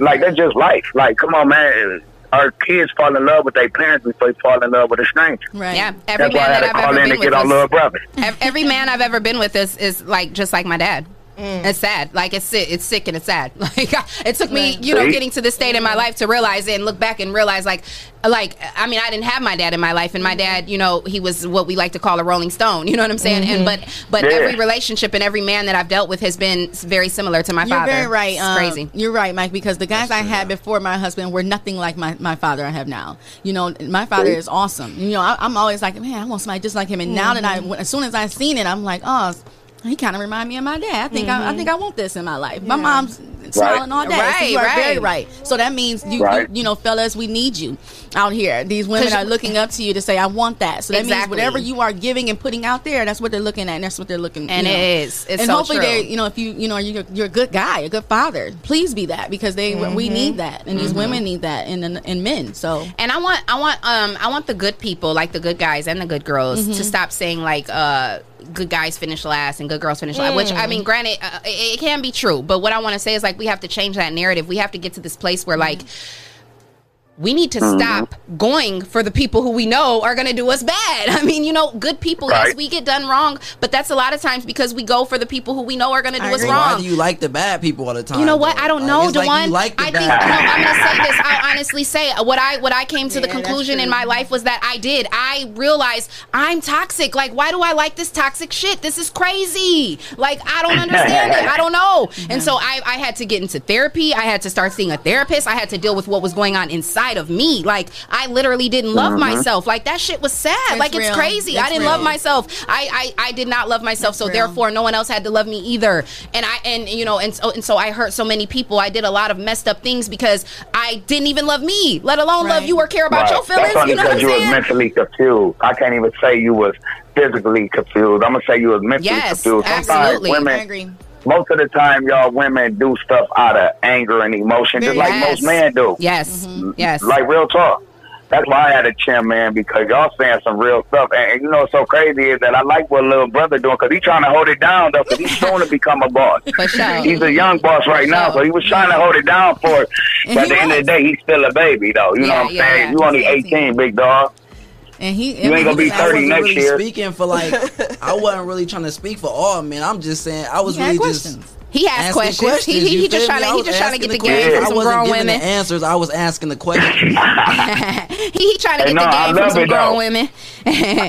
Like, that's just life. Like, come on, man. Our kids fall in love with their parents before they fall in love with a stranger. Right. Yeah. Every man that I've ever been with, every man I've ever been with is like just like my dad. It's sad. Like, it's sick and it's sad. Like, it took me, you know, getting to this state in my life to realize it and look back and realize, like, I mean, I didn't have my dad in my life, and my dad, you know, he was what we like to call a rolling stone. You know what I'm saying? Mm-hmm. And but every relationship and every man that I've dealt with has been very similar to my father. You're very right. It's crazy. You're right, Mike, because the guys I had before my husband were nothing like my father I have now. You know, my father is awesome. You know, I'm always like, man, I want somebody just like him. And now that as soon as I seen it, I'm like, oh, he kind of remind me of my dad. I think I want this in my life. My mom's smiling all day. Right, very right. So that means you know, fellas, we need you out here. These women are looking up to you to say, I want that. So that means whatever you are giving and putting out there, that's what they're looking at, and that's what they're looking. And it is. It's and so hopefully, they, you know, if you, you know, you're a good guy, a good father, please be that, because they we need that, and these women need that, and men. So and I want the good people, like the good guys and the good girls, to stop saying like good guys finish last and good girls finish last, which I mean, granted, it can be true, but what I want to say is, like, we have to change that narrative. We have to get to this place where, like, we need to stop going for the people who we know are going to do us bad. I mean, you know, good people, yes, we get done wrong, but that's a lot of times because we go for the people who we know are going to do us wrong. Why do you like the bad people all the time? You know what? I don't know, Dewan. I'm going to say this. I'll honestly say what I came to the conclusion in my life was that I realized I'm toxic. Like, why do I like this toxic shit? This is crazy. Like, I don't understand it. I don't know. Mm-hmm. And so I had to get into therapy. I had to start seeing a therapist. I had to deal with what was going on inside of me. Like, I literally didn't love myself. Like, that shit was sad. It's like, it's real. Crazy. It's I didn't real. Love myself. I did not love myself. It's so real. Therefore, no one else had to love me either. And so I hurt so many people. I did a lot of messed up things because I didn't even love me, let alone love you or care about your feelings. That's you know what I'm saying? You was mentally confused. I can't even say you was physically confused. I'm gonna say you was mentally confused. Sometimes absolutely. Women, I agree. Most of the time, y'all women do stuff out of anger and emotion, just like most men do. Yes, yes. Like, real talk. That's why I had a chin, man, because y'all saying some real stuff. And you know what's so crazy is that I like what little brother doing, because he's trying to hold it down, though, because he's soon to become a boss. Sure. He's a young boss right now, so he was trying to hold it down for it. But at the end of the day, he's still a baby, though. You know what I'm saying? Yeah. You only 18, big dog. And you ain't gonna be 30 next really year. Speaking for like, I wasn't really trying to speak for all men. I'm just saying I was really questions. Just he asked questions. He just trying to get the game from some grown women. I wasn't giving the answers. I was asking the questions. He trying to get the game from some grown women.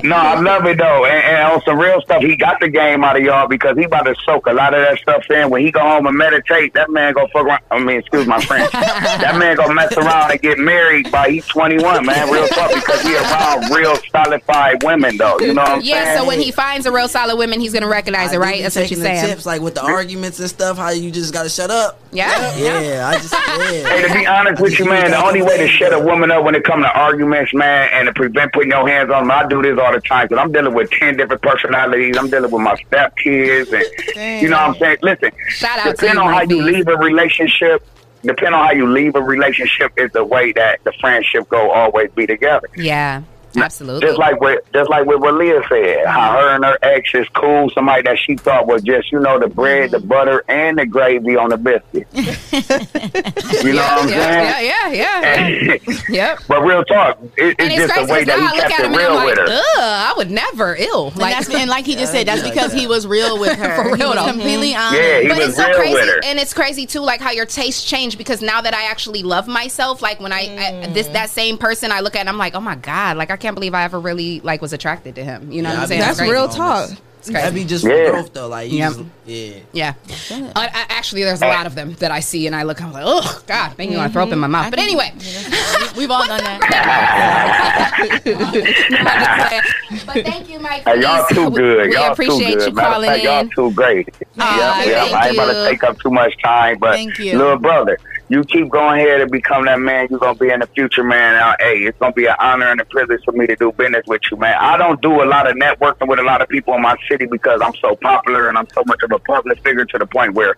No, I love it though, and on some real stuff, he got the game out of y'all because he about to soak a lot of that stuff in. When he go home and meditate, that man go fuck around. I mean, excuse my French. That man go mess around and get married by he's 21, man. Real talk, because he around real solidified women though. You know what I'm saying? Yeah. So when he finds a real solid woman, he's gonna recognize it, right? That's what you're saying. Tips like with the arguments and stuff, how you just gotta shut up. Yeah. Yeah. Hey, to be honest with you, man, the only way to shut a woman up when it comes to arguments, man, and to prevent putting your hands on them. I do this all the time because I'm dealing with 10 different personalities. I'm dealing with my stepkids. And you know what I'm saying? Listen, depending on how you leave a relationship is the way that the friendship go always be together. Yeah, absolutely. Just like with what Leah said, how her and her ex is cool, somebody that she thought was just, you know, the bread, the butter, and the gravy on the biscuit. You know what I'm saying? Yeah. But real talk, it's just the way that he kept it real with her. I would never, and like he just said, that's because he was real with her. For real, he was completely honest. Yeah, but it's so crazy, and it's crazy too, like how your tastes change because now that I actually love myself, like when that same person I look at, and I'm like, oh my god, like I can't believe I ever really like was attracted to him. You know what I'm saying? That's real talk. That'd be just growth though. Like, actually, there's a lot of them that I see and I look. I'm like, oh god, making me want to throw up in my mouth. But anyway, we've all done that. But thank you, Mike. Hey, y'all too good. We appreciate you calling in. Y'all too great. I ain't about to take up too much time, but little brother, you keep going here to become that man you're going to be in the future, man. Hey, it's going to be an honor and a privilege for me to do business with you, man. I don't do a lot of networking with a lot of people in my city because I'm so popular and I'm so much of a public figure to the point where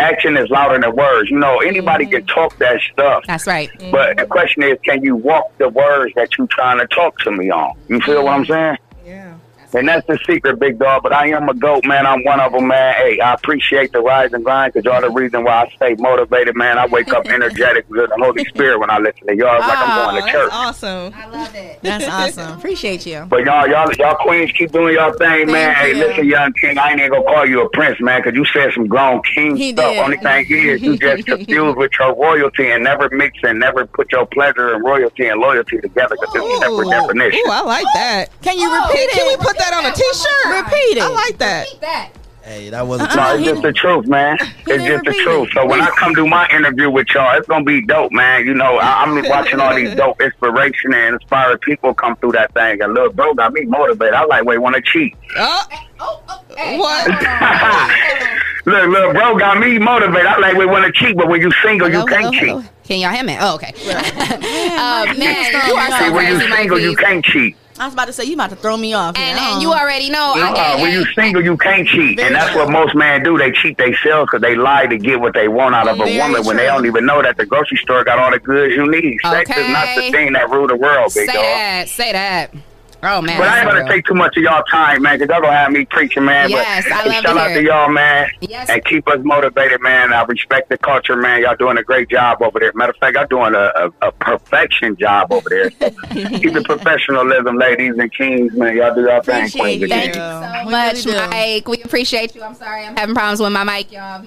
action is louder than words. You know, anybody can talk that stuff. That's right. But the question is, can you walk the words that you're trying to talk to me on? You feel what I'm saying? Yeah. And that's the secret, big dog. But I am a GOAT, man. I'm one of them, man. Hey, I appreciate the Rise and Grind because y'all the reason why I stay motivated, man. I wake up energetic with the Holy Spirit when I listen to y'all. It's like I'm going to church. That's awesome. I love it. That's awesome. Appreciate you. But y'all queens keep doing y'all thing, man. Hey, listen, young king, I ain't even going to call you a prince, man, because you said some grown king stuff. Only thing is you just confused with your royalty and never mix and never put your pleasure and royalty and loyalty together because it's a separate definition. Ooh, I like that. Can you repeat it? Can we put that on a t-shirt? Repeat it. I like that. Repeat that. Hey, that wasn't it's just the truth, man. It's just the truth. So when I come do my interview with y'all, it's gonna be dope, man. You know, I'm watching all these dope inspiration and inspired people come through that thing. And little bro got me motivated. I like wanna cheat. What? Look, little bro got me motivated. I like wanna cheat, but when you single, you can't cheat. Can y'all hear me? Oh, okay. Man, you are so when you single, you can't cheat. I was about to say, you about to throw me off. And you already know. When you single, you can't cheat. And that's what most men do. They cheat themselves because they lie to get what they want out of a woman when they don't even know that the grocery store got all the goods you need. Okay. Sex is not the thing that rule the world, big dog. Say that. Oh, man. But I ain't going to take too much of y'all time, man, because y'all going to have me preaching, man. Yes, but I love shout out to y'all, man. Yes. And keep us motivated, man. I respect the culture, man. Y'all doing a great job over there. Matter of fact, y'all doing a perfection job over there. Keep the professionalism, ladies and kings, man. Y'all do your thing. Thank you so much, Mike. We appreciate you. I'm sorry. I'm having problems with my mic, y'all.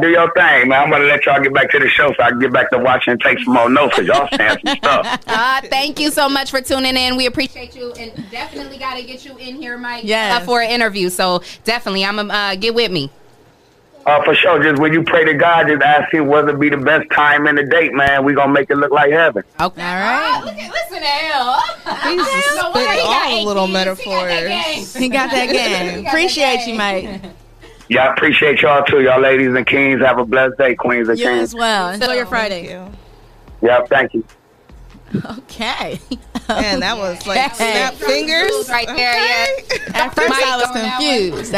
Do your thing, man. I'm going to let y'all get back to the show so I can get back to watching and take some more notes because y'all stand some stuff. Thank you so much for tuning in. We appreciate you, and definitely got to get you in here, Mike, for an interview. So definitely, I'm going to get with me. For sure. Just when you pray to God, just ask him whether it be the best time and the date, man. We're going to make it look like heaven. Okay. All right. Oh, listen to hell. He's just spitting all little metaphors. He got that game. Appreciate you, Mike. Yeah, I appreciate y'all, too. Y'all ladies and kings, have a blessed day, queens and kings. You as well. Enjoy your Friday. Thank you. Yeah, thank you. Okay. Man, that was like snap fingers. Right there, At first, I was confused.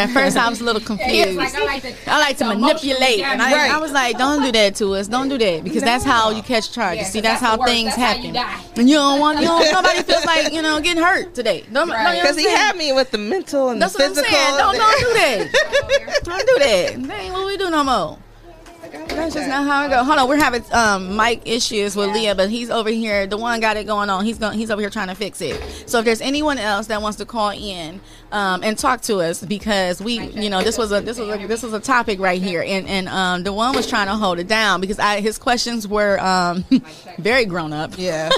I like to manipulate. And I was like, don't do that to us. Don't do that. Because that's how you catch charges. See, that's how things happen. And you don't want, nobody feels like, getting hurt today. Because he had me with the mental and the physical. That's what I'm saying. Don't do that. Don't do that. That ain't what we do no more. That's just not how it goes. Hold on, we're having mic issues with Leah, but he's over here. The one got it going on. He's over here trying to fix it. So if there's anyone else that wants to call in and talk to us, because we, this was a topic right here, and the one was trying to hold it down because his questions were very grown up. Yeah.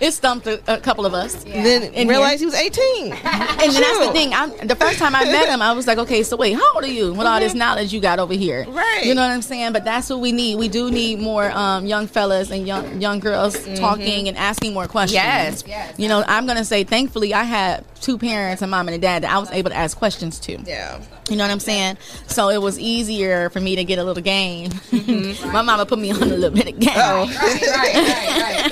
It stumped a couple of us. Yeah. Then realized he was 18. And that's the thing. The first time I met him, I was like, okay, so wait, how old are you with all this knowledge you got over here? Right. You know what I'm saying? But that's what we need. We do need more young fellas and young girls talking and asking more questions. Yes. You know, I'm going to say, thankfully, I had two parents, a mom and a dad, that I was able to ask questions to. Yeah. You know what I'm saying? So it was easier for me to get a little game. Mm-hmm. Right. My mama put me on a little bit of game. Right.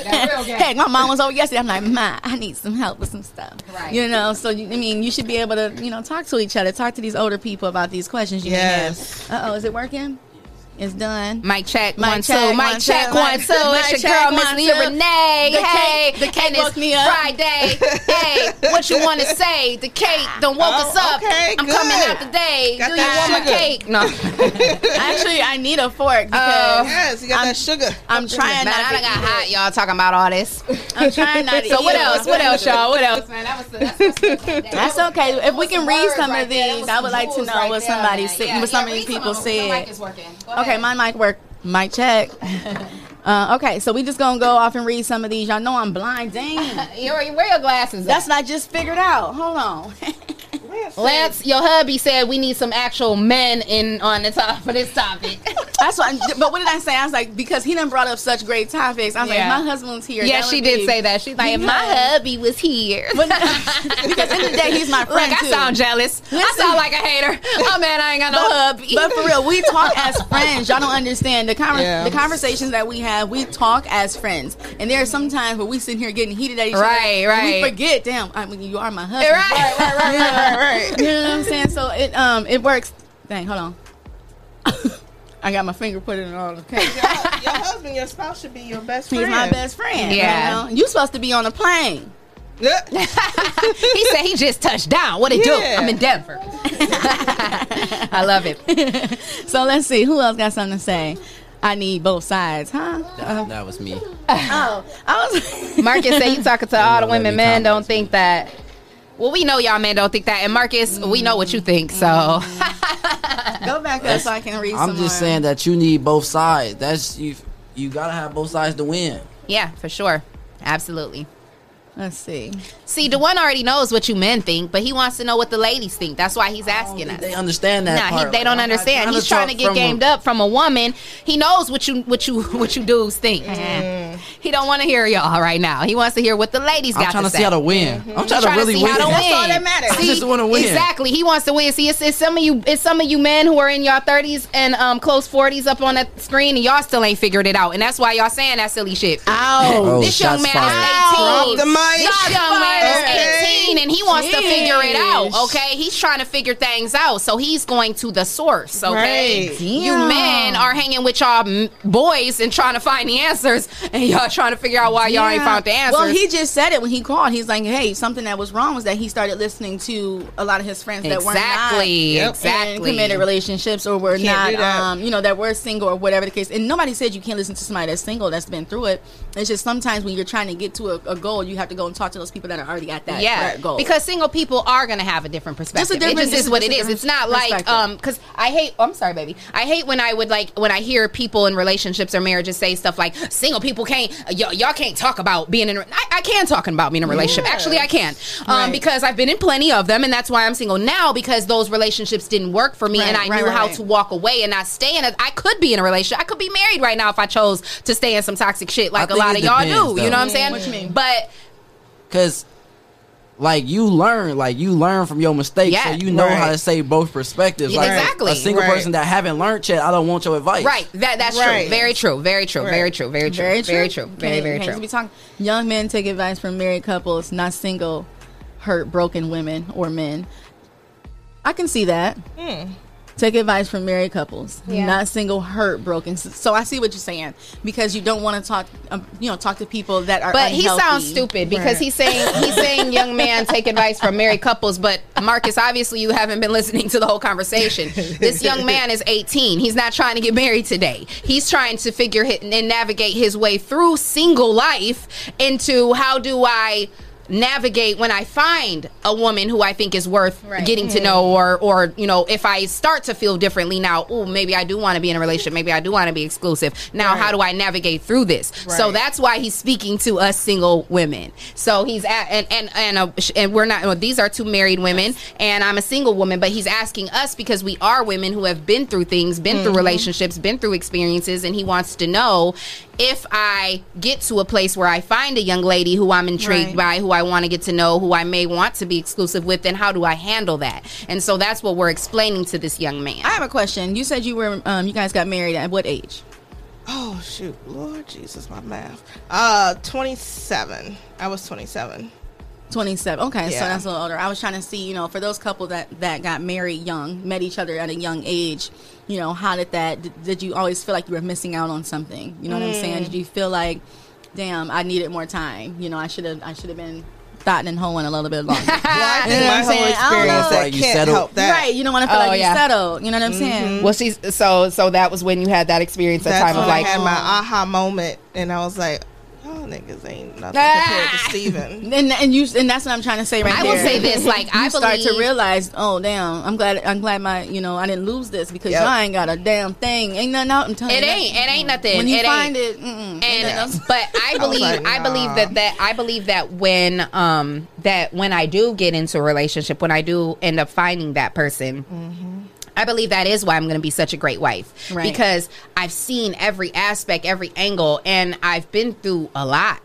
That real game. Heck, my mom was over yesterday. I'm like, Ma, I need some help with some stuff. Right. You know, so, you should be able to, talk to each other. Talk to these older people about these questions you may have. Uh-oh, is it working? It's done. Mic check. Mic check one, two. It's your girl, Miss Leah Renee. The cake woke me up. Friday. Hey, what you want to say? The cake done woke us up. Okay, I'm coming out today. Do you want my cake? No. Actually, I need a fork because you got that sugar. I'm trying not to. I got hot, y'all, talking about all this. I'm trying not to. So what else? What else, y'all? What else? Man, that's okay. If we can read some of these, I would like to know what some of these people said. Okay, my mic work. Mic check. Okay, so we just gonna go off and read some of these. Y'all know I'm blind. Dang. Where your glasses at? That's what I just figured out. Hold on. Lance, your hubby said we need some actual men in on the top for this topic. That's what. But what did I say? I was like, because he done brought up such great topics. I was like, my husband's here. Yeah, she did say that. She's like, if my hubby was here. Because in the day, he's my friend. Like, I sound jealous. I sound like a hater. Oh man, I ain't got no hubby. But for real, we talk as friends. Y'all don't understand the conversations that we have. We talk as friends, and there are some times where we sit here getting heated at each other. Right. We forget. Damn, you are my husband. Right. You know what I'm saying? So it works. Dang, hold on. I got my finger put in all the cake. Your husband, your spouse should be your best friend. He's my best friend. Yeah. You supposed to be on a plane. He said he just touched down. What it do? I'm in Denver. I love it. So let's see. Who else got something to say? I need both sides, huh? That was me. Marcus said you talking to all the women. Men don't think that. Well, we know y'all men don't think that. And Marcus, we know what you think, so. Go back up so I can read some. I'm just saying that you need both sides. That's you got to have both sides to win. Yeah, for sure. Absolutely. Let's see. See, the one already knows what you men think, but he wants to know what the ladies think. That's why he's asking us. They understand that part. They don't understand. He's trying to get gamed up from a woman. He knows what you dudes think. Mm. He don't want to hear y'all right now. He wants to hear what the ladies got to say. I'm trying to see how to win. Mm-hmm. I'm trying to really win. That's all that matters. I just want to win. Exactly. He wants to win. See, it's some of you men who are in y'all 30s and close 40s up on that screen, and y'all still ain't figured it out. And that's why y'all saying that silly shit. Oh, this young man is 18. This young man is 18 and he wants to figure it out. Okay, he's trying to figure things out, so he's going to the source. Okay, you men are hanging with y'all boys and trying to find the answers, and y'all trying trying to figure out why y'all ain't found the answer. Well, he just said it when he called. He's like, hey, something that was wrong was that he started listening to a lot of his friends that were not in committed relationships or were that were single or whatever the case. And nobody said you can't listen to somebody that's single that's been through it. It's just sometimes when you're trying to get to a goal, you have to go and talk to those people that are already at that, that goal. Because single people are going to have a different perspective. It just is what it is. It's not like, because I hate, I'm sorry, baby. I hate when I would like, when I hear people in relationships or marriages say stuff like, single people can't, y'all can't talk about being in, I can talk about being in a relationship. Yes. Actually, I can. Because I've been in plenty of them, and that's why I'm single now, because those relationships didn't work for me, and I knew how to walk away and not stay in it. I could be in a relationship. I could be married right now if I chose to stay in some toxic shit like a lot of y'all do. You know what I'm saying? What you mean? But, because you learn from your mistakes, so you know how to say both perspectives. Like exactly. A single person that haven't learned yet, I don't want your advice. Right. That's true. Very true. Very true. Very true. Very true. Very true. Very true. Very, very true. We talk, young men take advice from married couples, not single, hurt, broken women or men. I can see that. Mm. Take advice from married couples, not single, hurt, broken. So I see what you're saying, because you don't want to talk, talk to people that are. But unhealthy. He sounds stupid because he's saying, young man, take advice from married couples. But Marcus, obviously, you haven't been listening to the whole conversation. This young man is 18. He's not trying to get married today. He's trying to figure it and navigate his way through single life into how do I navigate when I find a woman who I think is worth getting to know, or if I start to feel differently now, maybe I do want to be in a relationship, maybe I do want to be exclusive now, how do I navigate through this? So that's why he's speaking to us single women. So he's at and we're not, these are two married women and I'm a single woman, but he's asking us because we are women who have been through things, been through relationships, been through experiences, and he wants to know if I get to a place where I find a young lady who I'm intrigued by, who I want to get to know, who I may want to be exclusive with, then how do I handle that? And so that's what we're explaining to this young man. I have a question. You said you were, you guys got married at what age? Oh, shoot. Lord Jesus, my math. 27. I was 27. 27. Okay, so that's a little older. I was trying to see, for those couple that got married young, met each other at a young age, how did that, did you always feel like you were missing out on something? You know what I'm saying? Did you feel like, damn, I needed more time? I should have been thotting and hoeing a little bit longer. Well, I think my whole experience that you settled. Right, you don't want to feel like you settled. You know what I'm saying? Well, so that was when you had that experience, that time of like. I had my aha moment, and I was like, y'all niggas ain't nothing compared to Steven. And that's what I'm trying to say right there. I will say this, like, I start to realize, oh damn, I'm glad my, I didn't lose this, because y'all ain't got a damn thing. Ain't nothing out. I'm telling you. It ain't nothing. When you find it, but I believe I believe that when I do get into a relationship, when I do end up finding that person, I believe that is why I'm going to be such a great wife, because I've seen every aspect, every angle, and I've been through a lot,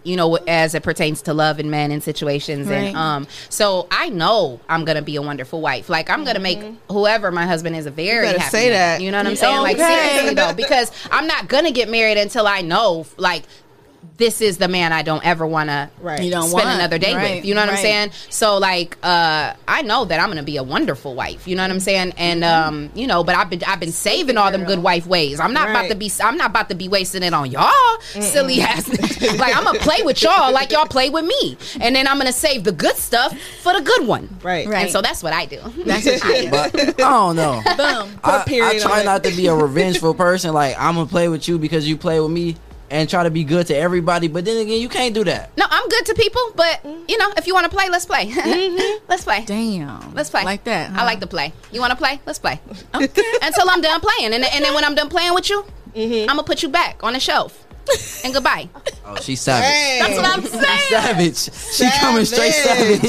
as it pertains to love and men and situations. And so I know I'm going to be a wonderful wife. Like, I'm going to make whoever my husband is a very happy say man. That. You know what I'm saying? Okay. Like, seriously, though, because I'm not going to get married until I know, like, this is the man I don't ever want to spend another day with. You know what I'm saying? So, like, I know that I'm going to be a wonderful wife. You know what I'm saying? And but I've been saving all them good wife ways. I'm not about to be. I'm not about to be wasting it on y'all, silly ass. Like, I'm gonna play with y'all like y'all play with me, and then I'm gonna save the good stuff for the good one. Right. And so that's what I do. That's what I do. But, I don't know. Boom. I try not to be a revengeful person. Like, I'm gonna play with you because you play with me. And try to be good to everybody, but then again, you can't do that. No, I'm good to people, but if you want to play, let's play. Let's play. Damn, let's play like that. Huh? I like to play. You want to play? Let's play. Okay. Until I'm done playing, and then when I'm done playing with you, I'm gonna put you back on the shelf. And goodbye. Oh, she's savage. Hey. That's what I'm saying. Savage. She coming straight savage.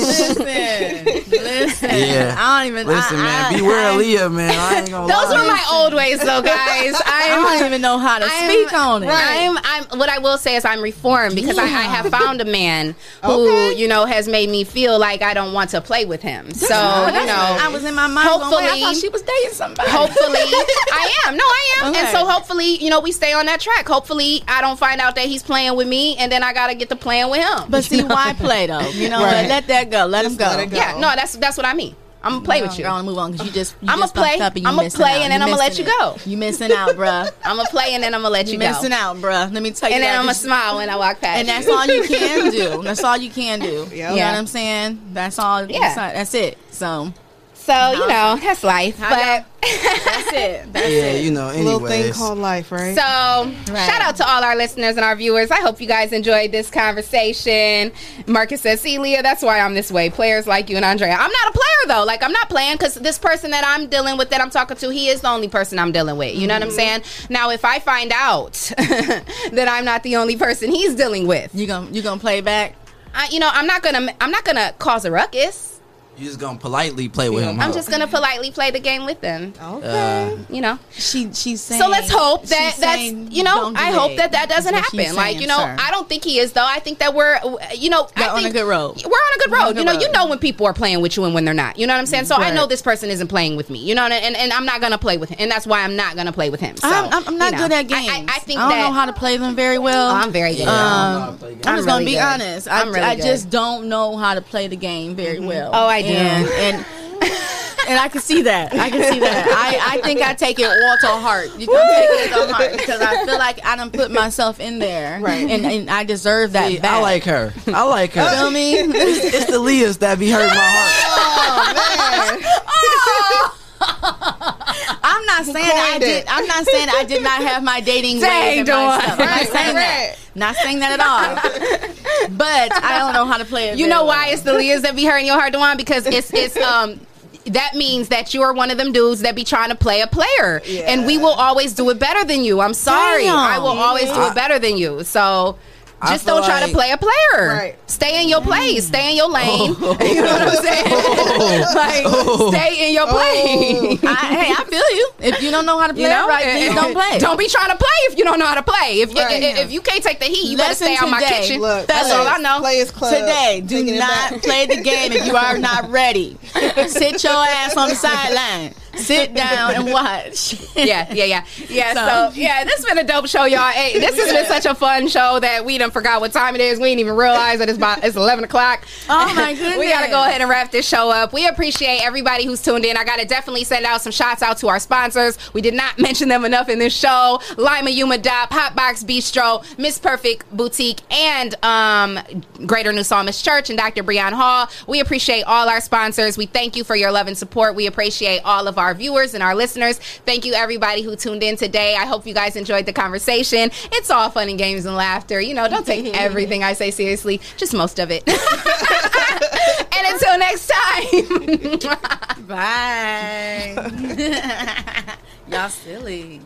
Listen. Yeah. I don't even. Listen, man. Beware of Leah, man. I ain't gonna lie. Those were my old ways, though, guys. I don't even know how to speak on it. I'm. What I will say is, I'm reformed because I have found a man who, has made me feel like I don't want to play with him. So I was in my mind. Hopefully, I thought she was dating somebody. Hopefully, I am. No, I am. Okay. And so hopefully, we stay on that track. Hopefully, I don't find out that he's playing with me, and then I gotta get to playing with him. But see, why play though? Let that go. Let him go. Yeah, no, that's what I mean. I'm gonna play with you. Girl, I'm gonna move on because you just. You I'm gonna play. I'm gonna play and then I'm gonna let you go. You missing out, bruh. I'm gonna play and then I'm gonna let you go. Missing out, bruh. Let me tell you. And then I'm gonna smile when I walk past. And that's all you can do. That's all you can do. You know what I'm saying? That's all. Yeah. That's it. So you know, that's life. But that's it. That's it. You know, anyways. Little thing called life, right? So shout out to all our listeners and our viewers. I hope you guys enjoyed this conversation. Marcus says, see, Leah, that's why I'm this way. Players like you and Andrea. I'm not a player, though. Like, I'm not playing because this person that I'm dealing with, that I'm talking to, he is the only person I'm dealing with. You know what I'm saying? Now, if I find out that I'm not the only person he's dealing with. You gonna play back? I'm not gonna cause a ruckus. You're just going to politely play with him. I'm just going to politely play the game with them. Okay. You know. She's saying. So let's hope that doesn't happen. Like, I don't think he is, though. I think that we're on a good road. We're on a good road. You know when people are playing with you and when they're not. You know what I'm saying? So I know this person isn't playing with me. You know what I mean? And I'm not going to play with him. And that's why I'm not going to play with him. So, I'm not good at games. I don't know how to play them very well. Oh, I'm very good. I'm just going to be honest. I just don't know how to play the game very well. Oh, I do. And I can see that. I think I take it all to heart. You can take it to heart because I feel like I done put myself in there, right? And I deserve that. See, back. I like her. Feel me? It's the Leahs that be hurting my heart. Oh man. I'm not saying I did. I'm not saying I did not have my dating ways in myself. Not saying that at all. But I don't know how to play it. You know why it's the Leahs that be hurting your heart, Dewan? Because it's that means that you are one of them dudes that be trying to play a player, and we will always do it better than you. I'm sorry, I will always do it better than you. So. Just don't try to play a player. Right. Stay in your place. Stay in your lane. Oh. You know what I'm saying? Stay in your place. I feel you. If you don't know how to play, please don't play. Don't be trying to play if you don't know how to play. If you can't take the heat, you better stay out my kitchen. Look, that's all I know. Players Club. Today, do not play the game if you are not ready. Sit your ass on the sideline. Sit down and watch. So, this has been a dope show, y'all. Hey, this has been such a fun show that we done forgot what time it is. We didn't even realize that it's 11 o'clock. Oh, my goodness. We got to go ahead and wrap this show up. We appreciate everybody who's tuned in. I got to definitely send out some shots out to our sponsors. We did not mention them enough in this show. Lima Yuma Dop, Hotbox Bistro, Miss Perfect Boutique, and Greater New Psalmist Church and Dr. Breon Hall. We appreciate all our sponsors. We thank you for your love and support. We appreciate all of our viewers and our listeners. Thank you, everybody who tuned in today. I hope you guys enjoyed the conversation. It's all fun and games and laughter. You know, don't take everything I say seriously, just most of it. And until next time, bye. Y'all silly.